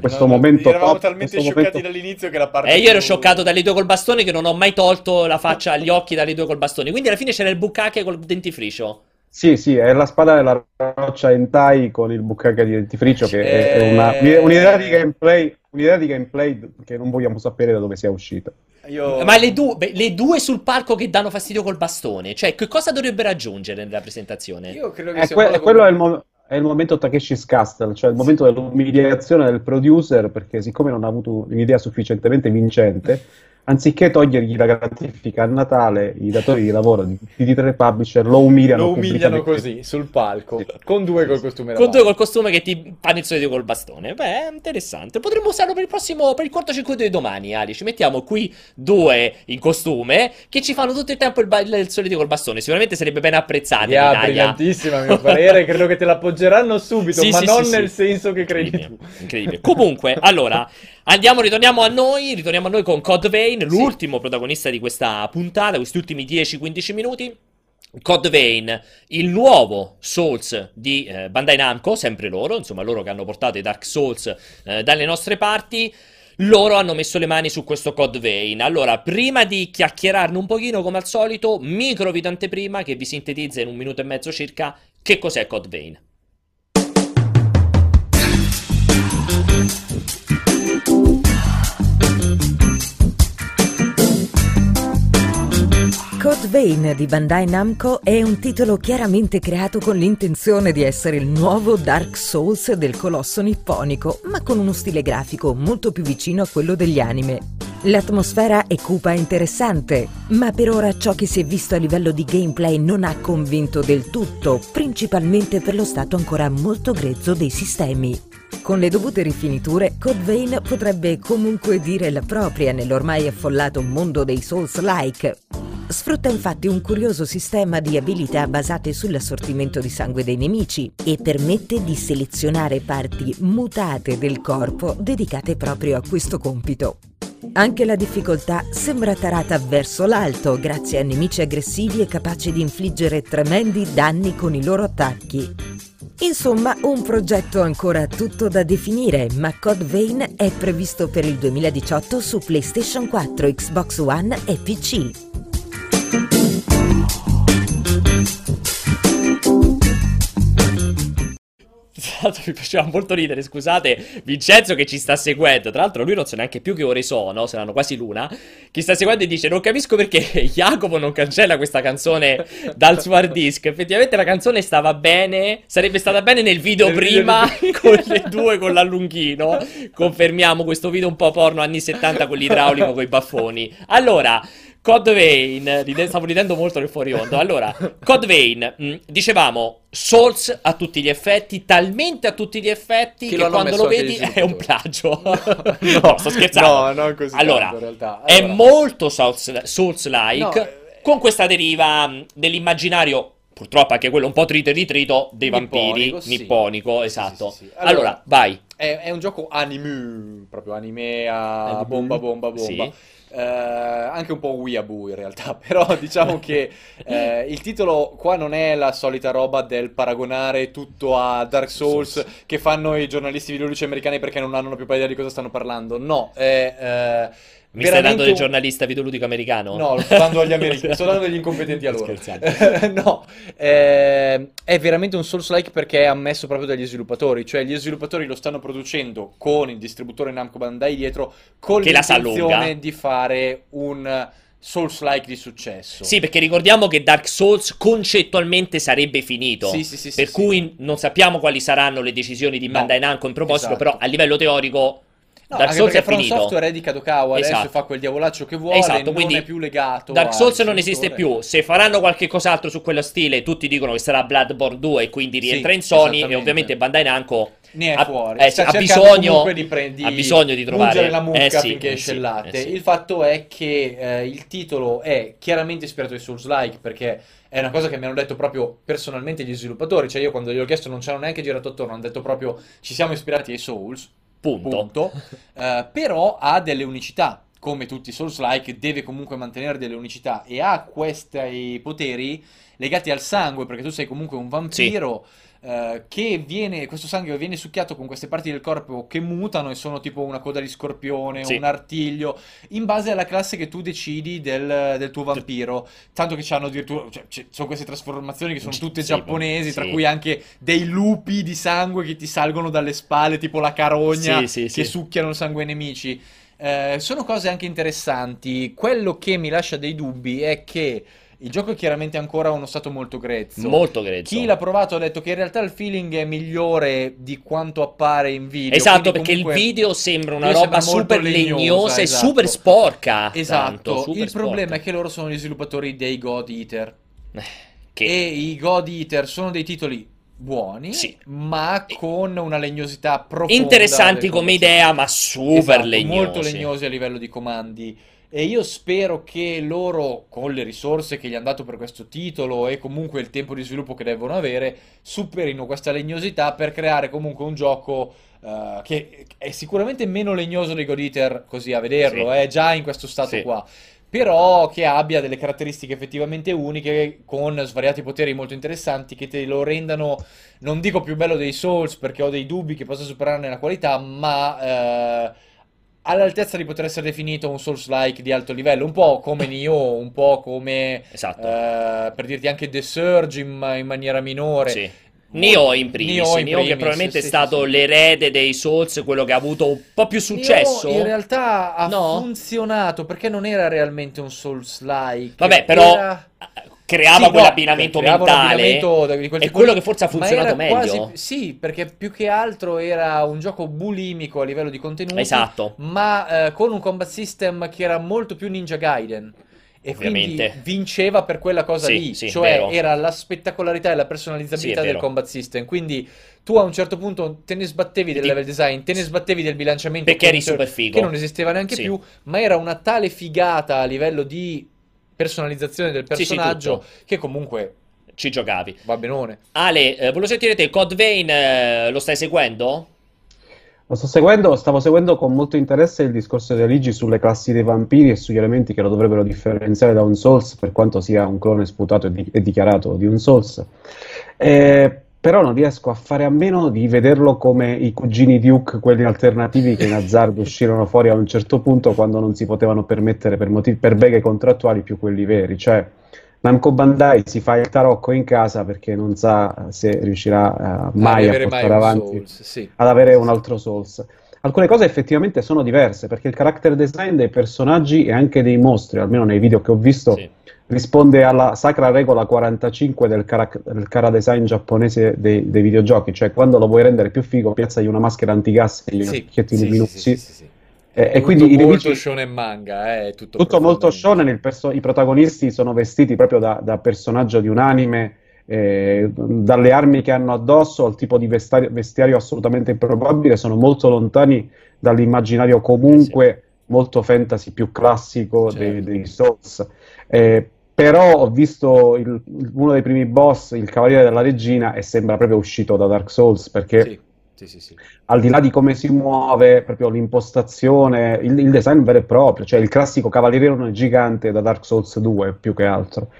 questo momento. Eravamo talmente scioccati dall'inizio che la parte... io ero scioccato dalle due col bastone che non ho mai tolto la faccia agli occhi dalle due col bastone. Quindi alla fine c'era il bukkake col dentifricio. Sì, sì, è la spada della roccia hentai con il bukkake di dentifricio, che è un'idea di gameplay. Un'idea di gameplay che non vogliamo sapere da dove sia uscita. Ma le due sul palco che danno fastidio col bastone, cioè che cosa dovrebbero aggiungere nella presentazione? Io credo che sia quello è il momento. È il momento Takeshi's Castle, cioè il momento dell'umiliazione del producer, perché siccome non ha avuto un'idea sufficientemente vincente, anziché togliergli la gratifica a Natale, i datori di lavoro di tre publisher lo umiliano così, sul palco, sì. Con due col costume. Con due col costume che ti fanno il solito col bastone. Beh, interessante. Potremmo usarlo per il prossimo, per il cortocircuito di domani, Ali. Ci mettiamo qui due in costume che ci fanno tutto il tempo il solito col bastone. Sicuramente sarebbe ben apprezzata. Yeah, brillantissima, a mio parere. Credo che te l'appoggeranno subito, sì, ma sì, non sì, nel sì. senso che credi incredibile, tu. Incredibile. Comunque, allora... Ritorniamo a noi con Code Vein, l'ultimo protagonista di questa puntata, questi ultimi 10-15 minuti. Code Vein, il nuovo Souls di Bandai Namco, sempre loro, insomma loro che hanno portato i Dark Souls dalle nostre parti. Loro hanno messo le mani su questo Code Vein. Allora, prima di chiacchierarne un pochino, come al solito, micro video anteprima che vi sintetizza in un minuto e mezzo circa che cos'è Code Vein. Code Vein di Bandai Namco è un titolo chiaramente creato con l'intenzione di essere il nuovo Dark Souls del colosso nipponico, ma con uno stile grafico molto più vicino a quello degli anime. L'atmosfera è cupa e interessante, ma per ora ciò che si è visto a livello di gameplay non ha convinto del tutto, principalmente per lo stato ancora molto grezzo dei sistemi. Con le dovute rifiniture, Code Vein potrebbe comunque dire la propria nell'ormai affollato mondo dei Souls-like. Sfrutta infatti un curioso sistema di abilità basate sull'assortimento di sangue dei nemici e permette di selezionare parti mutate del corpo dedicate proprio a questo compito. Anche la difficoltà sembra tarata verso l'alto grazie a nemici aggressivi e capaci di infliggere tremendi danni con i loro attacchi. Insomma, un progetto ancora tutto da definire, ma Code Vein è previsto per il 2018 su PlayStation 4, Xbox One e PC. Mi faceva molto ridere, scusate Vincenzo che ci sta seguendo, tra l'altro lui non sa neanche più che ore sono, saranno quasi l'una, chi sta seguendo e dice non capisco perché Jacopo non cancella questa canzone dal suo hard disk. Effettivamente la canzone stava bene, sarebbe stata bene nel video prima con le due con l'allunghino, confermiamo questo video un po' porno anni 70 con l'idraulico con i baffoni. Allora Code Vein, stavo ridendo molto nel fuori onda. Allora, Code Vein, dicevamo, Souls a tutti gli effetti, talmente a tutti gli effetti che quando lo vedi è un plagio. No, sto scherzando. No, non così. Allora, in realtà. Allora, è molto Souls-like, con questa deriva dell'immaginario, purtroppo anche quello un po' trito e ritrito, dei vampiri, nipponico, esatto. Sì, sì, sì. Allora, vai. È un gioco anime, proprio anime a bomba. Sì. Anche un po' weeaboo in realtà, però diciamo che il titolo qua non è la solita roba del paragonare tutto a Dark Souls che fanno i giornalisti videoludici americani perché non hanno più idea di cosa stanno parlando. No, è... Mi stai dando del giornalista videoludico americano? No, lo sto dando agli americani, sto dando degli incompetenti a loro. No, è veramente un Souls-like perché è ammesso proprio dagli sviluppatori, cioè gli sviluppatori lo stanno producendo con il distributore Namco Bandai dietro, con l'intenzione di fare un Souls-like di successo. Sì, perché ricordiamo che Dark Souls concettualmente sarebbe finito, per cui non sappiamo quali saranno le decisioni di Bandai Namco in proposito, però a livello teorico... No, Dark Souls è finito. From Software è di Kadokawa, adesso fa quel diavolaccio che vuole, non è più legato. Dark Souls non esiste più. Se faranno qualche cos'altro su quello stile, tutti dicono che sarà Bloodborne 2 e quindi rientra in Sony, e ovviamente Bandai Namco ne è fuori, ha bisogno di trovare la mucca finché scellate. Il fatto è che il titolo è chiaramente ispirato ai Souls-like, perché è una cosa che mi hanno detto proprio personalmente gli sviluppatori, cioè io quando gli ho chiesto non ci hanno neanche girato attorno, hanno detto proprio ci siamo ispirati ai Souls. Punto. Però ha delle unicità, come tutti i Souls-like, deve comunque mantenere delle unicità e ha questi poteri legati al sangue, perché tu sei comunque un vampiro. Sì. Che viene, questo sangue viene succhiato con queste parti del corpo che mutano e sono tipo una coda di scorpione, un artiglio, in base alla classe che tu decidi del tuo vampiro, tanto che c'hanno addirittura, cioè, sono queste trasformazioni che sono tutte giapponesi, tra cui anche dei lupi di sangue che ti salgono dalle spalle, tipo la carogna, che succhiano il sangue ai nemici. Sono cose anche interessanti. Quello che mi lascia dei dubbi è che il gioco è chiaramente ancora uno stato molto grezzo. Molto grezzo. Chi l'ha provato ha detto che in realtà il feeling è migliore di quanto appare in video. Esatto, perché il video sembra una roba super legnosa e super sporca. Esatto, il problema è che loro sono gli sviluppatori dei God Eater. E i God Eater sono dei titoli buoni, ma con una legnosità profonda. Interessanti come idea, ma super legnosi. Molto legnosi a livello di comandi. E io spero che loro, con le risorse che gli hanno dato per questo titolo e comunque il tempo di sviluppo che devono avere, superino questa legnosità per creare comunque un gioco che è sicuramente meno legnoso dei God Eater, così a vederlo, è già in questo stato qua, però che abbia delle caratteristiche effettivamente uniche, con svariati poteri molto interessanti che te lo rendano, non dico più bello dei Souls perché ho dei dubbi che possa superare nella qualità, ma... all'altezza di poter essere definito un Souls-like di alto livello, un po' come Nioh, un po' come, per dirti, anche The Surge in maniera minore. Sì. Nioh in primis, Nioh che probabilmente è stato l'erede dei Souls, quello che ha avuto un po' più successo. Nioh in realtà ha funzionato, perché non era realmente un Souls-like. Vabbè, però... creava quell'abbinamento mentale, è quello che forse ha funzionato meglio. Quasi, sì, perché più che altro era un gioco bulimico a livello di contenuti, ma con un combat system che era molto più Ninja Gaiden. E quindi vinceva per quella cosa lì, cioè era la spettacolarità e la personalizzabilità del combat system. Quindi tu a un certo punto te ne sbattevi del level design, te ne sbattevi del bilanciamento, perché eri super figo, che non esisteva neanche più, ma era una tale figata a livello di personalizzazione del personaggio che comunque ci giocavi. Va benone. Ale, volevo sentire te, Code Vein lo stai seguendo? Lo sto seguendo, stavo seguendo con molto interesse il discorso di Aligi sulle classi dei vampiri e sugli elementi che lo dovrebbero differenziare da un Souls, per quanto sia un clone sputato e dichiarato di un Souls. Però non riesco a fare a meno di vederlo come i cugini Duke, quelli alternativi che in azzardo uscirono fuori a un certo punto quando non si potevano permettere per beghe contrattuali più quelli veri. Cioè Namco Bandai si fa il tarocco in casa perché non sa se riuscirà mai a portare avanti ad avere un altro Souls. Alcune cose effettivamente sono diverse, perché il character design dei personaggi e anche dei mostri, almeno nei video che ho visto, risponde alla sacra regola 45 del cara design giapponese dei videogiochi, cioè quando lo vuoi rendere più figo piazzagli una maschera antigas e gli occhietti luminosi E quindi molto shonen manga, tutto molto shonen, i protagonisti sono vestiti proprio da personaggio di un anime, dalle armi che hanno addosso al tipo di vestiario assolutamente improbabile, sono molto lontani dall'immaginario comunque molto fantasy più classico dei Souls. Però ho visto uno dei primi boss, il Cavaliere della Regina, e sembra proprio uscito da Dark Souls, perché al di là di come si muove, proprio l'impostazione, il design vero e proprio, cioè il classico cavalierone gigante da Dark Souls 2 più che altro.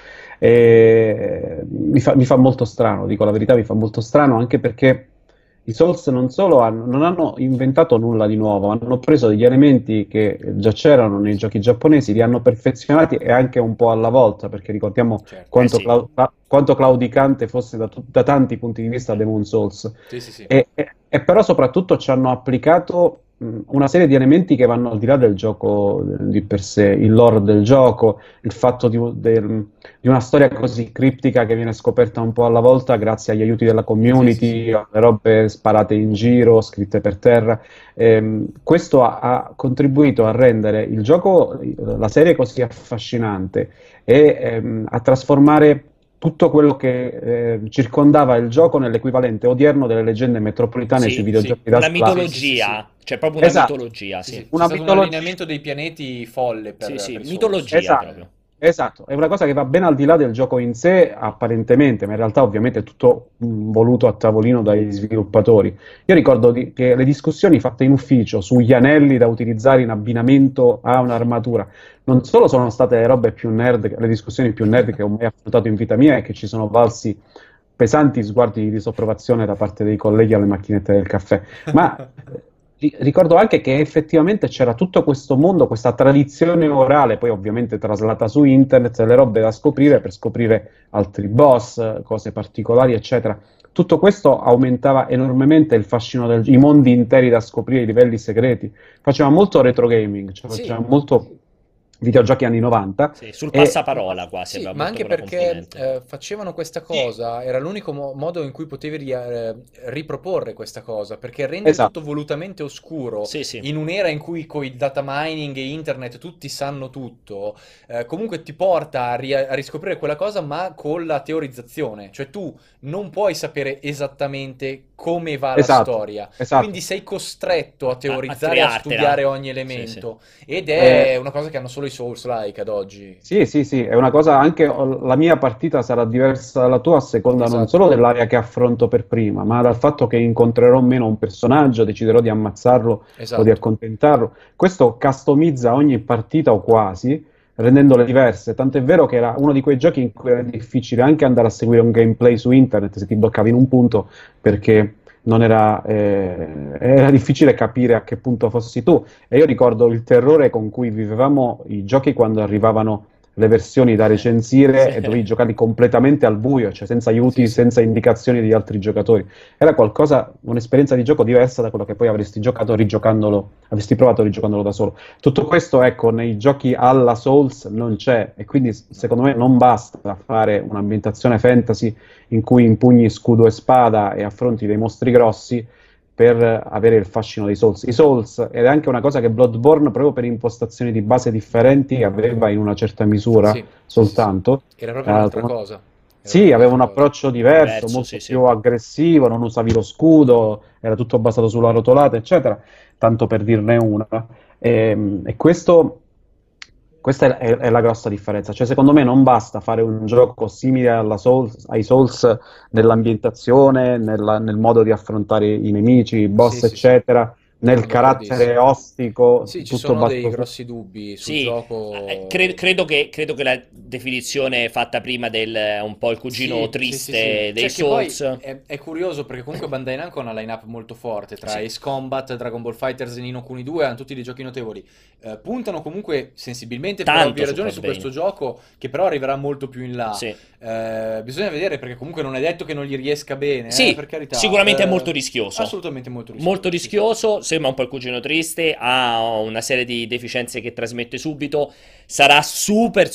E mi fa molto strano, dico la verità, mi fa molto strano, anche perché i Souls non solo non hanno inventato nulla di nuovo, hanno preso degli elementi che già c'erano nei giochi giapponesi, li hanno perfezionati e anche un po' alla volta, perché ricordiamo quanto claudicante fosse da tanti punti di vista Demon Souls. E però soprattutto ci hanno applicato una serie di elementi che vanno al di là del gioco di per sé, il lore del gioco, il fatto di una storia così criptica che viene scoperta un po' alla volta grazie agli aiuti della community, alle robe sparate in giro, scritte per terra. Questo ha contribuito a rendere il gioco, la serie, così affascinante e a trasformare tutto quello che circondava il gioco nell'equivalente odierno delle leggende metropolitane sui videogiochi da spazio. La mitologia, cioè proprio una mitologia. Un allineamento dei pianeti folle per mitologia. Esatto, è una cosa che va ben al di là del gioco in sé, apparentemente, ma in realtà ovviamente è tutto voluto a tavolino dagli sviluppatori. Io ricordo che le discussioni fatte in ufficio sugli anelli da utilizzare in abbinamento a un'armatura, non solo sono state le robe più nerd, le discussioni più nerd che ho mai affrontato in vita mia, e che ci sono valsi pesanti sguardi di disapprovazione da parte dei colleghi alle macchinette del caffè, ma ricordo anche che effettivamente c'era tutto questo mondo, questa tradizione orale, poi ovviamente traslata su internet, le robe da scoprire per scoprire altri boss, cose particolari, eccetera. Tutto questo aumentava enormemente il fascino dei mondi interi da scoprire, i livelli segreti. Faceva molto retro gaming, cioè faceva molto videogiochi anni 90. Sul passaparola quasi. Ma anche perché facevano questa cosa, era l'unico modo in cui potevi riproporre questa cosa, perché rendere tutto volutamente oscuro in un'era in cui con il data mining e internet tutti sanno tutto, comunque ti porta a riscoprire quella cosa, ma con la teorizzazione, cioè tu non puoi sapere esattamente come va la storia, quindi sei costretto a teorizzare, a studiare ogni elemento, ed è una cosa che hanno solo Souls-like ad oggi. Sì, è una cosa, anche la mia partita sarà diversa dalla tua a seconda non solo dell'area che affronto per prima, ma dal fatto che incontrerò o meno un personaggio, deciderò di ammazzarlo o di accontentarlo. Questo customizza ogni partita o quasi, rendendole diverse, tant'è vero che era uno di quei giochi in cui era difficile anche andare a seguire un gameplay su internet se ti bloccavi in un punto, perché non era, era difficile capire a che punto fossi tu. E io ricordo il terrore con cui vivevamo i giochi quando arrivavano le versioni da recensire e dovevi giocarli completamente al buio, cioè senza aiuti, senza indicazioni di altri giocatori. Era qualcosa, un'esperienza di gioco diversa da quella che poi avresti giocato rigiocandolo, avresti provato rigiocandolo da solo. Tutto questo, ecco, nei giochi alla Souls non c'è, e quindi secondo me non basta fare un'ambientazione fantasy in cui impugni scudo e spada e affronti dei mostri grossi per avere il fascino dei Souls. I Souls, ed è anche una cosa che Bloodborne, proprio per impostazioni di base differenti, aveva in una certa misura soltanto. Era proprio un'altra cosa. Aveva un approccio diverso, molto più aggressivo, non usavi lo scudo, era tutto basato sulla rotolata, eccetera, tanto per dirne una. E questo... Questa è la grossa differenza, cioè secondo me non basta fare un gioco simile alla Souls, ai Souls, nell'ambientazione, nel modo di affrontare i nemici, i boss eccetera, nel carattere ostico. Ci sono dei grossi dubbi sul gioco. Credo che la definizione fatta prima del un po' il cugino triste dei Souls è curioso, perché comunque Bandai Namco ha una line-up molto forte tra Ace Combat, Dragon Ball FighterZ e Nino Kuni 2, hanno tutti dei giochi notevoli, puntano comunque sensibilmente per ovvie ragioni su questo gioco, che però arriverà molto più in là. Bisogna vedere, perché comunque non è detto che non gli riesca bene, per carità. Sicuramente è molto rischioso, assolutamente molto rischioso, sembra un po' il cugino triste, ha una serie di deficienze che trasmette subito. Sarà super,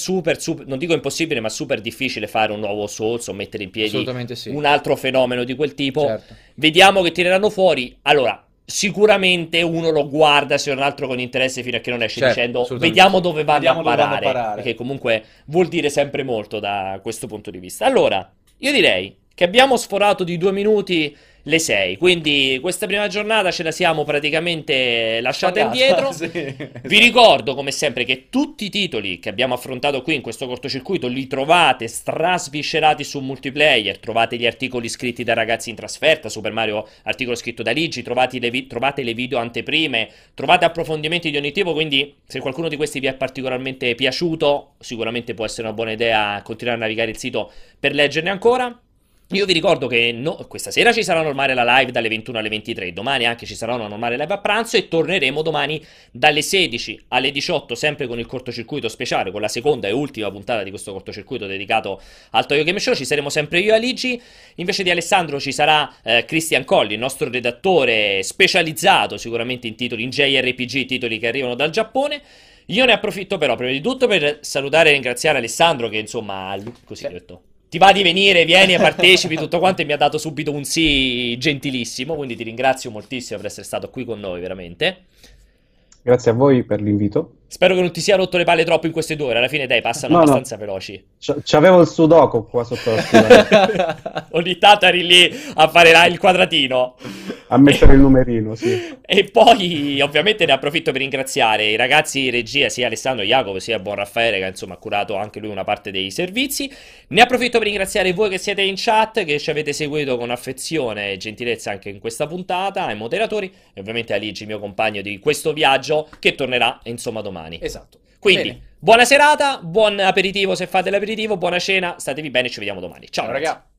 non dico impossibile, ma super difficile fare un nuovo Souls o mettere in piedi un altro fenomeno di quel tipo. Vediamo che tirano fuori. Allora, sicuramente uno lo guarda se non altro con interesse fino a che non esce, certo, dicendo vediamo dove vanno a parare, perché comunque vuol dire sempre molto da questo punto di vista. Allora, io direi che abbiamo sforato di 2 minuti le 6, quindi questa prima giornata ce la siamo praticamente lasciata indietro. Sì, esatto. Vi ricordo come sempre che tutti i titoli che abbiamo affrontato qui in questo cortocircuito li trovate strasviscerati su Multiplayer, trovate gli articoli scritti da Ragazzi in Trasferta, Super Mario articolo scritto da Aligi, trovate le video anteprime, trovate approfondimenti di ogni tipo, quindi se qualcuno di questi vi è particolarmente piaciuto sicuramente può essere una buona idea continuare a navigare il sito per leggerne ancora. Io vi ricordo che questa sera ci sarà normale la live dalle 21 alle 23, domani anche ci sarà una normale live a pranzo e torneremo domani dalle 16 alle 18 sempre con il cortocircuito speciale, con la seconda e ultima puntata di questo cortocircuito dedicato al Tokyo Game Show. Ci saremo sempre io e Aligi, invece di Alessandro ci sarà Cristian Colli, il nostro redattore specializzato sicuramente in titoli, in JRPG, titoli che arrivano dal Giappone. Io ne approfitto però prima di tutto per salutare e ringraziare Alessandro che insomma, così ho detto, ti va di venire, vieni e partecipi, tutto quanto, e mi ha dato subito un sì gentilissimo, quindi ti ringrazio moltissimo per essere stato qui con noi, veramente. Grazie a voi per l'invito. Spero che non ti sia rotto le palle troppo in queste 2 ore, alla fine dai, passano abbastanza veloci. C'avevo il sudoku qua sotto la schiena. Ogni tanto eri lì a fare il quadratino. A mettere il numerino, sì. E poi ovviamente ne approfitto per ringraziare i ragazzi di regia, sia Alessandro Jacopo sia Buon Raffaele, che insomma ha curato anche lui una parte dei servizi. Ne approfitto per ringraziare voi che siete in chat, che ci avete seguito con affezione e gentilezza anche in questa puntata, ai moderatori e ovviamente a Aligi, mio compagno di questo viaggio, che tornerà insomma domani. Esatto. Quindi bene, buona serata, buon aperitivo se fate l'aperitivo, buona cena, statevi bene, ci vediamo domani. Ciao ragazzi.